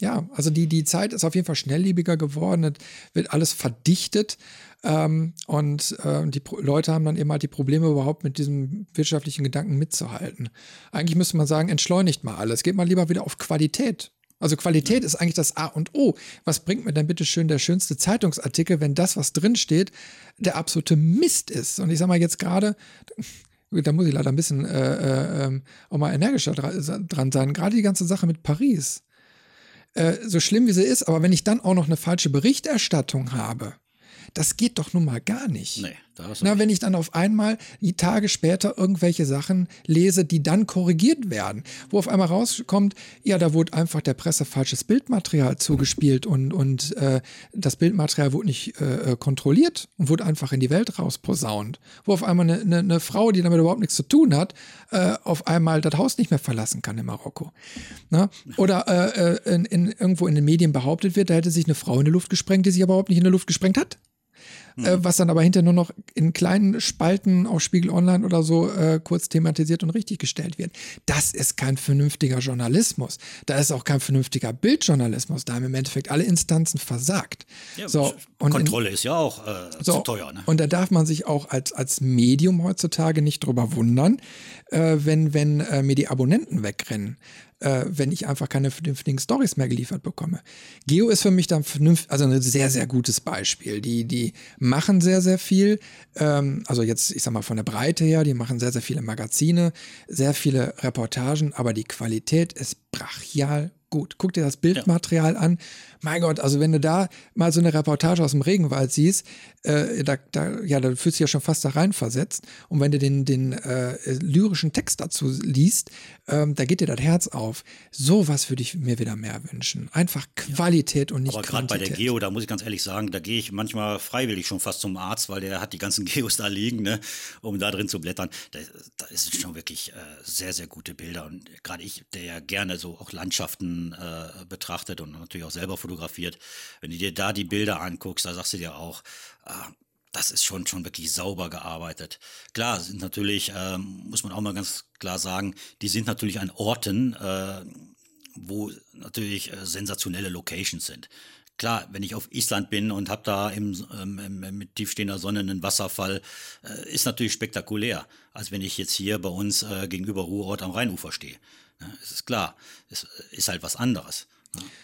Ja, also die Zeit ist auf jeden Fall schnelllebiger geworden, es wird alles verdichtet. Die Leute haben dann eben halt die Probleme überhaupt mit diesem wirtschaftlichen Gedanken mitzuhalten. Eigentlich müsste man sagen, entschleunigt mal alles, geht mal lieber wieder auf Qualität. Also Qualität ist eigentlich das A und O. Was bringt mir denn bitte schön der schönste Zeitungsartikel, wenn das, was drin steht, der absolute Mist ist? Und ich sag mal jetzt gerade, da muss ich leider ein bisschen auch mal energischer dran sein, gerade die ganze Sache mit Paris. So schlimm wie sie ist, aber wenn ich dann auch noch eine falsche Berichterstattung habe, das geht doch nun mal gar nicht. Nee, da hast du nicht. Wenn ich dann auf einmal die Tage später irgendwelche Sachen lese, die dann korrigiert werden, wo auf einmal rauskommt, ja, da wurde einfach der Presse falsches Bildmaterial zugespielt und das Bildmaterial wurde nicht kontrolliert und wurde einfach in die Welt rausposaunt. Wo auf einmal eine Frau, die damit überhaupt nichts zu tun hat, auf einmal das Haus nicht mehr verlassen kann in Marokko. Na? Oder irgendwo in den Medien behauptet wird, da hätte sich eine Frau in die Luft gesprengt, die sich aber überhaupt nicht in die Luft gesprengt hat. Was dann aber hinterher nur noch in kleinen Spalten auf Spiegel Online oder so kurz thematisiert und richtig gestellt wird. Das ist kein vernünftiger Journalismus. Da ist auch kein vernünftiger Bildjournalismus. Da haben im Endeffekt alle Instanzen versagt. Ja, so, und Kontrolle ist ja auch zu teuer. Ne? Und da darf man sich auch als Medium heutzutage nicht drüber wundern, wenn mir die Abonnenten wegrennen. Wenn ich einfach keine vernünftigen Storys mehr geliefert bekomme. Geo ist für mich dann ein sehr, sehr gutes Beispiel. Die machen sehr, sehr viel. Also jetzt, ich sag mal, von der Breite her, die machen sehr, sehr viele Magazine, sehr viele Reportagen, aber die Qualität ist brachial gut. Guck dir das Bildmaterial an. Mein Gott, also wenn du da mal so eine Reportage aus dem Regenwald siehst, da fühlst du dich ja schon fast da reinversetzt. Und wenn du den lyrischen Text dazu liest, da geht dir das Herz auf. Sowas würde ich mir wieder mehr wünschen. Einfach Qualität und nicht Quantität. Aber gerade bei der Geo, da muss ich ganz ehrlich sagen, da gehe ich manchmal freiwillig schon fast zum Arzt, weil der hat die ganzen Geos da liegen, ne, um da drin zu blättern. Da sind schon wirklich sehr, sehr gute Bilder. Und gerade ich, der ja gerne so auch Landschaften betrachtet und natürlich auch selber fotografiert. Wenn du dir da die Bilder anguckst, da sagst du dir auch, das ist schon wirklich sauber gearbeitet. Klar, sind natürlich, muss man auch mal ganz klar sagen, die sind natürlich an Orten, wo natürlich sensationelle Locations sind. Klar, wenn ich auf Island bin und habe da mit tiefstehender Sonne einen Wasserfall, ist natürlich spektakulär, als wenn ich jetzt hier bei uns gegenüber Ruhrort am Rheinufer stehe. Es ist klar, es ist halt was anderes.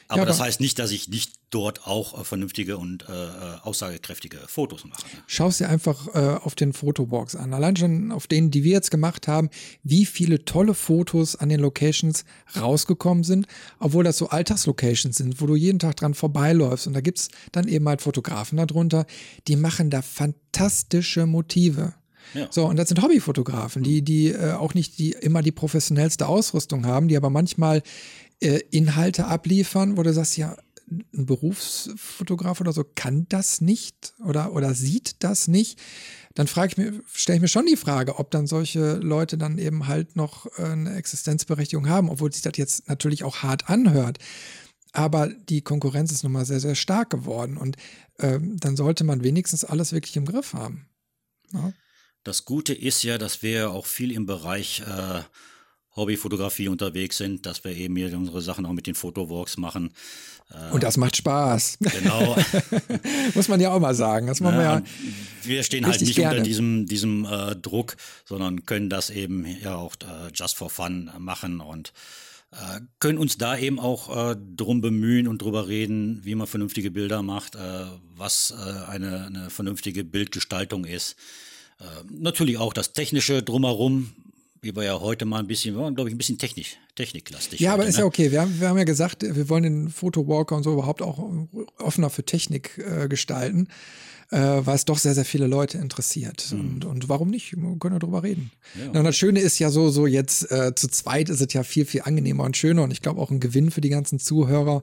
Aber das heißt nicht, dass ich nicht dort auch vernünftige und aussagekräftige Fotos mache. Schau es dir einfach auf den Fotowalks an. Allein schon auf denen, die wir jetzt gemacht haben, wie viele tolle Fotos an den Locations rausgekommen sind, obwohl das so Alltagslocations sind, wo du jeden Tag dran vorbeiläufst. Und da gibt es dann eben halt Fotografen darunter, die machen da fantastische Motive. Ja. So, und das sind Hobbyfotografen, die auch nicht immer die professionellste Ausrüstung haben, die aber manchmal Inhalte abliefern, wo du sagst, ja, ein Berufsfotograf oder so kann das nicht oder sieht das nicht. Dann stelle ich mir schon die Frage, ob dann solche Leute dann eben halt noch eine Existenzberechtigung haben, obwohl sich das jetzt natürlich auch hart anhört. Aber die Konkurrenz ist nochmal sehr, sehr stark geworden und dann sollte man wenigstens alles wirklich im Griff haben. Ja. Das Gute ist ja, dass wir auch viel im Bereich Hobbyfotografie unterwegs sind, dass wir eben hier unsere Sachen auch mit den Fotowalks machen. Und das macht Spaß. Genau. Muss man ja auch mal sagen. Das machen wir stehen halt nicht gerne unter diesem Druck, sondern können das eben ja auch just for fun machen und können uns da eben auch drum bemühen und drüber reden, wie man vernünftige Bilder macht, was eine vernünftige Bildgestaltung ist. Natürlich auch das Technische drumherum, wie wir ja heute mal ein bisschen, wir waren, glaube ich, ein bisschen techniklastig. Ja, heute, aber ist ja okay. Wir haben ja gesagt, wir wollen den PhotoWalker und so überhaupt auch offener für Technik gestalten, weil es doch sehr, sehr viele Leute interessiert. Mhm. Und warum nicht? Wir können ja drüber reden. Ja. Na, und das Schöne ist ja so jetzt zu zweit ist es ja viel, viel angenehmer und schöner und ich glaube auch ein Gewinn für die ganzen Zuhörer,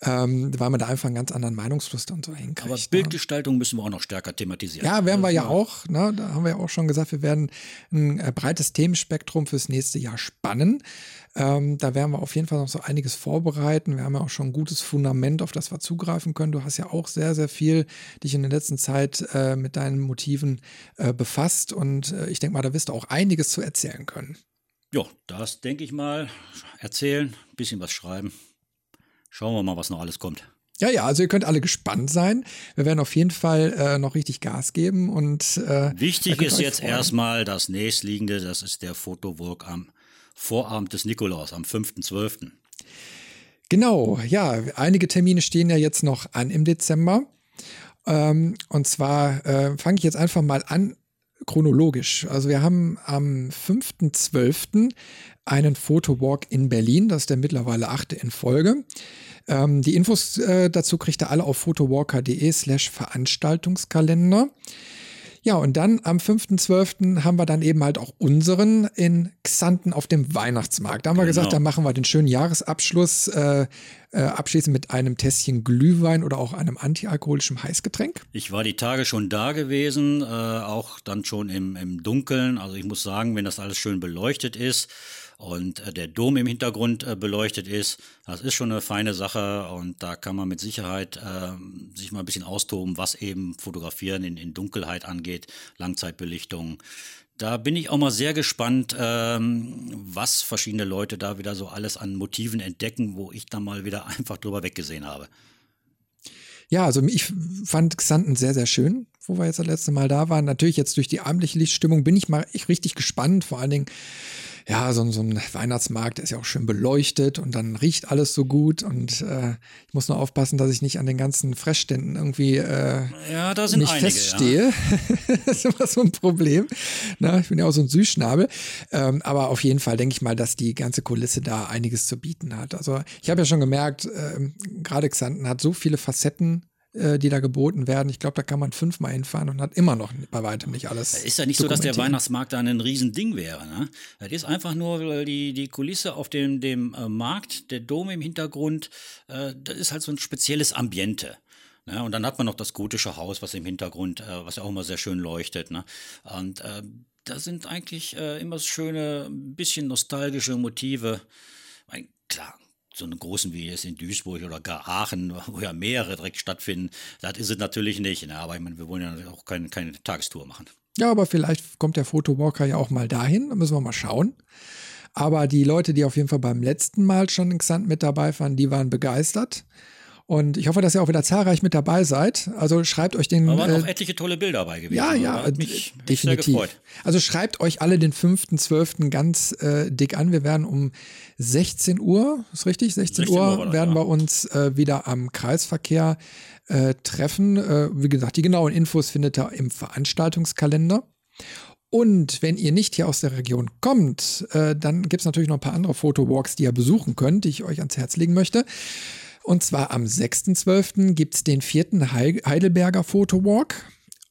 weil man da einfach einen ganz anderen Meinungsfluss dann so hinkriegt. Aber Bildgestaltung müssen wir auch noch stärker thematisieren. Ja, werden wir ja auch. Ne? Da haben wir ja auch schon gesagt, wir werden ein breites Themenspektrum fürs nächste Jahr spannen. Da werden wir auf jeden Fall noch so einiges vorbereiten. Wir haben ja auch schon ein gutes Fundament, auf das wir zugreifen können. Du hast ja auch sehr, sehr viel dich in der letzten Zeit mit deinen Motiven befasst. Und ich denke mal, da wirst du auch einiges zu erzählen können. Ja, das denke ich mal. Erzählen, ein bisschen was schreiben. Schauen wir mal, was noch alles kommt. Ja, also ihr könnt alle gespannt sein. Wir werden auf jeden Fall noch richtig Gas geben. Und wichtig ist jetzt erstmal das nächstliegende, das ist der Photowalk am Vorabend des Nikolaus, am 5.12. Genau, ja, einige Termine stehen ja jetzt noch an im Dezember. Und zwar fange ich jetzt einfach mal an, chronologisch. Also wir haben am 5.12. einen Photowalk in Berlin, das ist der mittlerweile 8. in Folge. Die Infos dazu kriegt ihr alle auf photowalker.de/Veranstaltungskalender. Ja, und dann am 5.12. haben wir dann eben halt auch unseren in Xanten auf dem Weihnachtsmarkt. Da haben wir gesagt, da machen wir den schönen Jahresabschluss abschließend mit einem Tässchen Glühwein oder auch einem antialkoholischen Heißgetränk. Ich war die Tage schon da gewesen, auch dann schon im Dunkeln. Also ich muss sagen, wenn das alles schön beleuchtet ist und der Dom im Hintergrund beleuchtet ist, das ist schon eine feine Sache und da kann man mit Sicherheit sich mal ein bisschen austoben, was eben Fotografieren in Dunkelheit angeht, Langzeitbelichtung. Da bin ich auch mal sehr gespannt, was verschiedene Leute da wieder so alles an Motiven entdecken, wo ich dann mal wieder einfach drüber weggesehen habe. Ja, also ich fand Xanten sehr, sehr schön, wo wir jetzt das letzte Mal da waren. Natürlich jetzt durch die abendliche Lichtstimmung bin ich mal richtig gespannt, vor allen Dingen ja, so ein Weihnachtsmarkt, der ist ja auch schön beleuchtet und dann riecht alles so gut und ich muss nur aufpassen, dass ich nicht an den ganzen Fressständen irgendwie nicht einige, feststehe. Ja. Das ist immer so ein Problem. Na, ich bin ja auch so ein Süßschnabel. Aber auf jeden Fall denke ich mal, dass die ganze Kulisse da einiges zu bieten hat. Also ich habe ja schon gemerkt, gerade Xanten hat so viele Facetten, die da geboten werden. Ich glaube, da kann man 5-mal hinfahren und hat immer noch bei weitem nicht alles. Ist ja nicht so, dass der Weihnachtsmarkt da ein Riesending wäre. Ne? Das ist einfach nur die Kulisse auf dem Markt, der Dom im Hintergrund. Das ist halt so ein spezielles Ambiente. Ne? Und dann hat man noch das gotische Haus, was im Hintergrund, was ja auch immer sehr schön leuchtet. Ne? Und da sind eigentlich immer schöne, ein bisschen nostalgische Motive. Klar. So einen großen wie jetzt in Duisburg oder gar Aachen, wo ja mehrere direkt stattfinden, das ist es natürlich nicht. Ne? Aber ich meine, wir wollen ja auch keine Tagestour machen. Ja, aber vielleicht kommt der Photowalker ja auch mal dahin, da müssen wir mal schauen. Aber die Leute, die auf jeden Fall beim letzten Mal schon in Xanten mit dabei waren, die waren begeistert. Und ich hoffe, dass ihr auch wieder zahlreich mit dabei seid. Also schreibt euch den... Da waren auch etliche tolle Bilder dabei gewesen. Ja, hat mich definitiv. Sehr gefreut. Also schreibt euch alle den 5.12. ganz dick an. Wir werden um 16 Uhr, ist richtig? 16 Uhr werden wir uns wieder am Kreisverkehr treffen. Wie gesagt, die genauen Infos findet ihr im Veranstaltungskalender. Und wenn ihr nicht hier aus der Region kommt, dann gibt es natürlich noch ein paar andere Photowalks, die ihr besuchen könnt, die ich euch ans Herz legen möchte. Und zwar am 6.12. gibt es den 4. Heidelberger Photowalk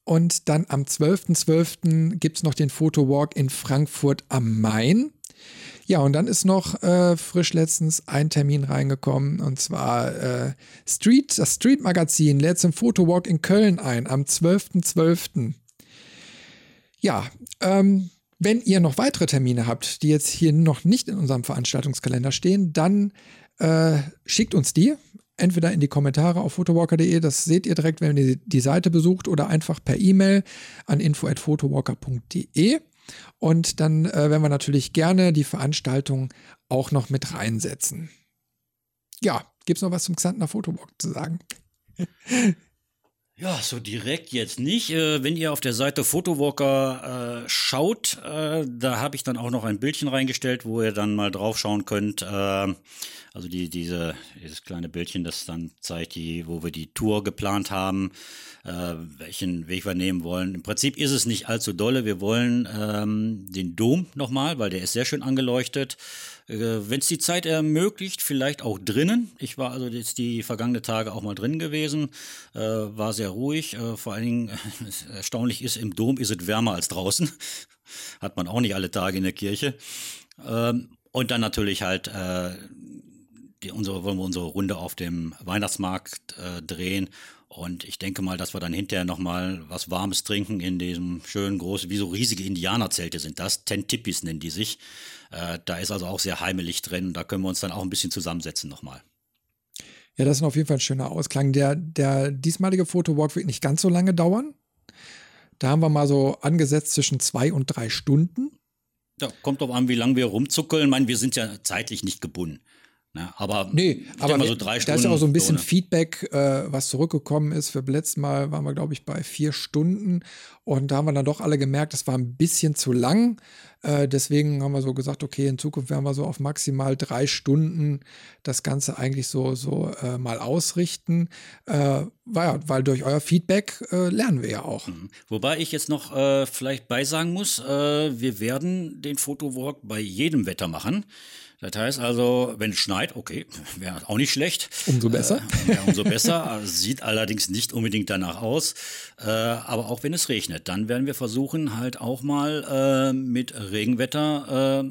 und dann am 12.12. gibt es noch den Photowalk in Frankfurt am Main. Ja, und dann ist noch frisch letztens ein Termin reingekommen und zwar das Street-Magazin lädt zum Photowalk in Köln ein am 12.12. Ja, wenn ihr noch weitere Termine habt, die jetzt hier noch nicht in unserem Veranstaltungskalender stehen, dann schickt uns die entweder in die Kommentare auf photowalker.de, das seht ihr direkt, wenn ihr die Seite besucht, oder einfach per E-Mail an info@photowalker.de und dann werden wir natürlich gerne die Veranstaltung auch noch mit reinsetzen. Ja, gibt es noch was zum Xantener Photowalk zu sagen? Ja, so direkt jetzt nicht. Wenn ihr auf der Seite PhotoWalker schaut, da habe ich dann auch noch ein Bildchen reingestellt, wo ihr dann mal drauf schauen könnt. Also dieses kleine Bildchen, das dann zeigt, wo wir die Tour geplant haben, welchen Weg wir nehmen wollen. Im Prinzip ist es nicht allzu dolle. Wir wollen den Dom nochmal, weil der ist sehr schön angeleuchtet. Wenn es die Zeit ermöglicht, vielleicht auch drinnen. Ich war also jetzt die vergangenen Tage auch mal drin gewesen, war sehr ruhig. Vor allen Dingen, erstaunlich ist, im Dom ist es wärmer als draußen. Hat man auch nicht alle Tage in der Kirche. Und dann natürlich halt wollen wir unsere Runde auf dem Weihnachtsmarkt drehen. Und ich denke mal, dass wir dann hinterher nochmal was Warmes trinken in diesem schönen großen, wie so riesige Indianerzelte sind das. Tentipis nennen die sich. Da ist also auch sehr heimelig drin. Da können wir uns dann auch ein bisschen zusammensetzen nochmal. Ja, das ist auf jeden Fall ein schöner Ausklang. Der diesmalige Photowalk wird nicht ganz so lange dauern. Da haben wir mal so angesetzt zwischen 2 und 3 Stunden. Ja, kommt drauf an, wie lange wir rumzuckeln. Ich meine, wir sind ja zeitlich nicht gebunden. Na, aber so 3 Stunden, da ist ja auch so ein bisschen Feedback, was zurückgekommen ist. Für das letzte Mal waren wir, glaube ich, bei 4 Stunden. Und da haben wir dann doch alle gemerkt, das war ein bisschen zu lang. Deswegen haben wir so gesagt, okay, in Zukunft werden wir so auf maximal 3 Stunden das Ganze eigentlich so mal ausrichten. Weil durch euer Feedback lernen wir ja auch. Mhm. Wobei ich jetzt noch vielleicht beisagen muss, wir werden den Photowalk bei jedem Wetter machen. Das heißt also, wenn es schneit, okay, wäre auch nicht schlecht. Umso besser. Umso besser, sieht allerdings nicht unbedingt danach aus. Aber auch wenn es regnet, dann werden wir versuchen, halt auch mal mit Regenwetter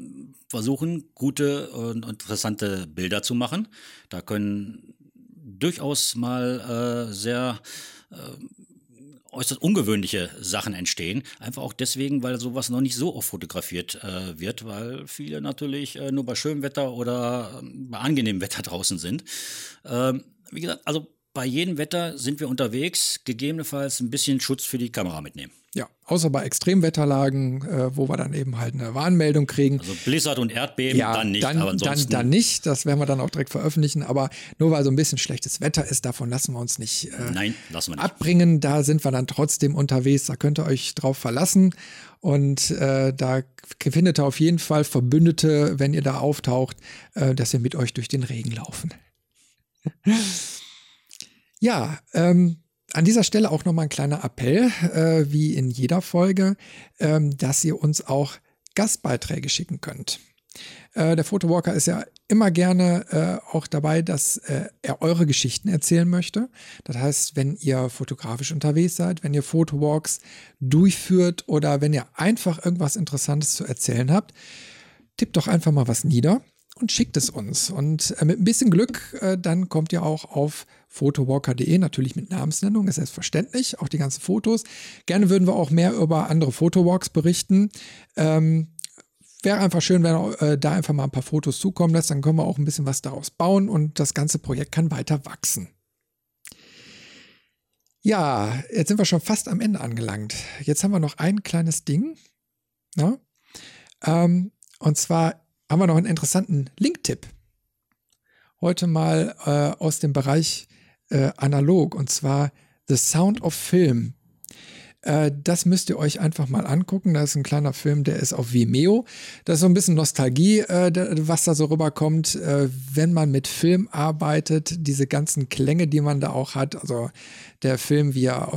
versuchen, gute und interessante Bilder zu machen. Da können durchaus mal äußerst ungewöhnliche Sachen entstehen. Einfach auch deswegen, weil sowas noch nicht so oft fotografiert wird, weil viele natürlich nur bei schönem Wetter oder bei angenehmem Wetter draußen sind. Wie gesagt, also bei jedem Wetter sind wir unterwegs, gegebenenfalls ein bisschen Schutz für die Kamera mitnehmen. Ja, außer bei Extremwetterlagen, wo wir dann eben halt eine Warnmeldung kriegen. Also Blizzard und Erdbeben, ja, dann nicht. Aber ansonsten dann nicht, das werden wir dann auch direkt veröffentlichen. Aber nur weil so ein bisschen schlechtes Wetter ist, davon lassen wir uns nicht, nein, lassen wir nicht abbringen. Da sind wir dann trotzdem unterwegs, da könnt ihr euch drauf verlassen. Und da findet ihr auf jeden Fall Verbündete, wenn ihr da auftaucht, dass wir mit euch durch den Regen laufen. Ja, an dieser Stelle auch nochmal ein kleiner Appell, wie in jeder Folge, dass ihr uns auch Gastbeiträge schicken könnt. Der Photowalker ist ja immer gerne auch dabei, dass er eure Geschichten erzählen möchte. Das heißt, wenn ihr fotografisch unterwegs seid, wenn ihr Photowalks durchführt oder wenn ihr einfach irgendwas Interessantes zu erzählen habt, tippt doch einfach mal was nieder und schickt es uns. Und mit ein bisschen Glück, dann kommt ihr auch auf photowalker.de, natürlich mit Namensnennung, ist selbstverständlich, auch die ganzen Fotos. Gerne würden wir auch mehr über andere Photowalks berichten. Wäre einfach schön, wenn ihr da einfach mal ein paar Fotos zukommen lässt, dann können wir auch ein bisschen was daraus bauen und das ganze Projekt kann weiter wachsen. Ja, jetzt sind wir schon fast am Ende angelangt. Jetzt haben wir noch ein kleines Ding. Ja? Und zwar haben wir noch einen interessanten Link-Tipp. Heute mal aus dem Bereich analog, und zwar The Sound of Film. Das müsst ihr euch einfach mal angucken. Da ist ein kleiner Film, der ist auf Vimeo. Das ist so ein bisschen Nostalgie, was da so rüberkommt, wenn man mit Film arbeitet. Diese ganzen Klänge, die man da auch hat. Also der Film, wie er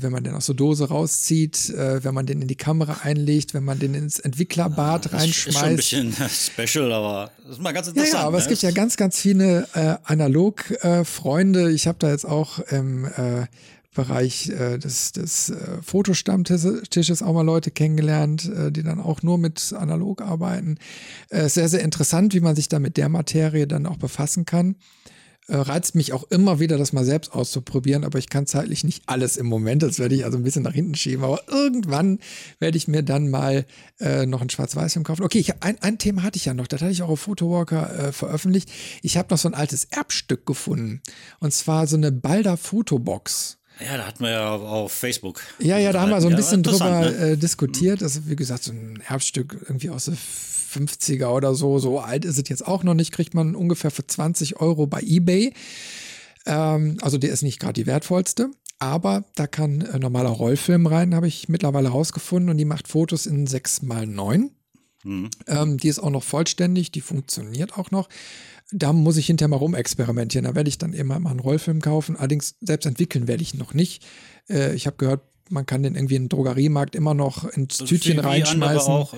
wenn man den aus der Dose rauszieht, wenn man den in die Kamera einlegt, wenn man den ins Entwicklerbad reinschmeißt. Ist schon ein bisschen special, aber das ist mal ganz interessant. Ja, aber es gibt ja ganz, ganz viele Analog-Freunde. Ich habe da jetzt auch im Bereich des Fotostammtisches auch mal Leute kennengelernt, die dann auch nur mit analog arbeiten. Sehr, sehr interessant, wie man sich da mit der Materie dann auch befassen kann. Reizt mich auch immer wieder, das mal selbst auszuprobieren, aber ich kann zeitlich nicht alles im Moment, das werde ich also ein bisschen nach hinten schieben, aber irgendwann werde ich mir dann mal noch ein Schwarz-Weiß-Film kaufen. Okay, ein Thema hatte ich ja noch, das hatte ich auch auf Photowalker veröffentlicht. Ich habe noch so ein altes Erbstück gefunden, und zwar so eine Balder-Fotobox. Ja, da hatten wir ja auf Facebook. Ja, da haben wir so ein bisschen drüber diskutiert. Das ist, wie gesagt, so ein Herbststück irgendwie aus den 50er oder so. So alt ist es jetzt auch noch nicht. Kriegt man ungefähr für 20 € bei eBay. Also der ist nicht gerade die wertvollste. Aber da kann normaler Rollfilm rein, habe ich mittlerweile rausgefunden. Und die macht Fotos in 6x9. Mhm. Die ist auch noch vollständig, die funktioniert auch noch. Da muss ich hinterher mal rumexperimentieren. Da werde ich dann eben mal einen Rollfilm kaufen. Allerdings selbst entwickeln werde ich ihn noch nicht. Ich habe gehört, man kann den irgendwie in den Drogeriemarkt immer noch ins Tütchen reinschmeißen. Auch,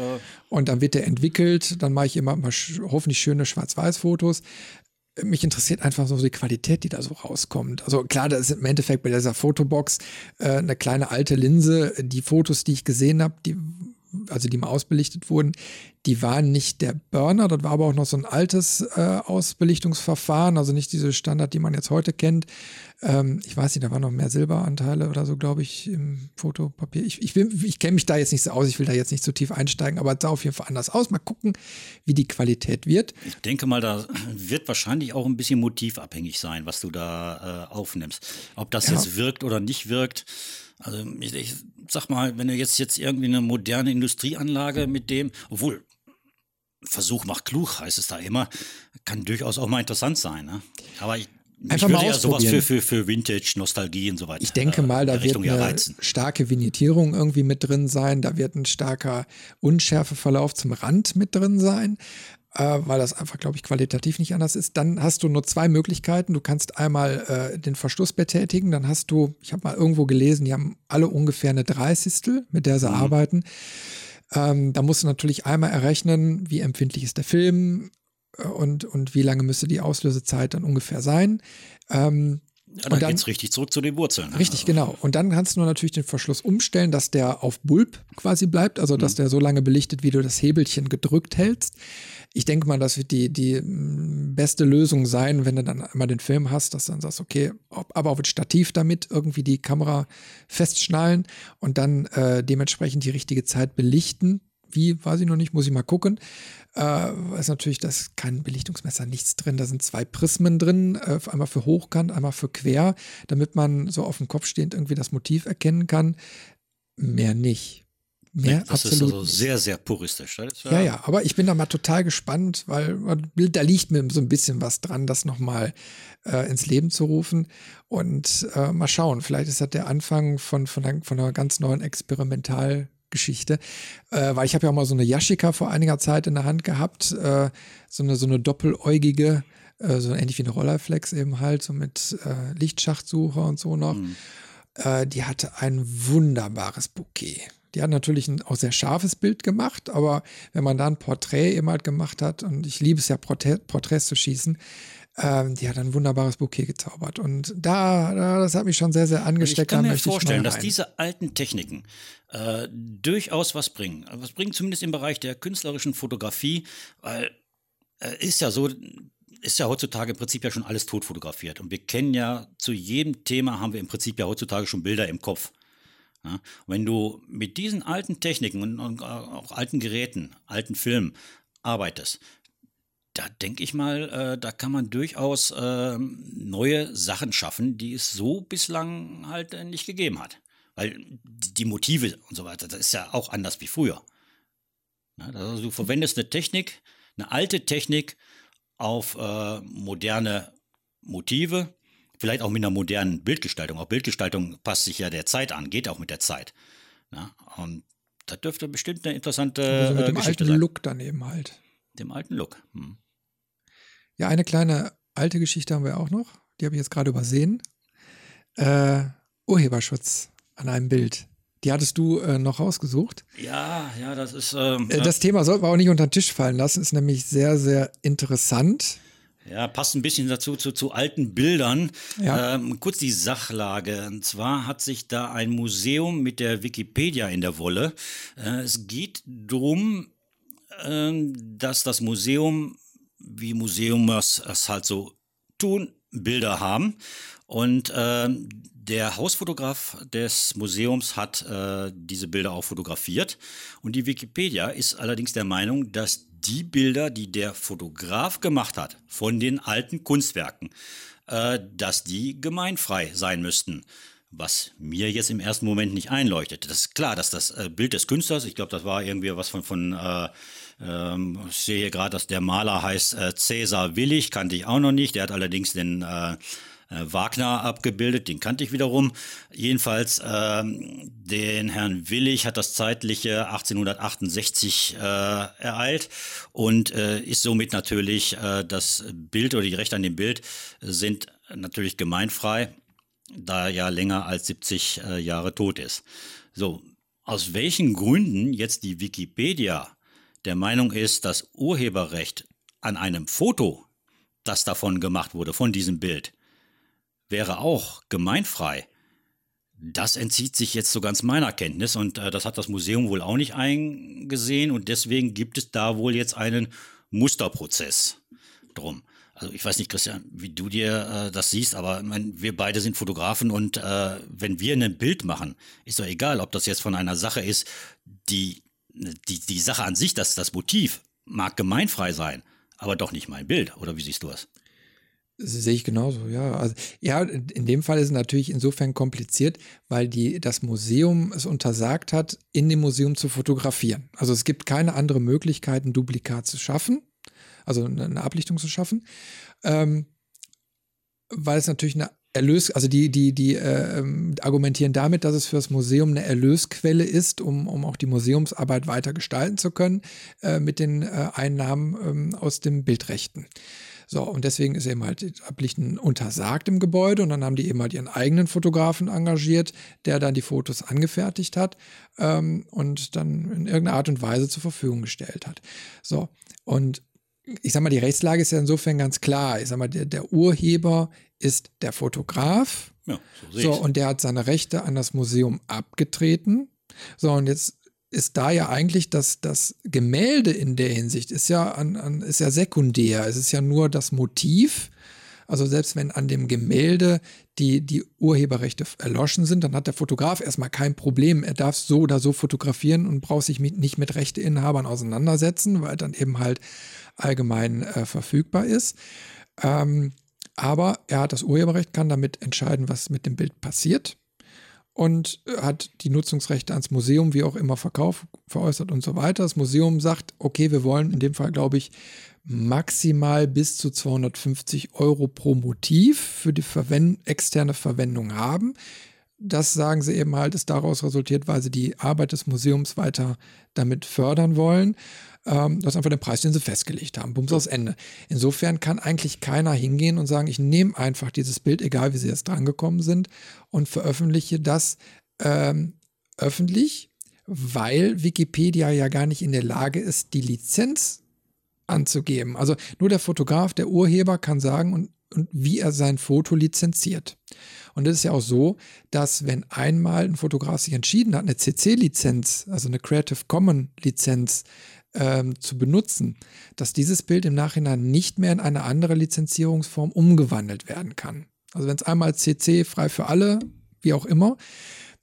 und dann wird der entwickelt. Dann mache ich immer mal hoffentlich schöne Schwarz-Weiß-Fotos. Mich interessiert einfach so die Qualität, die da so rauskommt. Also klar, das ist im Endeffekt bei dieser Fotobox eine kleine alte Linse. Die Fotos, die ich gesehen habe, die mal ausbelichtet wurden, die waren nicht der Burner. Das war aber auch noch so ein altes Ausbelichtungsverfahren, also nicht diese Standard, die man jetzt heute kennt. Ich weiß nicht, da waren noch mehr Silberanteile oder so, glaube ich, im Fotopapier. Ich kenne mich da jetzt nicht so aus, ich will da jetzt nicht so tief einsteigen, aber sah auf jeden Fall anders aus. Mal gucken, wie die Qualität wird. Ich denke mal, da wird wahrscheinlich auch ein bisschen motivabhängig sein, was du da aufnimmst. Ob das jetzt wirkt oder nicht wirkt. Also ich sag mal, wenn du jetzt irgendwie eine moderne Industrieanlage mit dem, obwohl Versuch macht klug, heißt es da immer, kann durchaus auch mal interessant sein, ne? Aber ich würde ja sowas für Vintage, Nostalgie und so weiter. Ich denke mal, da wird eine starke Vignettierung irgendwie mit drin sein. Da wird ein starker Unschärfeverlauf zum Rand mit drin sein, weil das einfach, glaube ich, qualitativ nicht anders ist. Dann hast du nur zwei Möglichkeiten. Du kannst einmal den Verschluss betätigen. Dann hast du, ich habe mal irgendwo gelesen, die haben alle ungefähr eine 30stel, mit der sie arbeiten. Da musst du natürlich einmal errechnen, wie empfindlich ist der Film und wie lange müsste die Auslösezeit dann ungefähr sein. Ja, dann geht es richtig zurück zu den Wurzeln. Richtig, also. Genau. Und dann kannst du natürlich den Verschluss umstellen, dass der auf Bulb quasi bleibt, also dass der so lange belichtet, wie du das Hebelchen gedrückt hältst. Ich denke mal, das wird die beste Lösung sein, wenn du dann einmal den Film hast, dass du dann sagst, okay, aber auf ein Stativ damit irgendwie die Kamera festschnallen und dann dementsprechend die richtige Zeit belichten. Wie, weiß ich noch nicht, muss ich mal gucken. Ist natürlich, da ist kein Belichtungsmesser, nichts drin. Da sind zwei Prismen drin, einmal für hochkant, einmal für quer, damit man so auf dem Kopf stehend irgendwie das Motiv erkennen kann. Mehr nicht. Das absolut ist also nicht. Sehr, sehr puristisch. Ja, aber ich bin da mal total gespannt, weil da liegt mir so ein bisschen was dran, das nochmal ins Leben zu rufen und mal schauen. Vielleicht ist das der Anfang von einer ganz neuen Experimentalgeschichte, weil ich habe ja auch mal so eine Yashica vor einiger Zeit in der Hand gehabt, so eine doppeläugige, so ähnlich wie eine Rolleiflex eben halt, so mit Lichtschachtsuche und so noch. Die hatte ein wunderbares Bouquet. Die hat natürlich ein auch sehr scharfes Bild gemacht, aber wenn man da ein Porträt eben halt gemacht hat, und ich liebe es ja, Porträts zu schießen, die hat ein wunderbares Bouquet gezaubert. Und das hat mich schon sehr, sehr angesteckt. Ich kann mir vorstellen, dass diese alten Techniken durchaus was bringen. Was bringen zumindest im Bereich der künstlerischen Fotografie, weil ist ja heutzutage im Prinzip ja schon alles tot fotografiert. Und wir kennen ja, zu jedem Thema haben wir im Prinzip ja heutzutage schon Bilder im Kopf. Ja, wenn du mit diesen alten Techniken und auch alten Geräten, alten Filmen arbeitest, da denke ich mal, da kann man durchaus neue Sachen schaffen, die es so bislang halt nicht gegeben hat. Weil die Motive und so weiter, das ist ja auch anders wie früher. Ja, also du verwendest eine Technik, eine alte Technik auf moderne Motive. Vielleicht auch mit einer modernen Bildgestaltung. Auch Bildgestaltung passt sich ja der Zeit an, geht auch mit der Zeit. Na, und das dürfte bestimmt eine interessante mit dem Geschichte alten sein. Look dann eben halt. Dem alten Look. Ja, eine kleine alte Geschichte haben wir auch noch. Die habe ich jetzt gerade übersehen. Urheberschutz an einem Bild. Die hattest du noch rausgesucht. Ja, das ist... das Thema sollten wir auch nicht unter den Tisch fallen lassen. Ist nämlich sehr, sehr interessant. Ja, passt ein bisschen dazu, zu alten Bildern. Ja. Kurz die Sachlage. Und zwar hat sich da ein Museum mit der Wikipedia in der Wolle. Es geht darum, dass das Museum, wie Museum es halt so tun, Bilder haben. Und der Hausfotograf des Museums hat diese Bilder auch fotografiert. Und die Wikipedia ist allerdings der Meinung, dass die Bilder, die der Fotograf gemacht hat, von den alten Kunstwerken, dass die gemeinfrei sein müssten. Was mir jetzt im ersten Moment nicht einleuchtet. Das ist klar, dass das Bild des Künstlers, ich glaube, das war irgendwie was von ich sehe hier gerade, dass der Maler heißt Cäsar Willig, kannte ich auch noch nicht. Der hat allerdings den Wagner abgebildet, den kannte ich wiederum. Jedenfalls, den Herrn Willig hat das Zeitliche 1868 ereilt und ist somit natürlich das Bild oder die Rechte an dem Bild sind natürlich gemeinfrei, da er ja länger als 70 Jahre tot ist. So, aus welchen Gründen jetzt die Wikipedia der Meinung ist, das Urheberrecht an einem Foto, das davon gemacht wurde, von diesem Bild, wäre auch gemeinfrei. Das entzieht sich jetzt so ganz meiner Kenntnis und das hat das Museum wohl auch nicht eingesehen und deswegen gibt es da wohl jetzt einen Musterprozess drum. Also ich weiß nicht, Christian, wie du dir das siehst, aber ich meine, wir beide sind Fotografen und wenn wir ein Bild machen, ist doch egal, ob das jetzt von einer Sache ist, die Sache an sich, das Motiv mag gemeinfrei sein, aber doch nicht mein Bild, oder wie siehst du das? Das sehe ich genauso, ja. Also, ja, in dem Fall ist es natürlich insofern kompliziert, weil das Museum es untersagt hat, in dem Museum zu fotografieren. Also es gibt keine andere Möglichkeit, ein Duplikat zu schaffen, also eine Ablichtung zu schaffen, weil es natürlich eine argumentieren damit, dass es für das Museum eine Erlösquelle ist, um auch die Museumsarbeit weiter gestalten zu können mit den Einnahmen aus den Bildrechten. So, und deswegen ist eben halt Ablichten untersagt im Gebäude und dann haben die eben halt ihren eigenen Fotografen engagiert, der dann die Fotos angefertigt hat und dann in irgendeiner Art und Weise zur Verfügung gestellt hat. So, und ich sag mal, die Rechtslage ist ja insofern ganz klar. Ich sag mal, der Urheber ist der Fotograf. Ja, so, und der hat seine Rechte an das Museum abgetreten. So, und jetzt ist da ja eigentlich das Gemälde in der Hinsicht ist ja sekundär. Es ist ja nur das Motiv. Also selbst wenn an dem Gemälde die Urheberrechte erloschen sind, dann hat der Fotograf erstmal kein Problem. Er darf so oder so fotografieren und braucht sich nicht mit Rechteinhabern auseinandersetzen, weil dann eben halt allgemein verfügbar ist. Aber er hat das Urheberrecht, kann damit entscheiden, was mit dem Bild passiert und hat die Nutzungsrechte ans Museum, wie auch immer, veräußert und so weiter. Das Museum sagt, okay, wir wollen in dem Fall, glaube ich, maximal bis zu 250 € pro Motiv für die externe Verwendung haben. Das sagen sie eben halt, ist daraus resultiert, weil sie die Arbeit des Museums weiter damit fördern wollen. Das ist einfach der Preis, den sie festgelegt haben. Bums, aus Ende. Insofern kann eigentlich keiner hingehen und sagen, ich nehme einfach dieses Bild, egal wie sie jetzt drangekommen sind, und veröffentliche das öffentlich, weil Wikipedia ja gar nicht in der Lage ist, die Lizenz anzugeben. Also nur der Fotograf, der Urheber kann sagen und wie er sein Foto lizenziert. Und das ist ja auch so, dass wenn einmal ein Fotograf sich entschieden hat, eine CC-Lizenz, also eine Creative Commons-Lizenz zu benutzen, dass dieses Bild im Nachhinein nicht mehr in eine andere Lizenzierungsform umgewandelt werden kann. Also wenn es einmal CC, frei für alle, wie auch immer,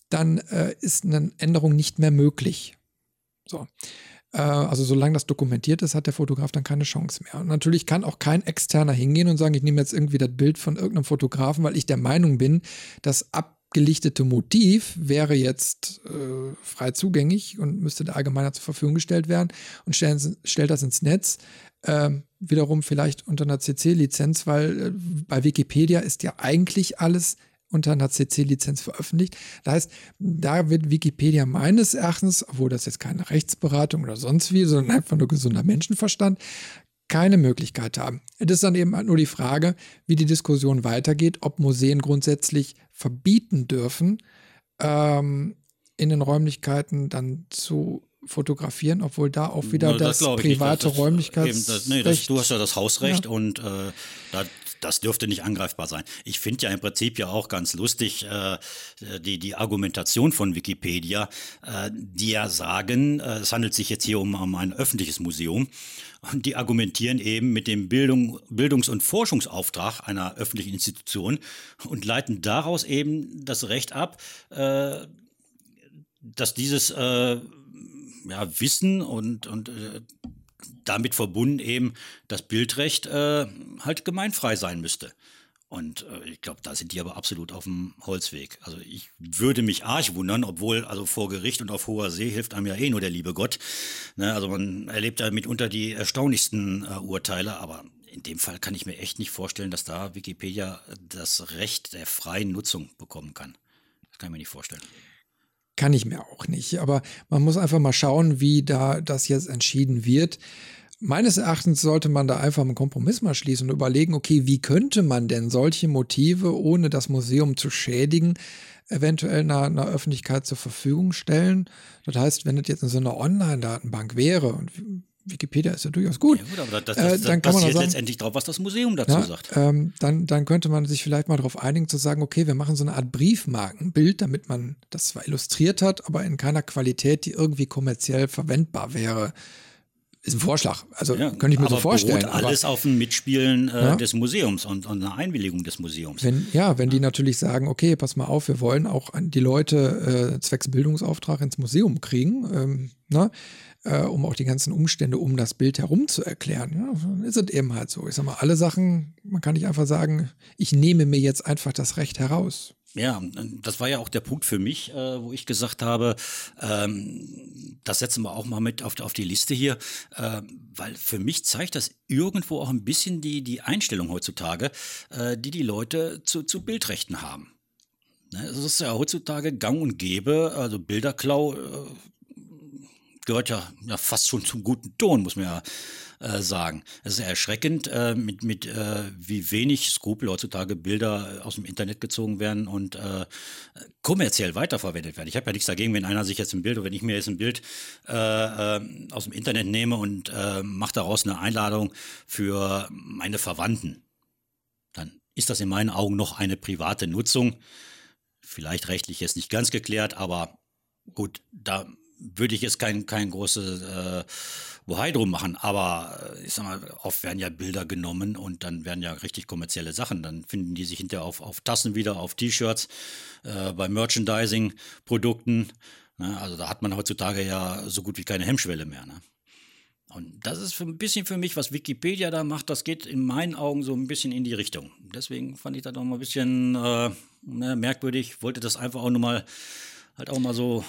dann ist eine Änderung nicht mehr möglich. So. Also solange das dokumentiert ist, hat der Fotograf dann keine Chance mehr. Und natürlich kann auch kein Externer hingehen und sagen, ich nehme jetzt irgendwie das Bild von irgendeinem Fotografen, weil ich der Meinung bin, das abgelichtete Motiv wäre jetzt frei zugänglich und müsste der Allgemeinheit zur Verfügung gestellt werden und stellt das ins Netz. Wiederum vielleicht unter einer CC-Lizenz, weil bei Wikipedia ist ja eigentlich alles unter einer CC-Lizenz veröffentlicht. Das heißt, da wird Wikipedia meines Erachtens, obwohl das jetzt keine Rechtsberatung oder sonst wie, sondern einfach nur gesunder Menschenverstand, keine Möglichkeit haben. Es ist dann eben nur die Frage, wie die Diskussion weitergeht, ob Museen grundsätzlich verbieten dürfen, in den Räumlichkeiten dann zu fotografieren, obwohl da auch wieder das private Räumlichkeitsrecht... Du hast ja das Hausrecht, ja. Und das dürfte nicht angreifbar sein. Ich finde ja im Prinzip ja auch ganz lustig die Argumentation von Wikipedia, die ja sagen, es handelt sich jetzt hier um ein öffentliches Museum und die argumentieren eben mit dem Bildungs- und Forschungsauftrag einer öffentlichen Institution und leiten daraus eben das Recht ab, dass dieses Wissen und damit verbunden eben das Bildrecht halt gemeinfrei sein müsste. Und ich glaube, da sind die aber absolut auf dem Holzweg. Also ich würde mich arg wundern, obwohl also vor Gericht und auf hoher See hilft einem ja eh nur der liebe Gott. Ne, also man erlebt ja mitunter die erstaunlichsten Urteile, aber in dem Fall kann ich mir echt nicht vorstellen, dass da Wikipedia das Recht der freien Nutzung bekommen kann. Das kann ich mir nicht vorstellen. Kann ich mir auch nicht, aber man muss einfach mal schauen, wie da das jetzt entschieden wird. Meines Erachtens sollte man da einfach einen Kompromiss mal schließen und überlegen, okay, wie könnte man denn solche Motive, ohne das Museum zu schädigen, eventuell einer Öffentlichkeit zur Verfügung stellen? Das heißt, wenn das jetzt in so einer Online-Datenbank wäre und Wikipedia ist ja durchaus gut. Ja gut, aber dann kann man passiert sagen, letztendlich drauf, was das Museum dazu sagt. Dann könnte man sich vielleicht mal darauf einigen, zu sagen, okay, wir machen so eine Art Briefmarkenbild, damit man das zwar illustriert hat, aber in keiner Qualität, die irgendwie kommerziell verwendbar wäre. Ist ein Vorschlag. Also ja, könnte ich mir so vorstellen. Beruht alles auf dem Mitspielen des Museums und einer Einwilligung des Museums. Wenn die natürlich sagen, okay, pass mal auf, wir wollen auch die Leute zwecks Bildungsauftrag ins Museum kriegen, um auch die ganzen Umstände um das Bild herum zu erklären. Ja, dann ist es eben halt so. Ich sag mal, alle Sachen, man kann nicht einfach sagen, ich nehme mir jetzt einfach das Recht heraus. Ja, das war ja auch der Punkt für mich, wo ich gesagt habe, das setzen wir auch mal mit auf die Liste hier, weil für mich zeigt das irgendwo auch ein bisschen die Einstellung heutzutage, die Leute zu Bildrechten haben. Es ist ja heutzutage gang und gäbe, also Bilderklau gehört ja fast schon zum guten Ton, muss man ja sagen. Es ist erschreckend, mit wie wenig Skrupel heutzutage Bilder aus dem Internet gezogen werden und kommerziell weiterverwendet werden. Ich habe ja nichts dagegen, wenn ich mir jetzt ein Bild aus dem Internet nehme und mache daraus eine Einladung für meine Verwandten. Dann ist das in meinen Augen noch eine private Nutzung. Vielleicht rechtlich jetzt nicht ganz geklärt, aber gut, da würde ich jetzt kein großes Bohai drum machen, aber ich sag mal, oft werden ja Bilder genommen und dann werden ja richtig kommerzielle Sachen, dann finden die sich hinterher auf Tassen wieder, auf T-Shirts, bei Merchandising-Produkten, ne? Also da hat man heutzutage ja so gut wie keine Hemmschwelle mehr, ne? Und das ist ein bisschen für mich, was Wikipedia da macht, das geht in meinen Augen so ein bisschen in die Richtung. Deswegen fand ich das auch mal ein bisschen merkwürdig, wollte das einfach auch nochmal halt auch mal so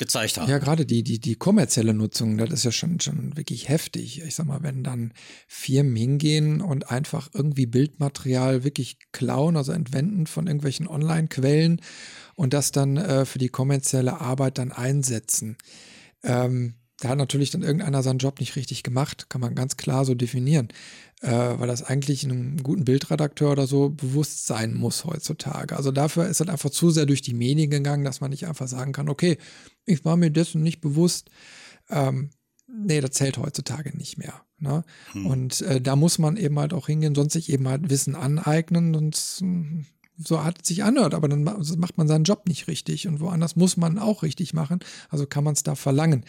gezeigt haben. Ja, gerade die kommerzielle Nutzung, das ist ja schon wirklich heftig. Ich sag mal, wenn dann Firmen hingehen und einfach irgendwie Bildmaterial wirklich klauen, also entwenden von irgendwelchen Online-Quellen und das dann für die kommerzielle Arbeit dann einsetzen. Da hat natürlich dann irgendeiner seinen Job nicht richtig gemacht, kann man ganz klar so definieren, weil das eigentlich einem guten Bildredakteur oder so bewusst sein muss heutzutage. Also dafür ist das einfach zu sehr durch die Medien gegangen, dass man nicht einfach sagen kann, okay, ich war mir dessen nicht bewusst. Nee, das zählt heutzutage nicht mehr, ne? Und da muss man eben halt auch hingehen, sonst sich eben halt Wissen aneignen und so hat es sich anhört, aber dann macht man seinen Job nicht richtig und woanders muss man auch richtig machen, also kann man es da verlangen.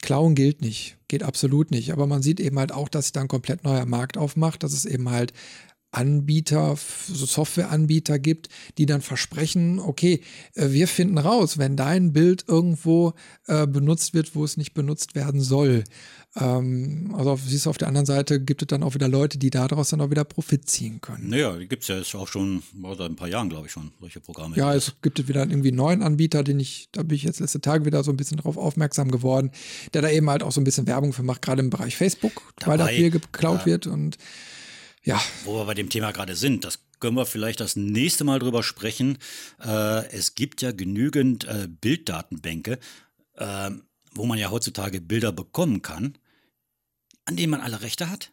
Klauen gilt nicht, geht absolut nicht, aber man sieht eben halt auch, dass sich da ein komplett neuer Markt aufmacht, dass es eben halt Anbieter, so Softwareanbieter gibt, die dann versprechen, okay, wir finden raus, wenn dein Bild irgendwo benutzt wird, wo es nicht benutzt werden soll. Also siehst du, auf der anderen Seite gibt es dann auch wieder Leute, die daraus dann auch wieder Profit ziehen können. Naja, die gibt es ja jetzt auch schon seit ein paar Jahren, glaube ich schon, solche Programme. Ja, es gibt wieder irgendwie einen neuen Anbieter, da bin ich jetzt letzte Tage wieder so ein bisschen drauf aufmerksam geworden, der da eben halt auch so ein bisschen Werbung für macht, gerade im Bereich Facebook, weil da viel geklaut wird und ja. Wo wir bei dem Thema gerade sind, das können wir vielleicht das nächste Mal drüber sprechen. Es gibt ja genügend Bilddatenbänke, wo man ja heutzutage Bilder bekommen kann, an denen man alle Rechte hat.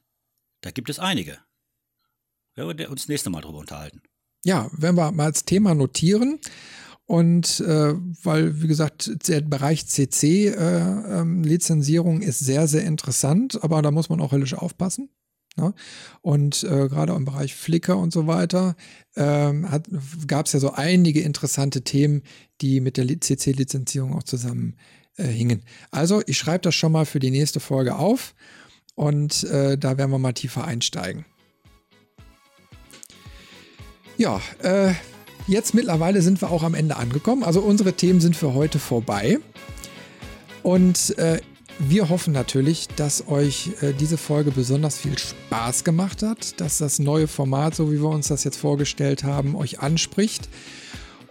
Da gibt es einige. Wir werden uns das nächste Mal drüber unterhalten. Ja, werden wir mal als Thema notieren. Und weil, wie gesagt, der Bereich CC-Lizenzierung ist sehr, sehr interessant, aber da muss man auch höllisch aufpassen. Ja, und gerade im Bereich Flickr und so weiter gab es ja so einige interessante Themen, die mit der CC-Lizenzierung auch zusammen hingen. Also ich schreibe das schon mal für die nächste Folge auf und da werden wir mal tiefer einsteigen. Ja, jetzt mittlerweile sind wir auch am Ende angekommen. Also unsere Themen sind für heute vorbei und wir hoffen natürlich, dass euch diese Folge besonders viel Spaß gemacht hat, dass das neue Format, so wie wir uns das jetzt vorgestellt haben, euch anspricht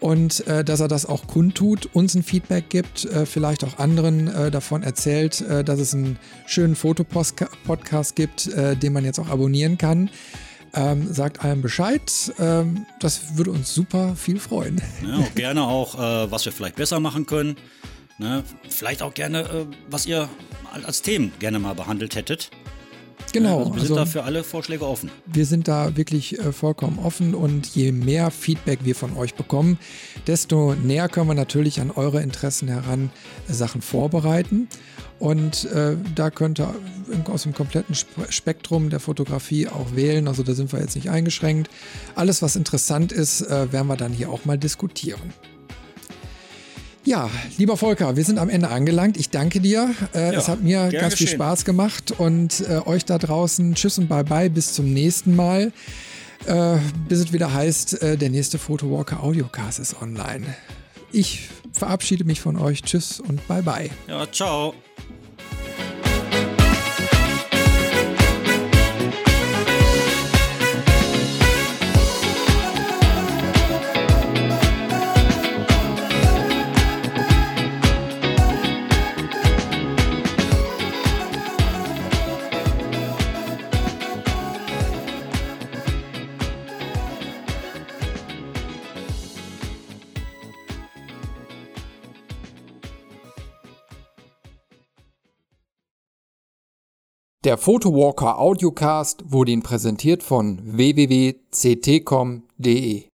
und dass er das auch kundtut, uns ein Feedback gibt, vielleicht auch anderen davon erzählt, dass es einen schönen Fotopodcast gibt, den man jetzt auch abonnieren kann. Sagt allem Bescheid. Das würde uns super viel freuen. Ja, auch gerne auch, was wir vielleicht besser machen können. Ne? Vielleicht auch gerne, was ihr als Themen gerne mal behandelt hättet. Genau. Also wir sind da für alle Vorschläge offen. Wir sind da wirklich vollkommen offen, und je mehr Feedback wir von euch bekommen, desto näher können wir natürlich an eure Interessen heran Sachen vorbereiten. Und da könnt ihr aus dem kompletten Spektrum der Fotografie auch wählen. Also da sind wir jetzt nicht eingeschränkt. Alles, was interessant ist, werden wir dann hier auch mal diskutieren. Ja, lieber Volker, wir sind am Ende angelangt. Ich danke dir. Es hat mir ganz viel Spaß gemacht. Und euch da draußen, tschüss und bye-bye. Bis zum nächsten Mal. Bis es wieder heißt, der nächste PhotoWalker Audiocast ist online. Ich verabschiede mich von euch. Tschüss und bye-bye. Ja, ciao. Der PhotoWalker Audiocast wurde Ihnen präsentiert von www.ct.com.de.